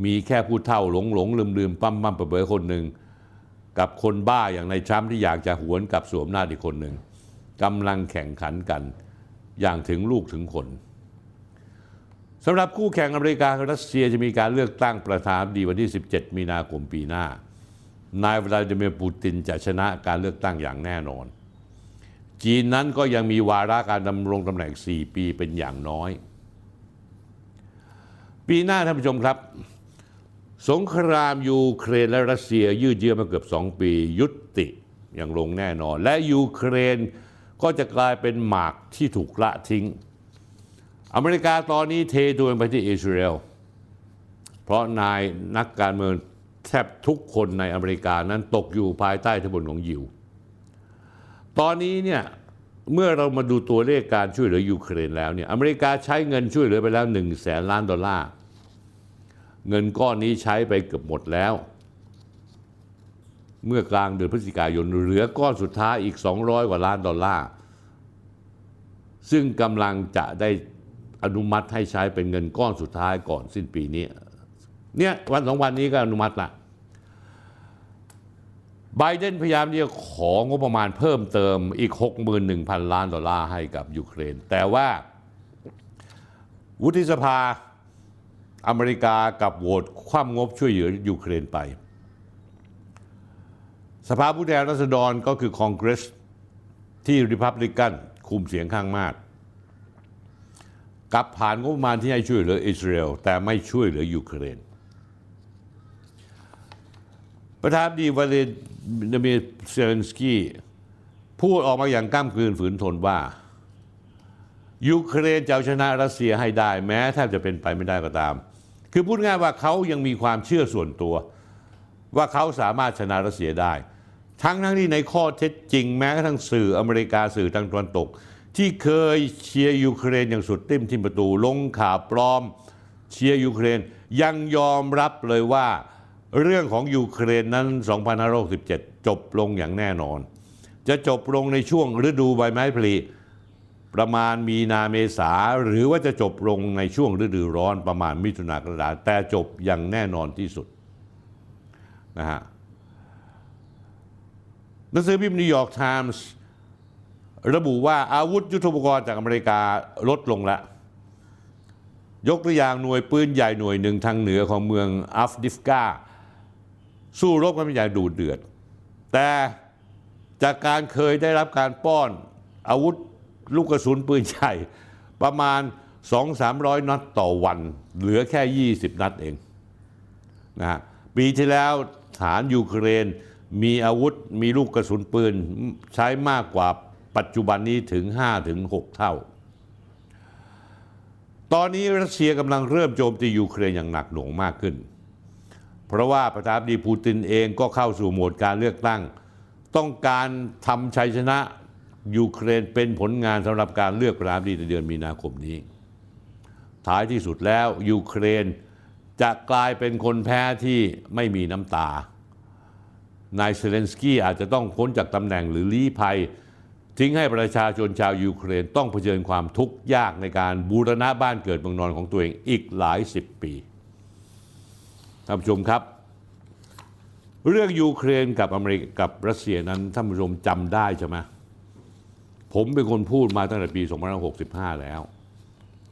มีแค่ผู้เฒ่าหลงหลงลืมลืมปั๊มปั๊มเป๋อเป๋อคนหนึ่งกับคนบ้าอย่างนายทรัมป์ที่อยากจะหวนกลับสวมหน้าอีกคนหนึ่งกำลังแข่งขันกันอย่างถึงลูกถึงคนสำหรับคู่แข่งอเมริกากับรัสเซียจะมีการเลือกตั้งประธานาธิบดีวันที่สิบเจ็ดมีนาคมปีหน้านาย วลาดิเมียร์ ปูตินจะชนะการเลือกตั้งอย่างแน่นอนจีนนั้นก็ยังมีวาระการดำรงตำแหน่งสี่ปีเป็นอย่างน้อย ปีหน้าท่านผู้ชมครับสงครามยูเครนและรัสเซียยืดเยื้อมาเกือบสองปียุติอย่างลงแน่นอนและยูเครนก็จะกลายเป็นหมากที่ถูกละทิ้งอเมริกาตอนนี้เทตัวเองไปที่อิสราเอลเพราะนายนักการเมืองแทบทุกคนในอเมริกานั้นตกอยู่ภายใต้อิทธิพลของยิวตอนนี้เนี่ยเมื่อเรามาดูตัวเลขการช่วยเหลือยูเครนแล้วเนี่ยอเมริกาใช้เงินช่วยเหลือไปแล้วหนึ่งแสนล้านดอลลาร์เงินก้อนนี้ใช้ไปเกือบหมดแล้วเมื่อกลางเดือนพฤศจิกายนเหลือก้อนสุดท้ายอีกสองร้อยกว่าล้านดอลลาร์ซึ่งกำลังจะได้อนุมัติให้ใช้เป็นเงินก้อนสุดท้ายก่อนสิ้นปีนี้เนี่ยวันสองวันนี้ก็อนุมัติละไบเดนพยายามที่จะของบประมาณเพิ่มเติมอีก หกหมื่นหนึ่งพัน ล้านดอลลาร์ให้กับยูเครนแต่ว่าวุฒิสภาอเมริกากับโหวตคว่ำงบช่วยเหลือยูเครนไปสภาผู้แทนราษฎรก็คือคอนเกรสที่ริพับลิกันคุมเสียงข้างมากกับผ่านงบประมาณที่ให้ช่วยเหลืออิสราเอลแต่ไม่ช่วยเหลือยูเครนประธานดีวาเลดิเมียร์เซเลนสกีพูดออกมาอย่างก้ำกลืนฝืนทนว่ายูเครนจะเอาชนะรัสเซียให้ได้แม้แทบจะเป็นไปไม่ได้ก็ตามคือพูดง่ายว่าเขายังมีความเชื่อส่วนตัวว่าเขาสามารถชนะรัสเซียได้ทั้งทั้งที่ในข้อเท็จจริงแม้กระทั่งสื่ออเมริกาสื่อทางตะวันตกที่เคยเชียร์ยูเครนอย่างสุดติ่มทิ่มประตูลงข่าวปลอมเชียร์ยูเครนยังยอมรับเลยว่าเรื่องของยูเครนนั้นสองพันห้าร้อยหกสิบเจ็ดจบลงอย่างแน่นอนจะจบลงในช่วงฤดูใบไม้ผลิประมาณมีนาเมษาหรือว่าจะจบลงในช่วงฤดูร้อนประมาณมิถุนากรกฎาคมแต่จบอย่างแน่นอนที่สุดนะฮะหนังสือพิมพ์นิวยอร์กไทมส์ระบุว่าอาวุธยุทโธปกรณ์จากอเมริกาลดลงแล้วยกตัวอย่างหน่วยปืนใหญ่หน่วยหนึ่งทางเหนือของเมืองอัฟดิฟกาสู้รบกันเป็นอย่างดุเดือดแต่จากการเคยได้รับการป้อนอาวุธลูกกระสุนปืนใหญ่ประมาณ สองถึงสามร้อย นัดต่อวันเหลือแค่ ยี่สิบ นัดเองนะฮะปีที่แล้วฐานยูเครนมีอาวุธมีลูกกระสุนปืนใช้มากกว่าปัจจุบันนี้ถึง ห้าถึงหก เท่าตอนนี้รัสเซียกำลังเริ่มโจมตียูเครนอย่างหนักหน่วงมากขึ้นเพราะว่าประธานาธิบดีปูตินเองก็เข้าสู่โหมดการเลือกตั้งต้องการทำชัยชนะยูเครนเป็นผลงานสำหรับการเลือกประธานาธิบดีในเดือนมีนาคมนี้ท้ายที่สุดแล้วยูเครนจะกลายเป็นคนแพ้ที่ไม่มีน้ำตานายเซเลนสกี้อาจจะต้องพ้นจากตำแหน่งหรือลี้ภัยทิ้งให้ประชาชนชาวยูเครนต้องเผชิญความทุกข์ยากในการบูรณะบ้านเกิดเมืองนอนของตัวเองอีกหลายสิบปีท่านผู้ชมครับเรื่องยูเครนกับอเมริกากับรัสเซียนั้นท่านผู้ชมจำได้ใช่ไหมผมเป็นคนพูดมาตั้งแต่ปีสองพันห้าร้อยหกสิบห้าแล้ว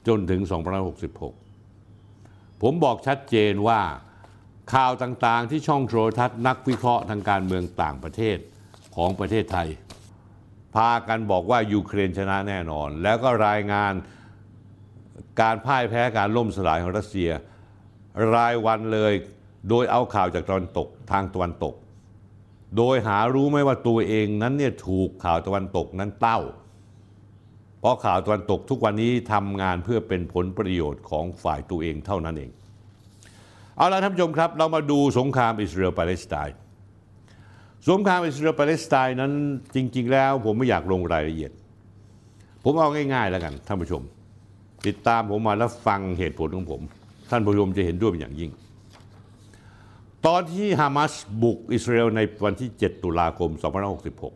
จนถึงสองพันห้าร้อยหกสิบหกผมบอกชัดเจนว่าข่าวต่างๆที่ช่องโทรทัศน์นักวิเคราะห์ทางการเมืองต่างประเทศของประเทศไทยพากันบอกว่ายูเครนชนะแน่นอนแล้วก็รายงานการพ่ายแพ้การล่มสลายของรัสเซียรายวันเลยโดยเอาข่าวจากตะวันตกทางตะวันตกโดยหารู้ไหมว่าตัวเองนั้นเนี่ยถูกข่าวตะวันตกนั้นเต้าเพราะข่าวตะวันตกทุกวันนี้ทำงานเพื่อเป็นผลประโยชน์ของฝ่ายตัวเองเท่านั้นเองเอาล่ะท่านผู้ชมครับเรามาดูสงครามอิสราเอลปาเลสไตน์สงครามอิสราเอลปาเลสไตน์นั้นจริงๆแล้วผมไม่อยากลงรายละเอียดผมเอาง่ายๆแล้วกันท่านผู้ชมติดตามผมมาแล้วฟังเหตุผลของผมท่านผู้ชมจะเห็นด้วยเป็นอย่างยิ่งตอนที่ฮามาสบุกอิสราเอลในวันที่เจ็ดตุลาคมสองพันห้าร้อยหกสิบหก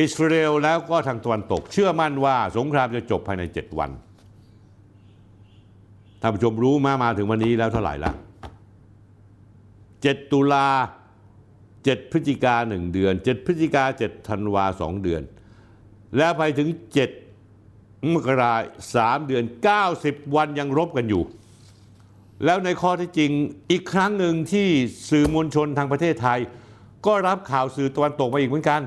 อิสราเอลแล้วก็ทางตะวันตกเชื่อมั่นว่าสงครามจะจบภายในเจ็ดวันท่านผู้ชมรู้มามาถึงวันนี้แล้วเท่าไหร่ละเจ็ดตุลาเจ็ดพฤศจิกาหนึ่งเดือนเจ็ดพฤศจิกาเจ็ดธันวาสองเดือนแล้วไปถึงเจ็ดมกราคมสามเดือนเก้าสิบวันยังรบกันอยู่แล้วในข้อที่จริงอีกครั้งหนึ่งที่สื่อมวลชนทางประเทศไทยก็รับข่าวสื่อตะวันตกมาอีกเหมือนกัน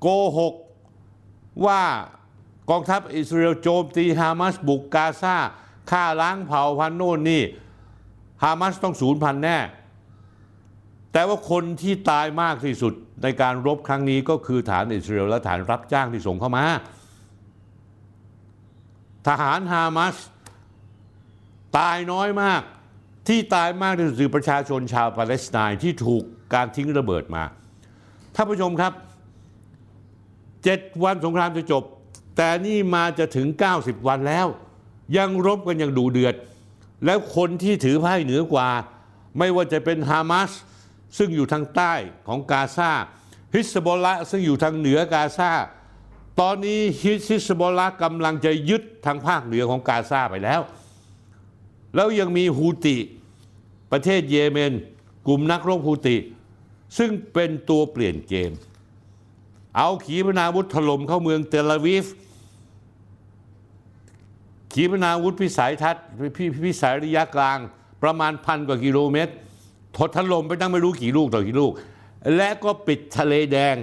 โกหกว่ากองทัพอิสราเอลโจมตีฮามาสบุกกาซา ฆ่าล้างเผ่าพันธุ์โน่นนี่ฮามาสต้องศูนย์พันแน่แต่ว่าคนที่ตายมากที่สุดในการรบครั้งนี้ก็คือฐานอิสราเอลและฐานรับจ้างที่ส่งเข้ามาทหารฮามาสตายน้อยมากที่ตายมากที่สุดคือประชาชนชาวปาเลสไตน์ที่ถูกการทิ้งระเบิดมาท่านผู้ชมครับเจ็ดวันสงครามจะจบแต่นี่มาจะถึงเก้าสิบวันแล้วยังรบกันอย่างดุเดือดแล้วคนที่ถือไพ่เหนือกว่าไม่ว่าจะเป็นฮามาสซึ่งอยู่ทางใต้ของกาซาฮิสบอลละซึ่งอยู่ทางเหนือกาซาตอนนี้ฮิสบอลละกำลังจะยึดทางภาคเหนือของกาซาไปแล้วแล้วยังมีฮูติประเทศเยเมนกลุ่มนักรบฮูติซึ่งเป็นตัวเปลี่ยนเกมเอาขีปนาวุธถล่มเข้าเมืองเตลอาวีฟขีปนาวุธพิสัยทัศน์พิสัยระยะกลางประมาณพันกว่ากิโลเมตรถดถล่มไปตั้งไม่รู้กี่ลูกต่อกี่ลูกและก็ปิดทะเลแดง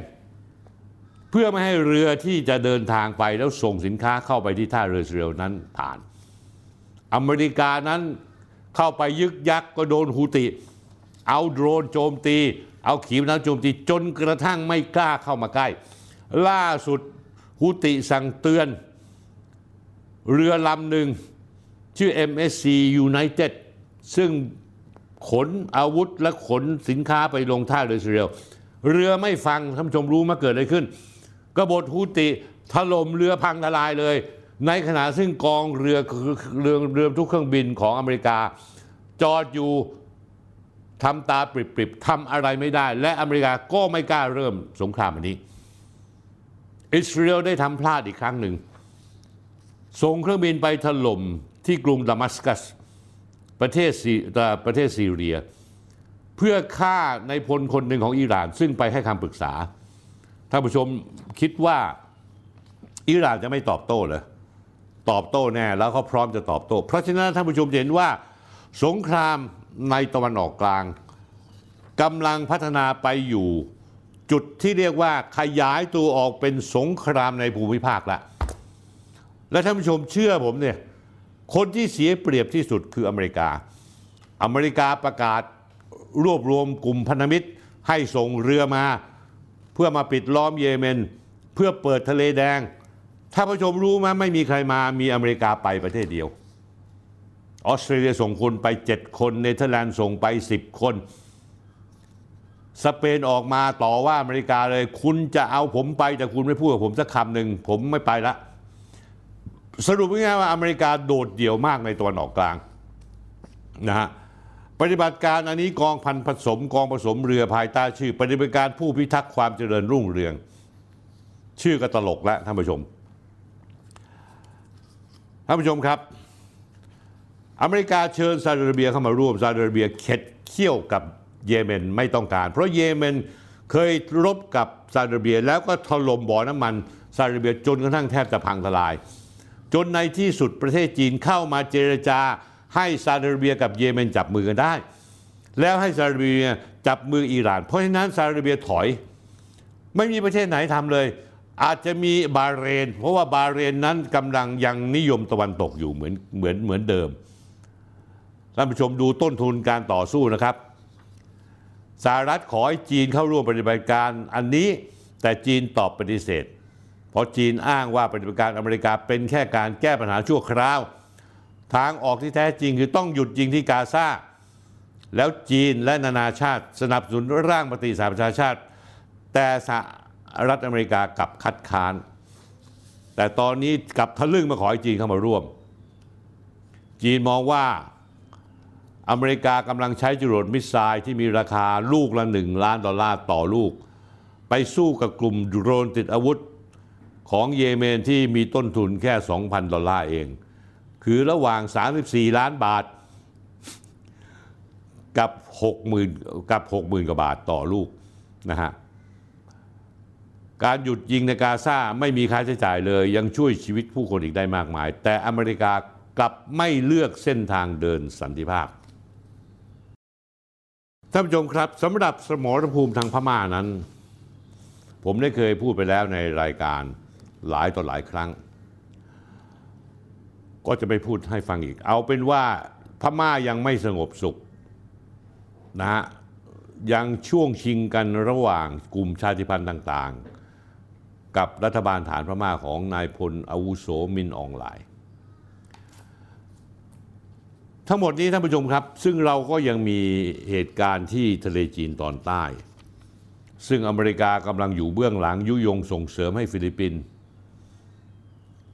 เพื่อไม่ให้เรือที่จะเดินทางไปแล้วส่งสินค้าเข้าไปที่ท่าเรือเซลนั้นผ่านอเมริกานั้นเข้าไปยึกยักก็โดนฮูติเอาโดรนโจมตีเอาขีปนาวุธโจมตีจนกระทั่งไม่กล้าเข้ามาใกล้ล่าสุดฮูติสั่งเตือนเรือลำหนึ่งชื่อ เอ็ม เอส ซี United ซึ่งขนอาวุธและขนสินค้าไปลงท่าเรืออิสราเอลเรือไม่ฟังท่านชมรู้มาเกิดอะไรขึ้นกบฏฮูติถล่มเรือพังทลายเลยในขณะซึ่งกองเรือเรือเรือทุกเครื่องบินของอเมริกาจอดอยู่ทำตาปริบๆทำอะไรไม่ได้และอเมริกาก็ไม่กล้าเริ่มสงครามอันนี้อิสราเอลได้ทำพลาดอีกครั้งหนึ่งส่งเครื่องบินไปถล่มที่กรุงดามัสกัสประเทศซีประเทศซีเรียเพื่อฆ่าในพลคนหนึ่งของอิหร่านซึ่งไปให้คำปรึกษาท่านผู้ชมคิดว่าอิหร่านจะไม่ตอบโต้เหรอตอบโต้แน่แล้วเขาพร้อมจะตอบโต้เพราะฉะนั้นท่านผู้ชมเห็นว่าสงครามในตะวันออกกลางกำลังพัฒนาไปอยู่จุดที่เรียกว่าขยายตัวออกเป็นสงครามในภูมิภาคละและท่านผู้ชมเชื่อผมเนี่ยคนที่เสียเปรียบที่สุดคืออเมริกาอเมริกาประกาศรวบรวมกลุ่มพันธมิตรให้ส่งเรือมาเพื่อมาปิดล้อมเยเมนเพื่อเปิดทะเลแดงถ้าผู้ชมรู้ไหมไม่มีใครมามีอเมริกาไปประเทศเดียวออสเตรเลียส่งคนไปเจ็ดคนเนเธอร์แลนด์ส่งไปสิบคนสเปนออกมาต่อว่าอเมริกาเลยคุณจะเอาผมไปแต่คุณไม่พูดกับผมสักคำหนึ่งผมไม่ไปละสรุปง่ายๆว่าอเมริกาโดดเดี่ยวมากในตะวันออกกลางนะฮะปฏิบัติการอันนี้กองพันผสมกองผสมเรือภายใต้ชื่อปฏิบัติการผู้พิทักษ์ความเจริญรุ่งเรืองชื่อก็ตลกแล้วท่านผู้ชมท่านผู้ชมครับอเมริกาเชิญซาอุดิอาระเบียเข้ามาร่วมซาอุดิอาระเบียเข็ดเขี้ยวกับเยเมนไม่ต้องการเพราะเยเมนเคยรบกับซาอุดิอาระเบียแล้วก็ถล่มบ่อน้ำมันซาอุดิอาระเบียจนกระทั่งแทบจะพังทลายจนในที่สุดประเทศจีนเข้ามาเจรจาให้ซาอุดิอาระเบียกับเยเมนจับมือกันได้แล้วให้ซาอุดิอาระเบียจับมืออิหร่านเพราะฉะนั้นซาอุดิอาระเบียถอยไม่มีประเทศไหนทำเลยอาจจะมีบาเรนเพราะว่าบาเรนนั้นกำลังยังนิยมตะวันตกอยู่เหมือนเหมือนเหมือนเดิมท่านผู้ชมดูต้นทุนการต่อสู้นะครับสหรัฐขอให้จีนเข้าร่วมปฏิบัติการอันนี้แต่จีนตอบปฏิเสธเพราะจีนอ้างว่าปฏิบัติการอเมริกาเป็นแค่การแก้ปัญหาชั่วคราวทางออกที่แท้จริงคือต้องหยุดยิงที่กาซาแล้วจีนและนานาชาติสนับสนุนร่างมติสหประชาชาติแต่สหรัฐอเมริกากลับคัดค้านแต่ตอนนี้กลับทะลึ่งมาขอให้จีนเข้ามาร่วมจีนมองว่าอเมริกากำลังใช้จรวดมิสไซล์ที่มีราคาลูกละหนึ่งล้านดอลลาร์ต่อลูกไปสู้กับกลุ่มโดรนติดอาวุธของเยเมนที่มีต้นทุนแค่ สองพัน ดอลลาร์เองคือระหว่างสามสิบสี่ล้านบาทกับ หกหมื่น กับ หกหมื่น กว่าบาทต่อลูกนะฮะการหยุดยิงในกาซาไม่มีค่าใช้จ่ายเลยยังช่วยชีวิตผู้คนอีกได้มากมายแต่อเมริกากลับไม่เลือกเส้นทางเดินสันติภาพท่านผู้ชมครับสำหรับสมรภูมิทางพม่านั้นผมได้เคยพูดไปแล้วในรายการหลายต่อหลายครั้ง ก็จะไปพูดให้ฟังอีกเอาเป็นว่าพม่ายังไม่สงบสุขนะฮะยังช่วงชิงกันระหว่างกลุ่มชาติพันธุ์ต่างๆกับรัฐบาลฐานพม่าของนายพลอาวุโสมินอองหลายทั้งหมดนี้ท่านผู้ชมครับซึ่งเราก็ยังมีเหตุการณ์ที่ทะเลจีนตอนใต้ซึ่งอเมริกากำลังอยู่เบื้องหลังยุยงส่งเสริมให้ฟิลิปปินส์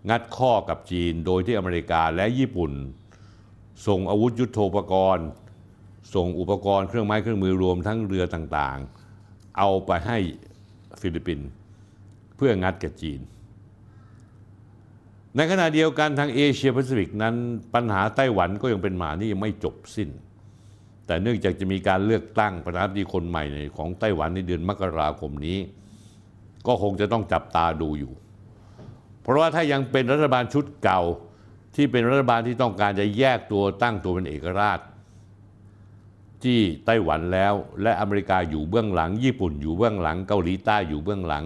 งัดข้อกับจีนโดยที่อเมริกาและญี่ปุ่นส่งอาวุธยุทโธปกรณ์ส่งอุปกรณ์เครื่องไม้เครื่องมือรวมทั้งเรือต่างๆเอาไปให้ฟิลิปปินส์เพื่องัดกับจีนในขณะเดียวกันทางเอเชียแปซิฟิกนั้นปัญหาไต้หวันก็ยังเป็นหมานี่ยังไม่จบสิ้นแต่เนื่องจากจะมีการเลือกตั้งประธานาธิบดีคนใหม่ของไต้หวันในเดือนมกราคมนี้ก็คงจะต้องจับตาดูอยู่เพราะว่าถ้ายังเป็นรัฐบาลชุดเก่าที่เป็นรัฐบาลที่ต้องการจะแยกตัวตั้งตัวเป็นเอกราชที่ไต้หวันแล้วและอเมริกาอยู่เบื้องหลังญี่ปุ่นอยู่เบื้องหลังเกาหลีใต้อยู่เบื้องหลัง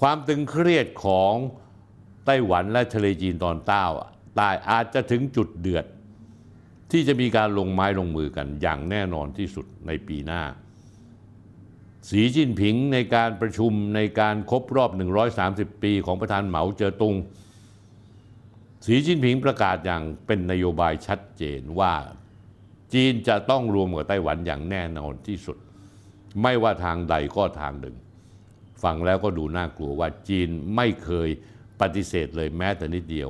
ความตึงเครียดของไต้หวันและทะเลจีนตอนใต้ใต้อาจจะถึงจุดเดือดที่จะมีการลงไม้ลงมือกันอย่างแน่นอนที่สุดในปีหน้าสีจิ้นผิงในการประชุมในการครบรอบหนึ่งร้อยสามสิบปีของประธานเหมาเจ๋อตุงสีจิ้นผิงประกาศอย่างเป็นนโยบายชัดเจนว่าจีนจะต้องรวมกับไต้หวันอย่างแน่นอนที่สุดไม่ว่าทางใดก็ทางหนึ่งฟังแล้วก็ดูน่ากลัวว่าจีนไม่เคยปฏิเสธเลยแม้แต่นิดเดียว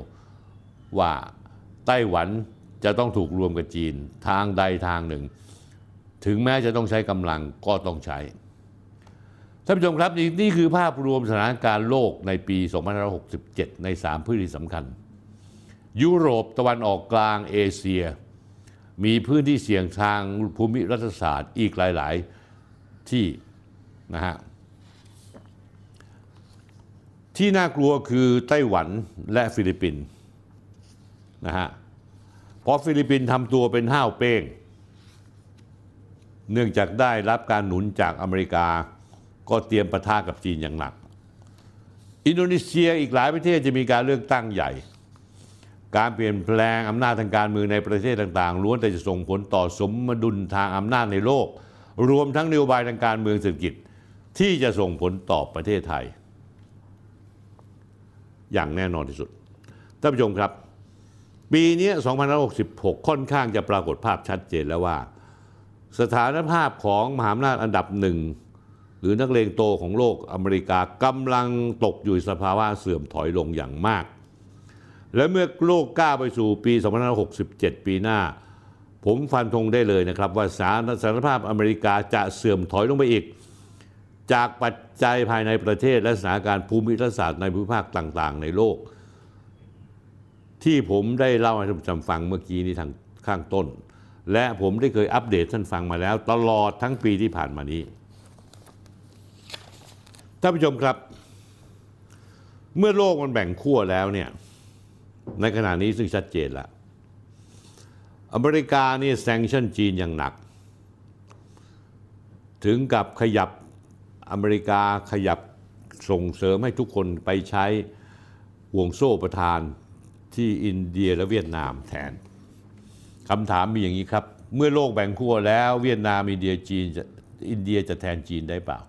ว่าไต้หวันจะต้องถูกรวมกับจีนทางใดทางหนึ่งถึงแม้จะต้องใช้กำลังก็ต้องใช้ท่านผู้ชมครับนี่คือภาพรวมสถานการณ์โลกในปีสองพันห้าร้อยหกสิบเจ็ดในสามพื้นที่สำคัญยุโรปตะวันออกกลางเอเชียมีพื้นที่เสี่ยงทางภูมิรัฐศาสตร์อีกหลายๆที่นะฮะที่น่ากลัวคือไต้หวันและฟิลิปปินส์นะฮะเพราะฟิลิปปินส์ทำตัวเป็นห้าวเป้งเนื่องจากได้รับการหนุนจากอเมริกาก็เตรียมปะทะกับจีนอย่างหนักอินโดนีเซียอีกหลายประเทศจะมีการเลือกตั้งใหญ่การเปลี่ยนแปลงอำนาจทางการเมืองในประเทศต่างๆล้วนแต่จะส่งผลต่อสมดุลทางอำนาจในโลกรวมทั้งนโยบายทางการเมืองเศรษฐกิจที่จะส่งผลต่อประเทศไทยอย่างแน่นอนที่สุดท่านผู้ชมครับปีนี้สองพันห้าร้อยหกสิบหกค่อนข้างจะปรากฏภาพชัดเจนแล้วว่าสถานภาพของมหาอำนาจอันดับหนึ่งหรือนักเลงโตของโลกอเมริกากำลังตกอยู่ในสภาวะเสื่อมถอยลงอย่างมากและเมื่อโลกก้าวไปสู่ปีสองพันห้าร้อยหกสิบเจ็ดปีหน้าผมฟันธงได้เลยนะครับว่าสถานภาพอเมริกาจะเสื่อมถอยลงไปอีกจากปัจจัยภายในประเทศและสถานการณ์ภูมิรัฐศาสตร์ในภูมิภาคต่างๆในโลกที่ผมได้เล่าให้ท่านผู้ชมฟังเมื่อกี้นี้ทางข้างต้นและผมได้เคยอัปเดตท่านฟังมาแล้วตลอดทั้งปีที่ผ่านมานี้ท่านผู้ชมครับเมื่อโลกมันแบ่งขั้วแล้วเนี่ยในขณะนี้ซึ่งชัดเจนละอเมริกานี่แซงชั่นจีนอย่างหนักถึงกับขยับอเมริกาขยับส่งเสริมให้ทุกคนไปใช้ห่วงโซ่ประทานที่อินเดียและเวียดนามแทนคำถามมีอย่างนี้ครับเมื่อโลกแบ่งขั้วแล้วเวียดนามอินเดียจีนอินเดียจะแทนจีนได้เปล่า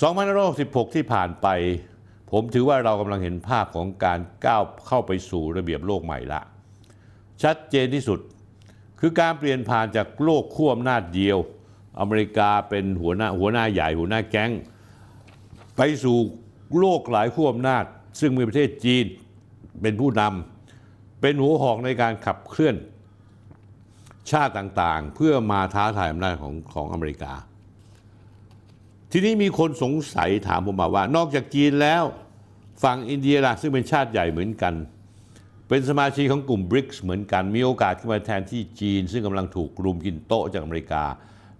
สองพันห้าร้อยหกสิบหกที่ผ่านไปผมถือว่าเรากำลังเห็นภาพของการก้าวเข้าไปสู่ระเบียบโลกใหม่ละชัดเจนที่สุดคือการเปลี่ยนผ่านจากโลกขั้วอำนาจเดียวอเมริกาเป็นหัวหน้าหัวหน้าใหญ่หัวหน้าแก๊งไปสู่โลกหลายขั้วอำนาจซึ่งมีประเทศจีนเป็นผู้นำเป็นหัวหอกในการขับเคลื่อนชาติต่างๆเพื่อมาท้าทายอำนาจของของอเมริกาทีนี้มีคนสงสัยถามผมมาว่านอกจากจีนแล้วฝั่งอินเดียล่ะซึ่งเป็นชาติใหญ่เหมือนกันเป็นสมาชิกของกลุ่ม บริกส์ เหมือนกันมีโอกาสขึ้นมาแทนที่จีนซึ่งกำลังถูกรุมกินโต๊ะจากอเมริกา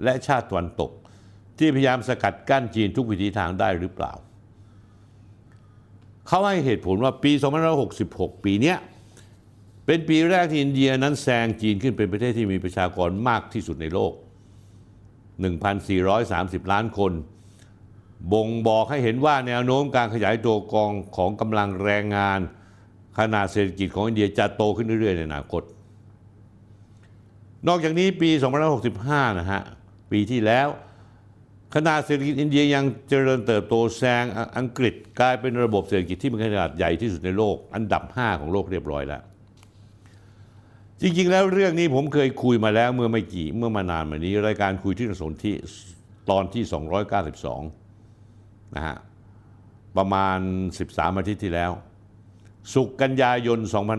และชาติตะวันตกที่พยายามสกัดกั้นจีนทุกวิธีทางได้หรือเปล่าเขาให้เหตุผลว่าปีสองพันห้าร้อยหกสิบหกปีนี้เป็นปีแรกที่อินเดียนั้นแซงจีนขึ้นเป็นประเทศที่มีประชากรมากที่สุดในโลก หนึ่งพันสี่ร้อยสามสิบ ล้านคนบ่งบอกให้เห็นว่าแนวโน้มการขยายตัวกองของกำลังแรงงาน ขนาดเศรษฐกิจของอินเดียจะโตขึ้นเรื่อยๆในอนาคตนอกจากนี้ปีสองพันห้าร้อยหกสิบห้านะฮะปีที่แล้วขนาดเศรษฐกิจอินเดียยังเจริญเติบโตแซงอังกฤษกลายเป็นระบบเศรษฐกิจที่มีขนาดใหญ่ที่สุดในโลกอันดับห้าของโลกเรียบร้อยแล้วจริงๆแล้วเรื่องนี้ผมเคยคุยมาแล้วเมื่อไม่กี่เมื่อมานานมานี้รายการคุยที่สนธิตอนที่สองร้อยเก้าสิบสองนะฮะประมาณสิบสามอาทิตย์ที่แล้วศุกร์กันยายนสองพัน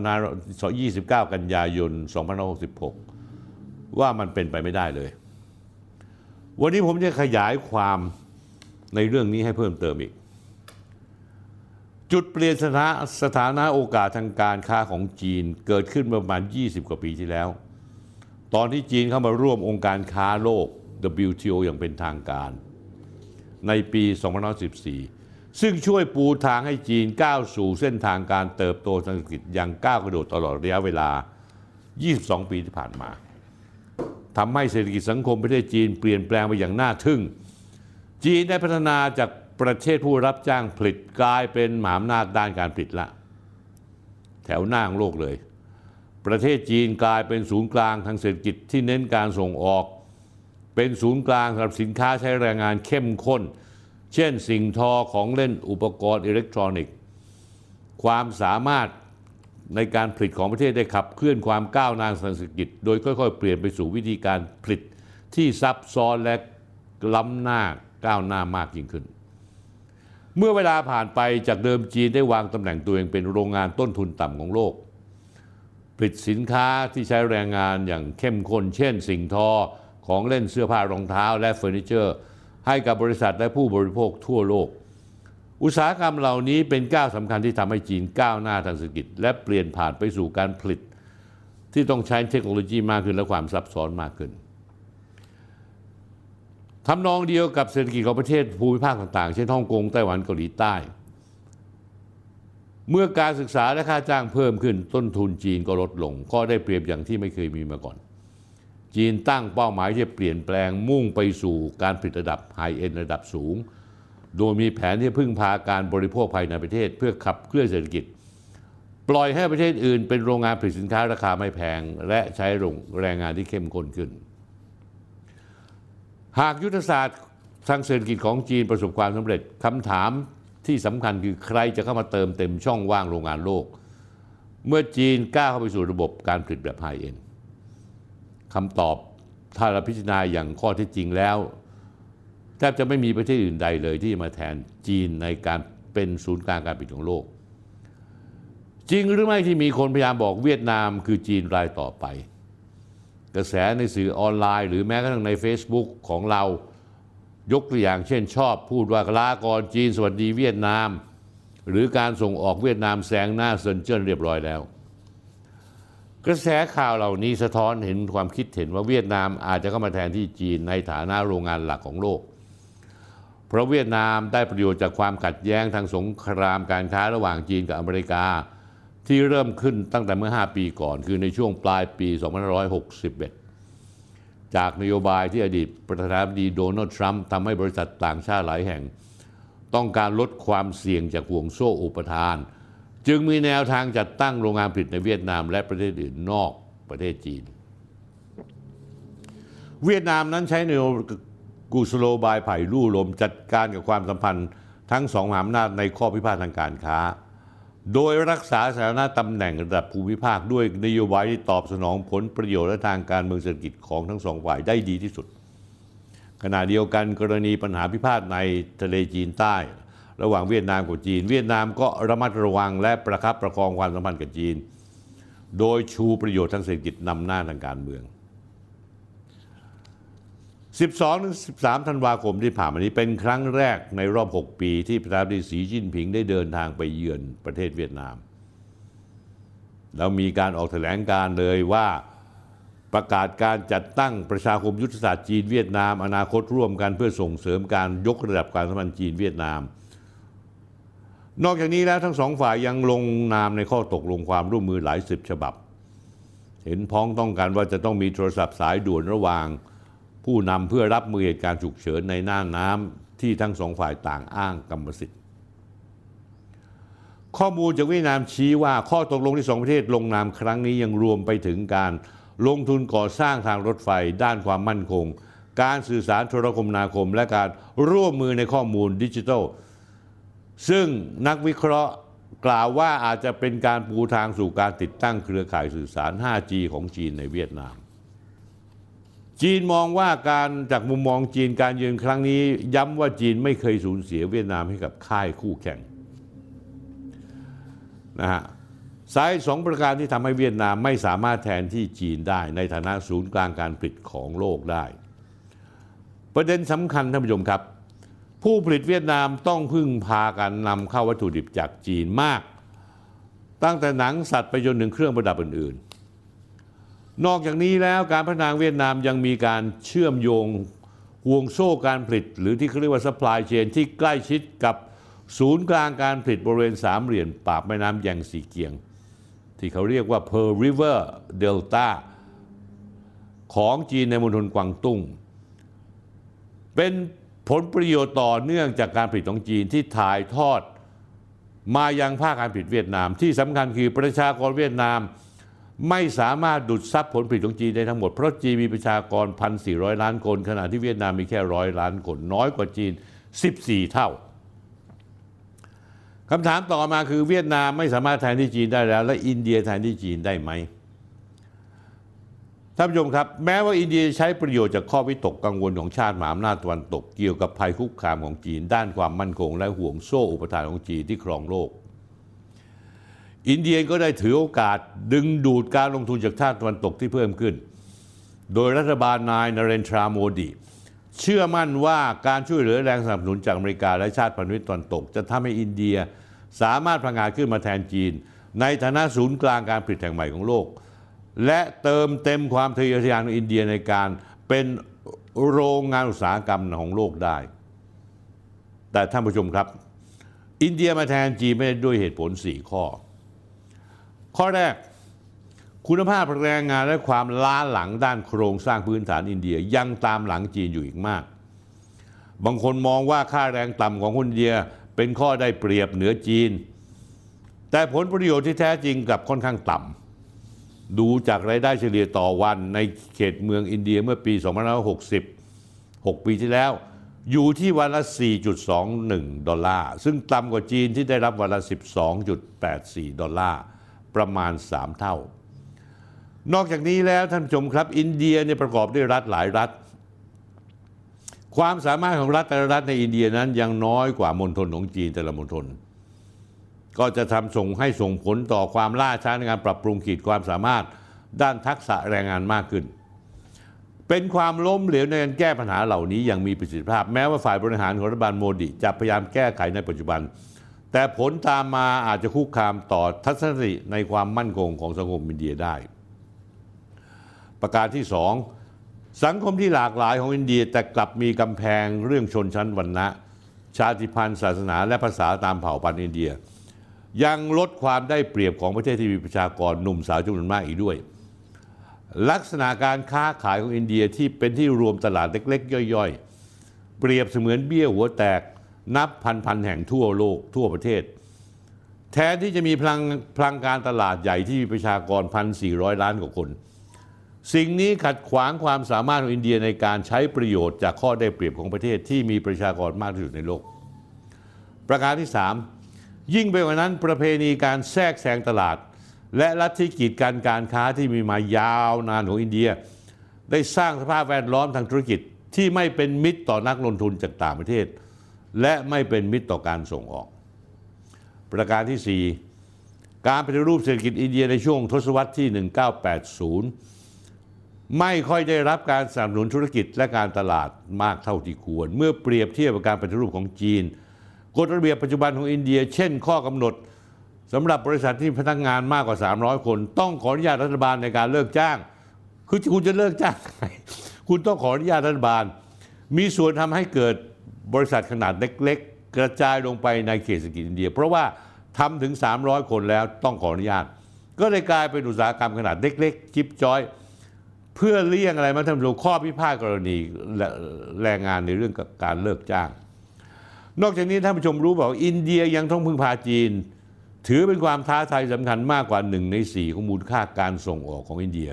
ยี่สิบเก้ากันยายนสองพันหกสิบหกว่ามันเป็นไปไม่ได้เลยวันนี้ผมจะขยายความในเรื่องนี้ให้เพิ่มเติมอีกจุดเปลี่ยนสถานะสถานะโอกาสทางการค้าของจีนเกิดขึ้นประมาณยี่สิบกว่าปีที่แล้วตอนที่จีนเข้ามาร่วมองค์การค้าโลก ดับเบิลยู ที โอ อย่างเป็นทางการในปีสองพันสิบสี่ซึ่งช่วยปูทางให้จีนก้าวสู่เส้นทางการเติบโตทางเศรษฐกิจอย่างก้าวกระโดดตลอดระยะเวลายี่สิบสองปีที่ผ่านมาทำให้เศรษฐกิจสังคมประเทศจีนเปลี่ยนแปลงไปอย่างน่าทึ่งจีนได้พัฒนาจากประเทศผู้รับจ้างผลิตกลายเป็นมหาอำนาจด้านการผลิตละแถวหน้าของโลกเลยประเทศจีนกลายเป็นศูนย์กลางทางเศรษฐกิจที่เน้นการส่งออกเป็นศูนย์กลางสำหรับสินค้าใช้แรงงานเข้มข้นเช่นสิ่งทอของเล่นอุปกรณ์อิเล็กทรอนิกส์ความสามารถในการผลิตของประเทศได้ขับเคลื่อนความก้าวหน้าทางเศรษฐกิจโดยค่อยๆเปลี่ยนไปสู่วิธีการผลิตที่ซับซ้อนและล้ำหน้าก้าวหน้ามากยิ่งขึ้นเมื่อเวลาผ่านไปจากเดิมจีนได้วางตำแหน่งตัวเองเป็นโรงงานต้นทุนต่ำของโลกผลิตสินค้าที่ใช้แรงงานอย่างเข้มข้นเช่นสิ่งทอของเล่นเสื้อผ้ารองเท้าและเฟอร์นิเจอร์ให้กับบริษัทและผู้บริโภคทั่วโลกอุตสาหกรรมเหล่านี้เป็นก้าวสำคัญที่ทำให้จีนก้าวหน้าทางเศรษฐกิจและเปลี่ยนผ่านไปสู่การผลิตที่ต้องใช้เทคโนโลยีมากขึ้นและความซับซ้อนมากขึ้นทำนองเดียวกับเศรษฐกิจของประเทศภูมิภาคต่างๆเช่นฮ่องกงไต้หวันเกาหลีใต้เมื่อการศึกษาและค่าจ้างเพิ่มขึ้นต้นทุนจีนก็ลดลงก็ได้เปรียบอย่างที่ไม่เคยมีมาก่อนจีนตั้งเป้าหมายที่เปลี่ยนแปลงมุ่งไปสู่การผลิตระดับไฮเอ็นด์ระดับสูงโดยมีแผนที่พึ่งพาการบริโภคภายในประเทศเพื่อขับเคลื่อนเศรษฐกิจปล่อยให้ประเทศอื่นเป็นโรงงานผลิตสินค้าราคาไม่แพงและใช้แรงงานที่เข้มข้นขึ้นหากยุทธศาสตร์ทางเศรษฐกิจของจีนประสบความสำเร็จคำถามที่สำคัญคือใครจะเข้ามาเติมเต็มช่องว่างโรงงานโลกเมื่อจีนกล้าเข้าไปสู่ระบบการผลิตแบบไฮเอ็นด์คำตอบถ้าเราพิจารณาอย่างข้อเท็จจริงแล้วแทบจะไม่มีประเทศอื่นใดเลยที่มาแทนจีนในการเป็นศูนย์กลางการผลิตของโลกจริงหรือไม่ที่มีคนพยายามบอกเวียดนามคือจีนรายต่อไปกระแสในสื่อออนไลน์หรือแม้กระทั่งใน Facebook ของเรายกตัวอย่างเช่นชอบพูดว่าลาก่อนจีนสวัสดีเวียดนามหรือการส่งออกเวียดนามแซงหน้าเซินเจิ้นเรียบร้อยแล้วกระแสข่าวเหล่านี้สะท้อนเห็นความคิดเห็นว่าเวียดนามอาจจะเข้ามาแทนที่จีนในฐานะโรงงานหลักของโลกเพราะเวียดนามได้ประโยชน์จากความขัดแย้งทางสงครามการค้าระหว่างจีนกับอเมริกาที่เริ่มขึ้นตั้งแต่เมื่อห้าปีก่อนคือในช่วงปลายปีสองพันห้าร้อยหกสิบเอ็ดจากนโยบายที่อดีตประธานาธิบดีโดนัลด์ทรัมป์ทำให้บริษัทต่างชาติหลายแห่งต้องการลดความเสี่ยงจากห่วงโซ่อุปทานจึงมีแนวทางจัดตั้งโรงงานผลิตในเวียดนามและประเทศอื่นนอกประเทศจีนเวียดนามนั้นใช้แนวกุศโลบายไผ่ลู่ลมจัดการกับความสัมพันธ์ทั้งสองมหาอำนาจในข้อพิพาททางการค้าโดยรักษาสถานะตำแหน่งระดับภูมิภาคด้วยนโยบายที่ตอบสนองผลประโยชน์และทางการเมืองเศรษฐกิจของทั้งสองฝ่ายได้ดีที่สุดขณะเดียวกันกรณีปัญหาพิพาทในทะเลจีนใต้ระหว่างเวียดนามกับจีนเวียดนามก็ระมัดระวังและประคับประคองความสัมพันธ์กับจีนโดยชูประโยชน์ทางเศรษฐกิจนำหน้าทางการเมืองสิบสองถึงสิบสาม ธันวาคมที่ผ่านมานี้เป็นครั้งแรกในรอบหกปีที่ประธานาธิบดีสีจิ้นผิงได้เดินทางไปเยือนประเทศเวียดนามแล้วมีการออกแถลงการณ์เลยว่าประกาศการจัดตั้งประชาคมยุทธศาสตร์จีนเวียดนามอนาคตร่วมกันเพื่อส่งเสริมการยกระดับความสัมพันธ์จีนเวียดนามนอกจากนี้แล้วทั้งสองฝ่ายยังลงนามในข้อตกลงความร่วมมือหลายสิบฉบับเห็นพ้องต้องกันว่าจะต้องมีโทรศัพท์สายด่วนระหว่างผู้นำเพื่อรับมือเหตุการณ์ฉุกเฉินในน่านน้ำที่ทั้งสองฝ่ายต่างอ้างกรรมสิทธิ์ ข้อมูลจากเวียดนามชี้ว่าข้อตกลงที่สองประเทศลงนามครั้งนี้ยังรวมไปถึงการลงทุนก่อสร้างทางรถไฟด้านความมั่นคงการสื่อสารโทรคมนาคมและการร่วมมือในข้อมูลดิจิทัลซึ่งนักวิเคราะห์กล่าวว่าอาจจะเป็นการปูทางสู่การติดตั้งเครือข่ายสื่อสาร ห้าจี ของจีนในเวียดนามจีนมองว่าการจากมุมมองจีนการเยือนครั้งนี้ย้ำว่าจีนไม่เคยสูญเสียเวียดนามให้กับค่ายคู่แข่งนะฮะสายสองประการที่ทำให้เวียดนามไม่สามารถแทนที่จีนได้ในฐานะศูนย์กลางการผลิตของโลกได้ประเด็นสำคัญท่านผู้ชมครับผู้ผลิตเวียดนามต้องพึ่งพาการนำเข้าวัตถุดิบจากจีนมากตั้งแต่หนังสัตว์ไปจนถึงเครื่องประดับอื่นๆนอกจากนี้แล้วการพัฒนาเวียดนามยังมีการเชื่อมโยงห่วงโซ่การผลิตหรือที่เขาเรียกว่า supply chain ที่ใกล้ชิดกับศูนย์กลางการผลิตบริเวณสามเหลี่ยมปากแม่น้ำแยงซีเกียงที่เขาเรียกว่า Pearl River Delta ของจีนในมณฑลกวางตุ้งเป็นผลประโยชน์ต่อเนื่องจากการผลิตของจีนที่ถ่ายทอดมายังภาคการผลิตเวียดนามที่สำคัญคือประชากรเวียดนามไม่สามารถดูดซับผลผลิตของจีนได้ทั้งหมดเพราะจีนมีประชากร หนึ่งพันสี่ร้อย ล้านคนขณะที่เวียดนามมีแค่ร้อยล้านคนน้อยกว่าจีนสิบสี่เท่าคำถามต่อมาคือเวียดนามไม่สามารถแทนที่จีนได้แล้วและอินเดียแทนที่จีนได้ไหมท่านผู้ชมครับแม้ว่าอินเดียใช้ประโยชน์จากข้อวิตกกังวลของชาติมหาอำนาจตะวันตกเกี่ยวกับภัยคุกคามของจีนด้านความมั่นคงและห่วงโซ่อุปทานของจีนที่ครองโลกอินเดียก็ได้ถือโอกาสดึงดูดการลงทุนจากชาติตะวันตกที่เพิ่มขึ้นโดยรัฐบาลนายนเรนทราโมดีเชื่อมั่นว่าการช่วยเหลือแรงสนับสนุนจากอเมริกาและชาติพันธมิตรตะวันตกจะทำให้อินเดียสามารถพังงาดขึ้นมาแทนจีนในฐานะศูนย์กลางการผลิตแห่งใหม่ของโลกและเติมเต็มความทะเยอทะยานของอินเดียในการเป็นโรงงานอุตสาหกรรมของโลกได้แต่ท่านผู้ชมครับอินเดียมาแทนจีนไม่ได้ด้วยเหตุผลสี่ข้อข้อแรกคุณภาพแรงงานและความล้าหลังด้านโครงสร้างพื้นฐานอินเดียยังตามหลังจีนอยู่อีกมากบางคนมองว่าค่าแรงต่ำของคนอินเดียเป็นข้อได้เปรียบเหนือจีนแต่ผลประโยชน์ที่แท้จริงกลับค่อนข้างต่ำดูจากรายได้เฉลี่ยต่อวันในเขตเมืองอินเดียเมื่อปีสองพันห้าร้อยหกสิบ หกปีที่แล้วอยู่ที่วันละ สี่จุดสองหนึ่ง ดอลลาร์ซึ่งต่ำกว่าจีนที่ได้รับวันละ สิบสองจุดแปดสี่ ดอลลาร์ประมาณสามเท่านอกจากนี้แล้วท่านผู้ชมครับอินเดียเนี่ยประกอบด้วยรัฐหลายรัฐความสามารถของรัฐแต่ละรัฐในอินเดียนั้นยังน้อยกว่ามณฑลของจีนแต่ละมณฑลก็จะทำส่งให้ส่งผลต่อความล่าช้าในการปรับปรุงขีดความสามารถด้านทักษะแรงงานมากขึ้นเป็นความล้มเหลวในการแก้ปัญหาเหล่านี้อย่างมีประสิทธิภาพแม้ว่าฝ่ายบริหารของรัฐบาลโมดีจะพยายามแก้ไขในปัจจุบันแต่ผลตามมาอาจจะคุกคามต่อทัศนคติในความมั่นคงของสังคมอินเดียได้ประการที่สองสังคมที่หลากหลายของอินเดียแต่กลับมีกำแพงเรื่องชนชั้นวรรณะชาติพันธุ์ศาสนาและภาษาตามเผ่าพันธุ์อินเดียยังลดความได้เปรียบของประเทศที่มีประชากรหนุ่มสาวจำนวนมากอีกด้วยลักษณะการค้าขายของอินเดียที่เป็นที่รวมตลาดเล็กๆย่อยๆเปรียบเสมือนเบี้ยหัวแตกนับพันๆแห่งทั่วโลกทั่วประเทศแทนที่จะมีพลังพลังการตลาดใหญ่ที่มีประชากร หนึ่งพันสี่ร้อย ล้านกว่าคนสิ่งนี้ขัดขวางความสามารถของอินเดียในการใช้ประโยชน์จากข้อได้เปรียบของประเทศที่มีประชากรมากที่สุดในโลกประการที่สามยิ่งไปกว่านั้นประเพณีการแทรกแซงตลาดและลัทธิกีดกันการค้าที่มีมายาวนานของอินเดียได้สร้างสภาพแวดล้อมทางธุรกิจที่ไม่เป็นมิตรต่อนักลงทุนจากต่างประเทศและไม่เป็นมิตรต่อการส่งออกประการที่สี่การปฏิรูปเศรษฐกิจอินเดียในช่วงทศวรรษที่หนึ่งพันเก้าร้อยแปดสิบไม่ค่อยได้รับการสนับสนุนธุรกิจและการตลาดมากเท่าที่ควรเมื่อเปรียบเทียบกับการปฏิรูปของจีนกฎระเบียบปัจจุบันของอินเดียเช่นข้อกำหนดสำหรับบริษัทที่พนักงานมากกว่าสามร้อยคนต้องขออนุญาตรัฐบาลในการเลิกจ้างคือคุณจะเลิกจ้างคุณต้องขออนุญาตรัฐบาลมีส่วนทำให้เกิดบริษัทขนาดเล็กๆกระจายลงไปในเขตเศรษฐกิจอินเดียเพราะว่าทำถึงสามร้อยคนแล้วต้องขออนุญาตก็เลยกลายเป็นอุตสาหกรรมขนาดเล็กๆจิ๊บจ้อยเพื่อเลี่ยงอะไรมาทำลงข้อพิพาทกรณีแรงงานในเรื่องการเลิกจ้างนอกจากนี้ท่านผู้ชมรู้บอกอินเดียยังต้องพึ่งพาจีน ถือเป็นความท้าทายสำคัญมากกว่าหนึ่งในสี่ของมูลค่าการส่งออกของอินเดีย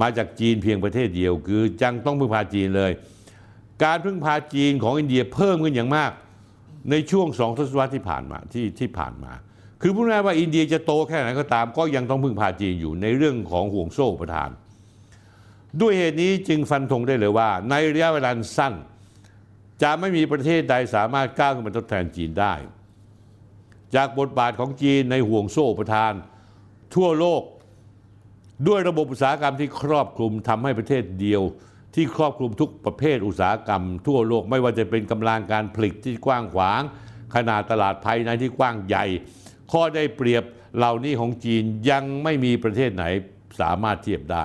มาจากจีนเพียงประเทศเดียวคือจังต้องพึ่งพาจีนเลยการพึ่งพาจีนของอินเดียเพิ่มขึ้นอย่างมากในช่วงสองทศวรรษที่ผ่านมาที่ที่ผ่านมาคือพูดง่ายว่าอินเดียจะโตแค่ไหนก็ตามก็ยังต้องพึ่งพาจีนอยู่ในเรื่องของห่วงโซ่อุปทานด้วยเหตุนี้จึงฟันธงได้เลยว่าในระยะเวลาสั้นจะไม่มีประเทศใดสามารถก้าวขึ้นมาทดแทนจีนได้จากบทบาทของจีนในห่วงโซ่อุปทานทั่วโลกด้วยระบบอุตสาหกรรมที่ครอบคลุมทำให้ประเทศเดียวที่ครอบคลุมทุกประเภทอุตสาหกรรมทั่วโลกไม่ว่าจะเป็นกำลังการผลิตที่กว้างขวางขนาดตลาดภายในที่กว้างใหญ่ข้อได้เปรียบเหล่านี้ของจีนยังไม่มีประเทศไหนสามารถเทียบได้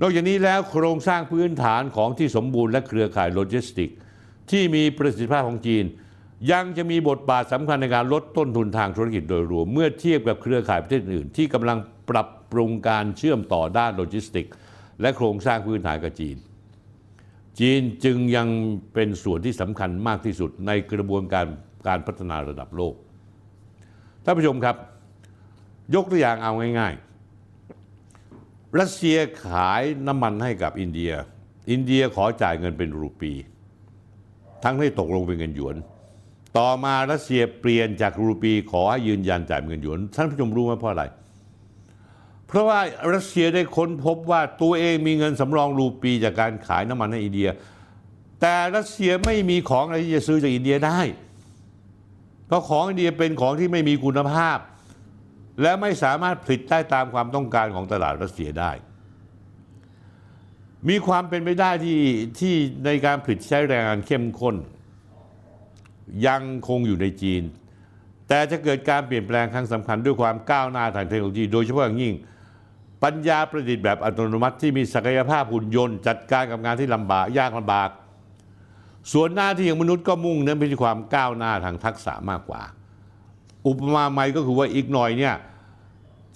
นอกจากนี้แล้วโครงสร้างพื้นฐานของที่สมบูรณ์และเครือข่ายโลจิสติกที่มีประสิทธิภาพของจีนยังจะมีบทบาทสำคัญในการลดต้นทุนทางธุรกิจโดยรวมเมื่อเทียบกับเครือข่ายประเทศอื่นที่กำลังปรับปรุงการเชื่อมต่อด้านโลจิสติกและโครงสร้างพื้นฐานกับจีนจีนจึงยังเป็นส่วนที่สำคัญมากที่สุดในกระบวนการการพัฒนาระดับโลกท่านผู้ชมครับยกตัวอย่างเอาง่ายๆรัสเซียขายน้ำมันให้กับอินเดียอินเดียขอจ่ายเงินเป็นรูปีทั้งที่ตกลงเป็นเงินหยวนต่อมารัสเซียเปลี่ยนจากรูปีขอให้ยืนยันจ่ายเงินหยวนท่านผู้ชมรู้ไหมเพราะอะไรเพราะว่ารัสเซียได้ค้นพบว่าตัวเองมีเงินสำรองรูปีจากการขายน้ำมันให้อินเดียแต่รัสเซียไม่มีของอะไรที่จะซื้อจากอินเดียได้เพราะของอินเดียเป็นของที่ไม่มีคุณภาพและไม่สามารถผลิตได้ตามความต้องการของตลาดรัสเซียได้มีความเป็นไปได้ที่ที่ในการผลิตใช้แรงงานเข้มข้นยังคงอยู่ในจีนแต่จะเกิดการเปลี่ยนแปลงครั้งสำคัญด้วยความก้าวหน้าทางเทคโนโลยีโดยเฉพาะอย่างยิ่งปัญญาประดิษฐ์แบบอัตโนมัติที่มีศักยภาพหุ่นยนต์จัดการกับงานที่ลำบากยากลำบากส่วนหน้าที่ของมนุษย์ก็มุ่งเน้นไปที่ความก้าวหน้าทางทักษะมากกว่าอุปมาใหม่ก็คือว่าอีกหน่อยเนี่ย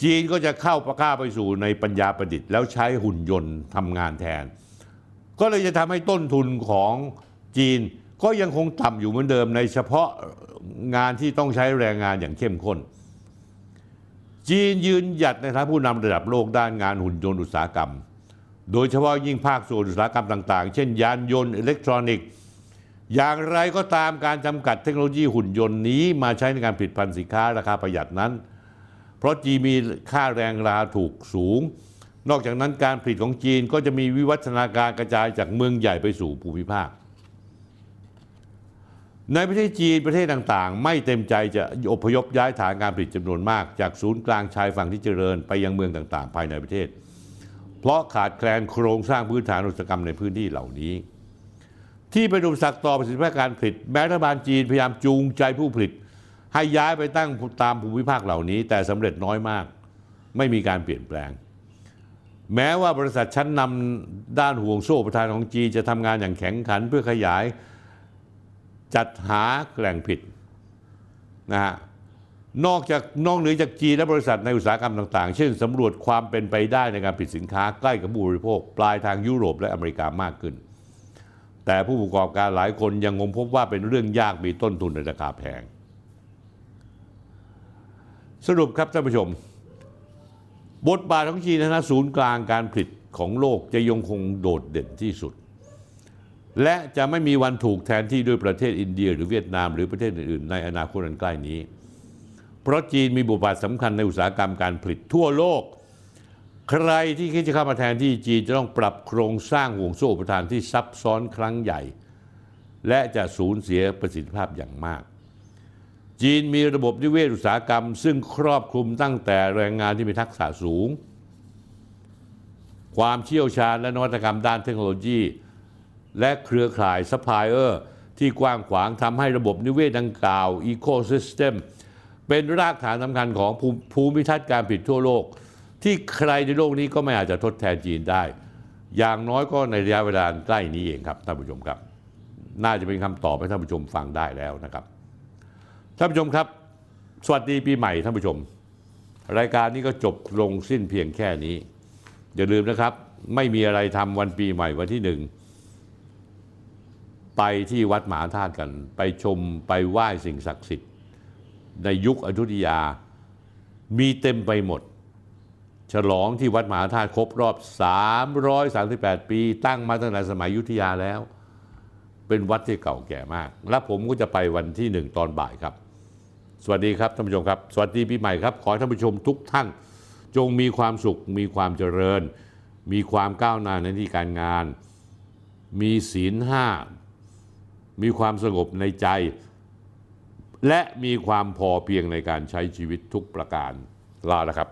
จีนก็จะเข้าประก้าไปสู่ในปัญญาประดิษฐ์แล้วใช้หุ่นยนต์ทำงานแทนก็เลยจะทำให้ต้นทุนของจีนก็ยังคงต่ำอยู่เหมือนเดิมในเฉพาะงานที่ต้องใช้แรงงานอย่างเข้มข้นจีนยืนหยัดในฐานะผู้นำระดับโลกด้านงานหุ่นยนต์อุตสาหกรรมโดยเฉพาะยิ่งภาคส่วนอุตสาหกรรมต่างๆเช่นยานยนต์อิเล็กทรอนิกส์อย่างไรก็ตามการจำกัดเทคโนโลยีหุ่นยนต์นี้มาใช้ในการผลิตภัณฑ์สินค้าราคาประหยัดนั้นเพราะจีนมีค่าแรงราคาถูกสูงนอกจากนั้นการผลิตของจีนก็จะมีวิวัฒนาการกระจายจากเมืองใหญ่ไปสู่ภูมิภาคในประเทศจีนประเทศต่างๆไม่เต็มใจจะอพยพย้ายฐานการผลิตจำนวนมากจากศูนย์กลางชายฝั่งที่เจริญไปยังเมืองต่างๆภายในประเทศเพราะขาดแคลนโครงสร้างพื้นฐานอุตสาหกรรมในพื้นที่เหล่านี้ที่เป็นอุปสรรคต่อประสิทธิภาพการผลิตแม้รัฐบาลจีนพยายามจูงใจผู้ผลิตให้ย้ายไปตั้งตามภูมิภาคเหล่านี้แต่สำเร็จน้อยมากไม่มีการเปลี่ยนแปลงแม้ว่าบริษัทชั้นนำด้านห่วงโซ่อุปทานของจีนจะทำงานอย่างแข็งขันเพื่อขยายจัดหาแหล่งผลิตนะฮะนอกจากนอกเหนือจากจีนและบริษัทในอุตสาหกรรมต่างๆเช่นสำรวจความเป็นไปได้ในการผลิตสินค้าใกล้กับผู้บริโภคปลายทางยุโรปและอเมริกามากขึ้นแต่ผู้ประกอบการหลายคนยังงมพบว่าเป็นเรื่องยากมีต้นทุนในราคาแพงสรุปครับท่านผู้ชมบทบาทของจีนในฐานะศูนย์กลางการผลิตของโลกจะยังคงโดดเด่นที่สุดและจะไม่มีวันถูกแทนที่ด้วยประเทศอินเดียหรือเวียดนามหรือประเทศอื่นๆในอนาคตอันใกล้นี้เพราะจีนมีบทบาทสำคัญในอุตสาหกรรมการผลิตทั่วโลกใครที่คิดจะเข้ามาแทนที่จีนจะต้องปรับโครงสร้างห่วงโซ่อุปทานที่ซับซ้อนครั้งใหญ่และจะสูญเสียประสิทธิภาพอย่างมากจีนมีระบบนิเวศอุตสาหกรรมซึ่งครอบคลุมตั้งแต่แรงงานที่มีทักษะสูงความเชี่ยวชาญและนวัตกรรมด้านเทคโนโลยีและเครือข่ายซัพพลายเออร์ที่กว้างขวางทำให้ระบบนิเวศดังกล่าวอีโคซิสเต็มเป็นรากฐานสำคัญของภูมิทัศน์การผลิตทั่วโลกที่ใครในโลกนี้ก็ไม่อาจจะทดแทนจีนได้อย่างน้อยก็ในระยะเวลาใกล้นี้เองครับท่านผู้ชมครับน่าจะเป็นคำตอบให้ท่านผู้ชมฟังได้แล้วนะครับท่านผู้ชมครับสวัสดีปีใหม่ท่านผู้ชมรายการนี้ก็จบลงสิ้นเพียงแค่นี้อย่าลืมนะครับไม่มีอะไรทำวันปีใหม่วันที่หนึ่งไปที่วัดมหาธาตุกันไปชมไปไหว้สิ่งศักดิ์สิทธิ์ ในยุคอยุธยามีเต็มไปหมดฉลองที่วัดมหาธาตุครบรอบสามร้อยสามสิบแปดปีตั้งมาตั้งแต่สมัยอยุธยาแล้วเป็นวัดที่เก่าแก่มากและผมก็จะไปวันที่หนึ่งตอนบ่ายครับสวัสดีครับท่านผู้ชมครับสวัสดีปีใหม่ครับขอท่านผู้ชมทุกท่านจงมีความสุขมีความเจริญมีความก้าวหน้าในที่การงานมีศีลห้ามีความสงบในใจและมีความพอเพียงในการใช้ชีวิตทุกประการลาแล้วครับ